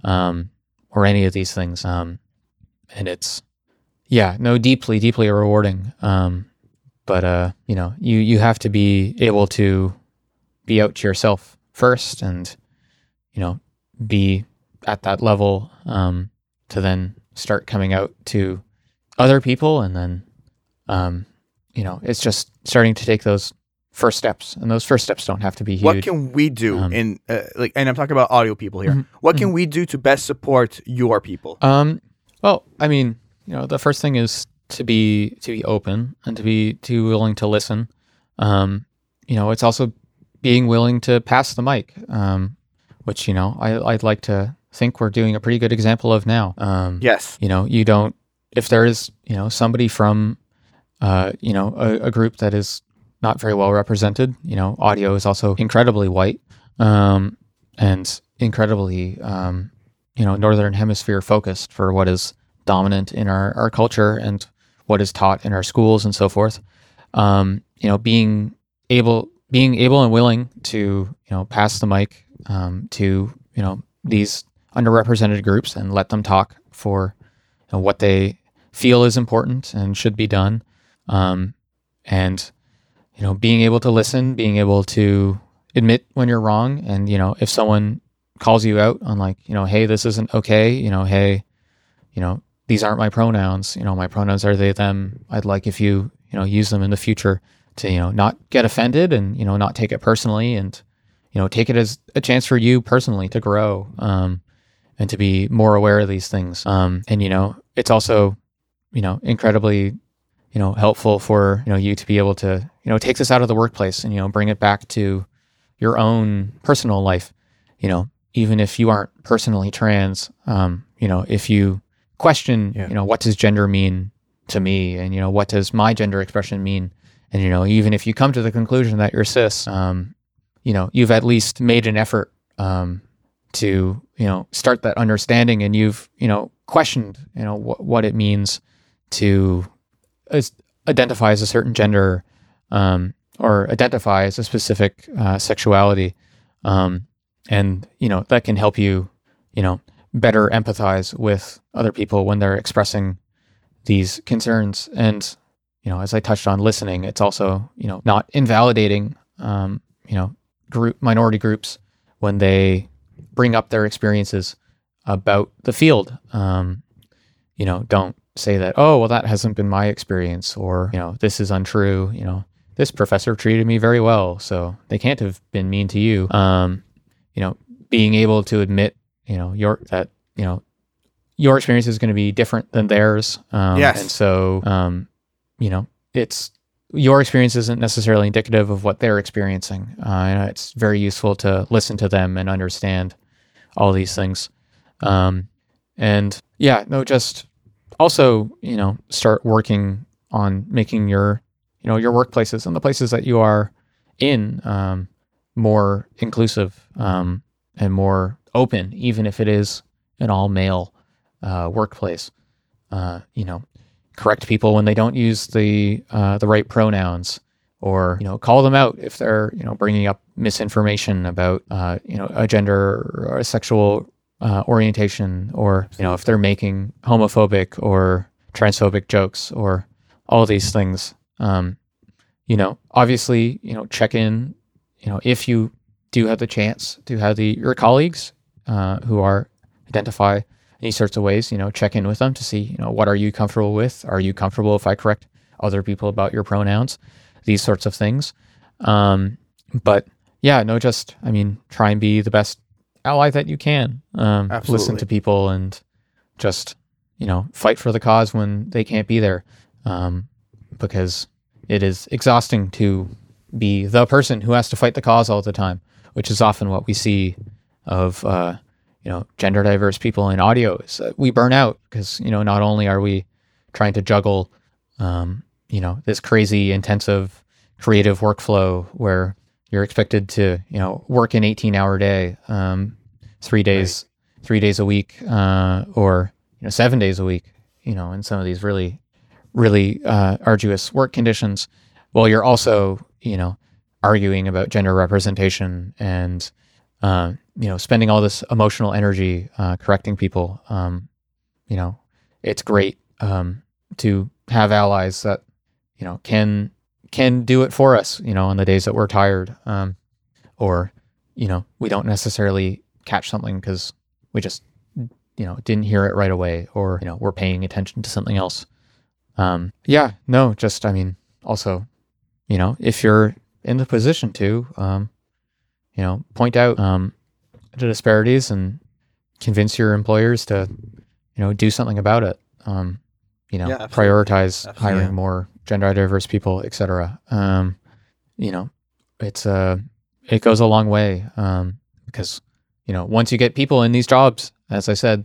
or any of these things. And it's, yeah, no, deeply, deeply rewarding. But, you know, you have to be able to be out to yourself first and, you know, be at that level, to then start coming out to other people. And then, you know, it's just starting to take those first steps, and those first steps don't have to be huge. What can we do in, like, and I'm talking about audio people here. Mm-hmm, what can we do to best support your people? Well, I mean, you know, the first thing is to be open and to be willing to listen. You know, it's also being willing to pass the mic, which, you know, I'd like to think we're doing a pretty good example of now. Yes. You know, you don't, if there is, you know, somebody from, you know, a group that is not very well represented, you know, audio is also incredibly white. and incredibly, Northern Hemisphere focused for what is dominant in our culture and what is taught in our schools and so forth. Being able and willing to, pass the mic to, these underrepresented groups and let them talk for what they feel is important and should be done. And being able to listen, being able to admit when you're wrong. And, if someone calls you out on hey, this isn't okay, hey, these aren't my pronouns, my pronouns are they, them. I'd like if you, use them in the future, to, not get offended and, not take it personally and, take it as a chance for you personally to grow, and to be more aware of these things. And it's also, incredibly, helpful for, you to be able to, take this out of the workplace and, bring it back to your own personal life, even if you aren't personally trans, if you question, what does gender mean to me? And, what does my gender expression mean? And, even if you come to the conclusion that you're cis, you've at least made an effort, to, start that understanding, and you've, questioned, what it means to identify as a certain gender, or identify as a specific sexuality. And that can help you, better empathize with other people when they're expressing these concerns. And, as I touched on listening, it's also, not invalidating, minority groups when they bring up their experiences about the field. Don't say that, oh, well, that hasn't been my experience, or, this is untrue, this professor treated me very well, so they can't have been mean to you. Being able to admit, your experience is going to be different than theirs. Yes. And so, it's your experience isn't necessarily indicative of what they're experiencing. It's very useful to listen to them and understand all these things. Just also, start working on making your, your workplaces and the places that you are in, more inclusive, and more open, even if it is an all male, workplace. Correct people when they don't use the right pronouns, or, call them out if they're, bringing up misinformation about, a gender or a sexual, orientation, or, if they're making homophobic or transphobic jokes or all these things. Obviously, check in, if you do have the chance to have your colleagues, who are identify these sorts of ways, check in with them to see, what are you comfortable with? Are you comfortable if I correct other people about your pronouns? These sorts of things. Try and be the best ally that you can. Absolutely. Listen to people and just, fight for the cause when they can't be there. Because it is exhausting to be the person who has to fight the cause all the time, which is often what we see of, gender diverse people in audio, is that we burn out because, not only are we trying to juggle, this crazy intensive creative workflow where you're expected to, work an 18-hour day, 3 days a week, or, 7 days a week, in some of these really, really, arduous work conditions, while you're also, arguing about gender representation and, spending all this emotional energy, correcting people. It's great, to have allies that, can do it for us, on the days that we're tired, or, we don't necessarily catch something because we just, didn't hear it right away, or, we're paying attention to something else. Also, if you're in the position to, point out the disparities and convince your employers to, do something about it. Prioritize hiring more gender diverse people, etc. It goes a long way, because, once you get people in these jobs, as I said,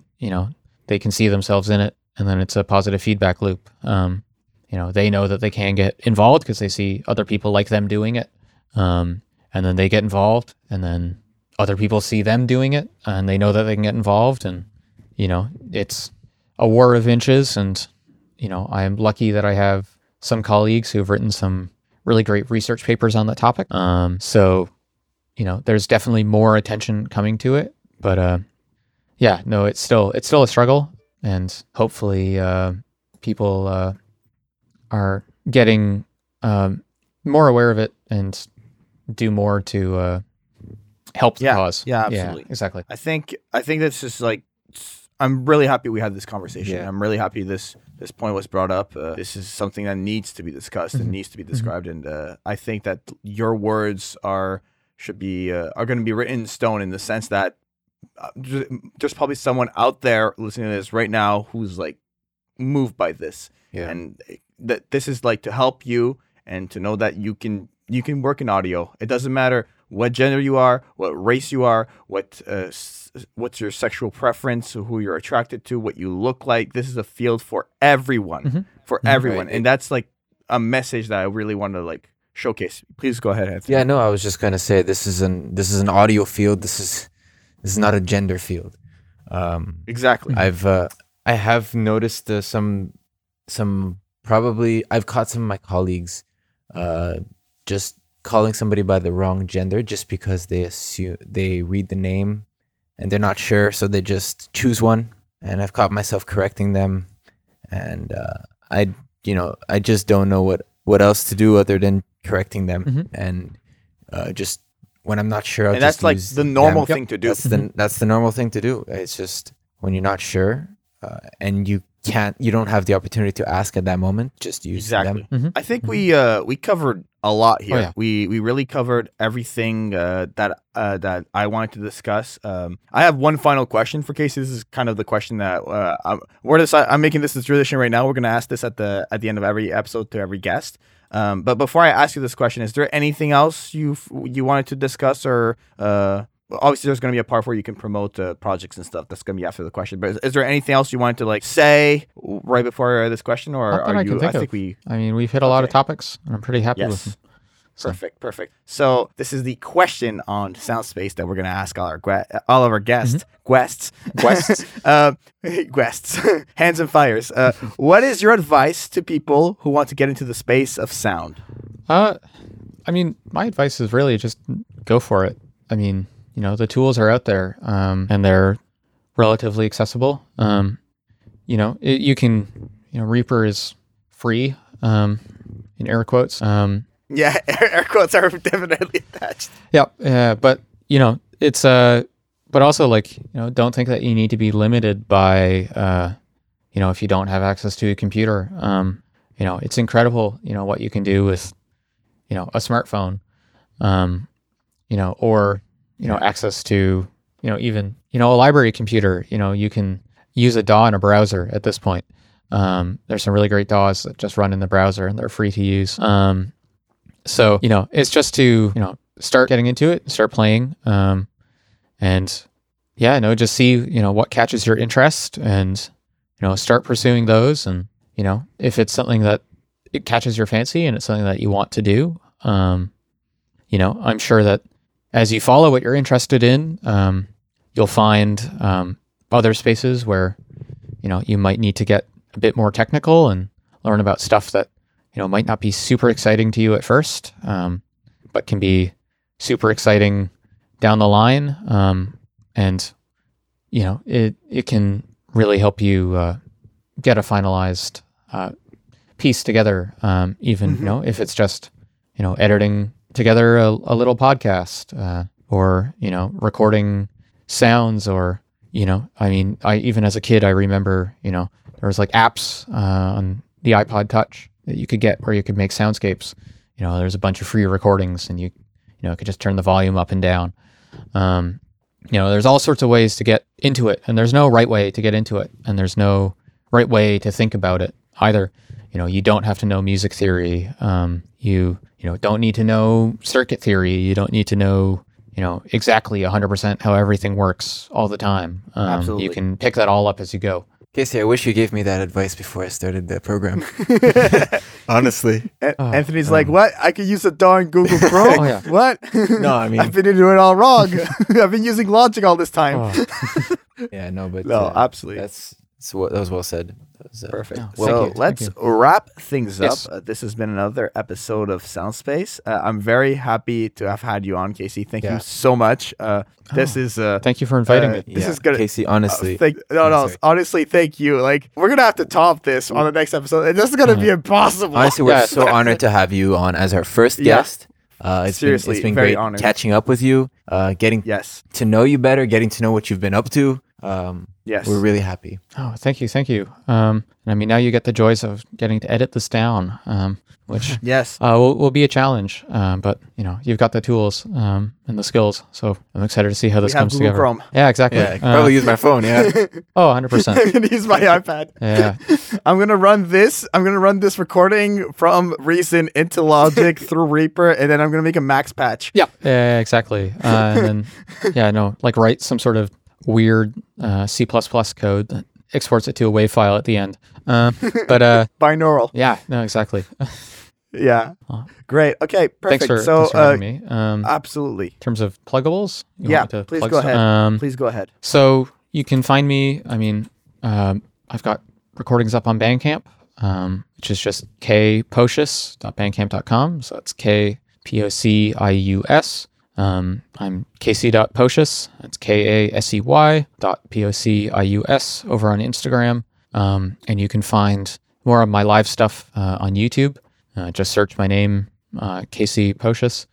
they can see themselves in it, and then it's a positive feedback loop. They know that they can get involved because they see other people like them doing it. And then they get involved, and then other people see them doing it and they know that they can get involved. And, you know, it's a war of inches. And, you know, I'm lucky that I have some colleagues who've written some really great research papers on that topic. So, you know, there's definitely more attention coming to it, but, yeah, no, it's still a struggle, and hopefully, people, are getting, more aware of it and do more to, help the cause. Yeah, absolutely. Yeah, exactly. I think that's just like, I'm really happy we had this conversation. Yeah. I'm really happy this point was brought up. This is something that needs to be discussed and needs to be described. And I think that your words are going to be written in stone, in the sense that there's probably someone out there listening to this right now who's like moved by this. Yeah. And that this is like to help you, and to know that you can work in audio. It doesn't matter what gender you are, what race you are, what's your sexual preference, who you're attracted to, what you look like. This is a field for everyone, Right. And that's like a message that I really want to like showcase. Please go ahead, Anthony. Yeah, no, I was just gonna say this is an audio field. This is not a gender field. Exactly. I have noticed some probably I've caught some of my colleagues just calling somebody by the wrong gender just because they read the name and they're not sure, so they just choose one. And I've caught myself correcting them, and I just don't know what else to do other than correcting them. Mm-hmm. And just when I'm not sure, I'll and just that's use like the normal them. Thing to do. That's the normal thing to do. It's just when you're not sure and you don't have the opportunity to ask at that moment, just use them. Mm-hmm. I think we covered a lot here. Oh, yeah. We really covered everything that I wanted to discuss. I have one final question for Kasey. This is kind of the question that I'm making this tradition right now. We're going to ask this at the end of every episode to every guest. But before I ask you this question, is there anything else you wanted to discuss, or obviously there's going to be a part where you can promote projects and stuff. That's going to be after the question. But is there anything else you wanted to like say right before this question, or are you? We've hit a lot of topics, and I'm pretty happy with them. So. Perfect. So this is the question on Soundspace that we're going to ask all of our guests. Mm-hmm. Guests. Hands and fires. What is your advice to people who want to get into the space of sound? My advice is really just go for it. You know, the tools are out there, and they're relatively accessible. Reaper is free, in air quotes. Yeah, air quotes are definitely attached. Yeah, but, you know, it's, but also, like, you know, don't think that you need to be limited by, you know, if you don't have access to a computer. You know, it's incredible, you know, what you can do with, you know, a smartphone, you know, or, you know, access to, you know, even, you know, a library computer. You know, you can use a DAW in a browser at this point. There's some really great DAWs that just run in the browser, and they're free to use. So, you know, it's just to, you know, start getting into it, start playing. And yeah, no, just see, you know, what catches your interest, and, you know, start pursuing those. And, you know, if it's something that it catches your fancy and it's something that you want to do, you know, I'm sure that as you follow what you're interested in, you'll find other spaces where, you know, you might need to get a bit more technical and learn about stuff that, you know, might not be super exciting to you at first, but can be super exciting down the line. And, you know, it can really help you get a finalized piece together, even, you know, if it's just, you know, editing together a little podcast, or, you know, recording sounds, or, you know, I even as a kid, I remember, you know, there was like apps on the iPod Touch that you could get where you could make soundscapes. You know, there's a bunch of free recordings, and you could just turn the volume up and down. You know, there's all sorts of ways to get into it, and there's no right way to get into it, and there's no right way to think about it either. You know, you don't have to know music theory. You know, don't need to know circuit theory. You don't need to know, you know, exactly 100% how everything works all the time. Absolutely. You can pick that all up as you go. Kasey, I wish you gave me that advice before I started the program. Honestly. Anthony's like, what? I could use a darn Google Chrome. Oh, yeah. What? No, I mean. I've been doing it all wrong. I've been using Logic all this time. Oh. Yeah, no, but. No, absolutely. That was well said. That was, perfect. Yeah, well, let's wrap things up. This has been another episode of Soundspace. I'm very happy to have had you on, Kasey. Thank you so much. This is thank you for inviting me. This is good, Kasey. Honestly, honestly, thank you. Like, we're gonna have to top this on the next episode. This is gonna be impossible. Honestly, we're so honored to have you on as our first guest. Seriously, it's been great catching up with you, getting to know you better, getting to know what you've been up to. We're really happy. Oh, thank you. I mean, now you get the joys of getting to edit this down, which will be a challenge. But you know, you've got the tools and the skills, so I'm excited to see how this comes together. Chrome. Yeah, exactly. Yeah, I can probably use my phone. Yeah. Oh, 100%. I'm gonna use my iPad. Yeah. I'm gonna run this recording from Reason into Logic through Reaper, and then I'm gonna make a Max patch. Yeah. Yeah. Exactly. And then, like write some sort of weird C++ code that exports it to a WAV file at the end. But binaural. Yeah, no, exactly. Yeah. Great. Okay, perfect. Thanks for having me. Absolutely. In terms of pluggables? Please go ahead. Please go ahead. So you can find me, I've got recordings up on Bandcamp, which is just kpocius.bandcamp.com. So that's K-P-O-C-I-U-S. I'm Kasey.Pocius. That's KASEY.POCIUS over on Instagram. And you can find more of my live stuff on YouTube. Just search my name, Kasey Pocius.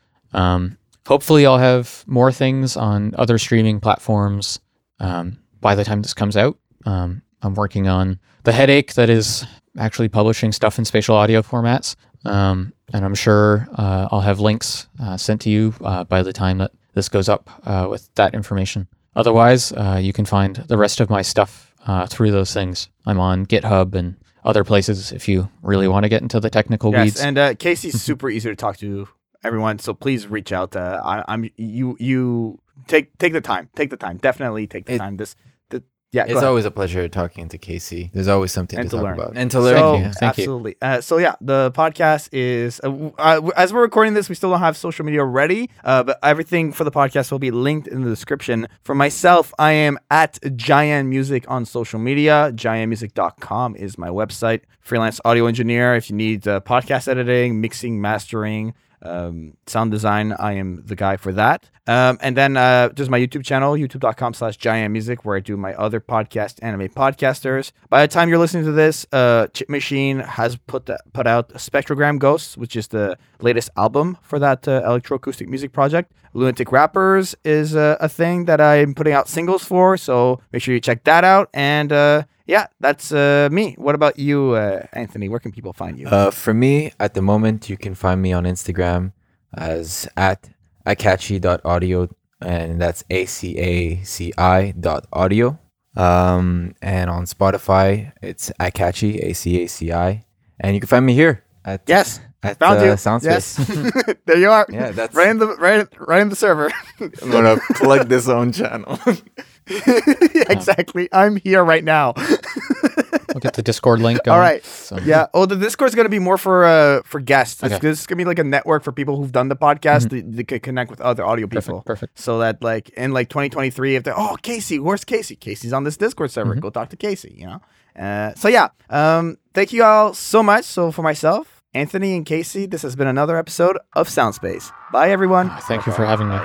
Hopefully I'll have more things on other streaming platforms by the time this comes out. I'm working on the headache that is actually publishing stuff in spatial audio formats. And I'm sure I'll have links sent to you by the time that this goes up with that information. Otherwise, you can find the rest of my stuff through those things. I'm on GitHub and other places if you really want to get into the technical weeds. Yes, and Kasey's super easy to talk to, everyone, so please reach out. Take the time. Definitely take the time. It's always a pleasure talking to Kasey. There's always something to learn about. And to learn. Thank you. Absolutely. The podcast is, as we're recording this, we still don't have social media ready, but everything for the podcast will be linked in the description. For myself, I am at Giant Music on social media. GiantMusic.com is my website. Freelance audio engineer. If you need podcast editing, mixing, mastering, sound design, I am the guy for that. And then just my YouTube channel, youtube.com/giantmusic, where I do my other podcast, Anime Podcasters. By the time you're listening to this, Chip Machine has put out Spectrogram Ghosts, which is the latest album for that electroacoustic music project. Lunatic Rappers is a thing that I'm putting out singles for, so make sure you check that out. And that's me. What about you, Anthony? Where can people find you? For me, at the moment, you can find me on Instagram as at acaci.audio, and that's acaci.audio. And on Spotify, it's Acaci, Acaci. And you can find me here at Soundspace. Yes. There you are. Yeah, that's right in the server. I'm gonna plug this own channel. Exactly. I'm here right now. We'll get the Discord link going. All right. So. Yeah. Oh, the Discord's going to be more for guests. Okay. This is going to be like a network for people who've done the podcast. Mm-hmm. They could connect with other audio people. Perfect. So that in 2023, if they're, Kasey, where's Kasey? Kasey's on this Discord server. Mm-hmm. Go talk to Kasey, you know? Thank you all so much. So for myself, Anthony, and Kasey, this has been another episode of Soundspace. Bye, everyone. Thank you for having me.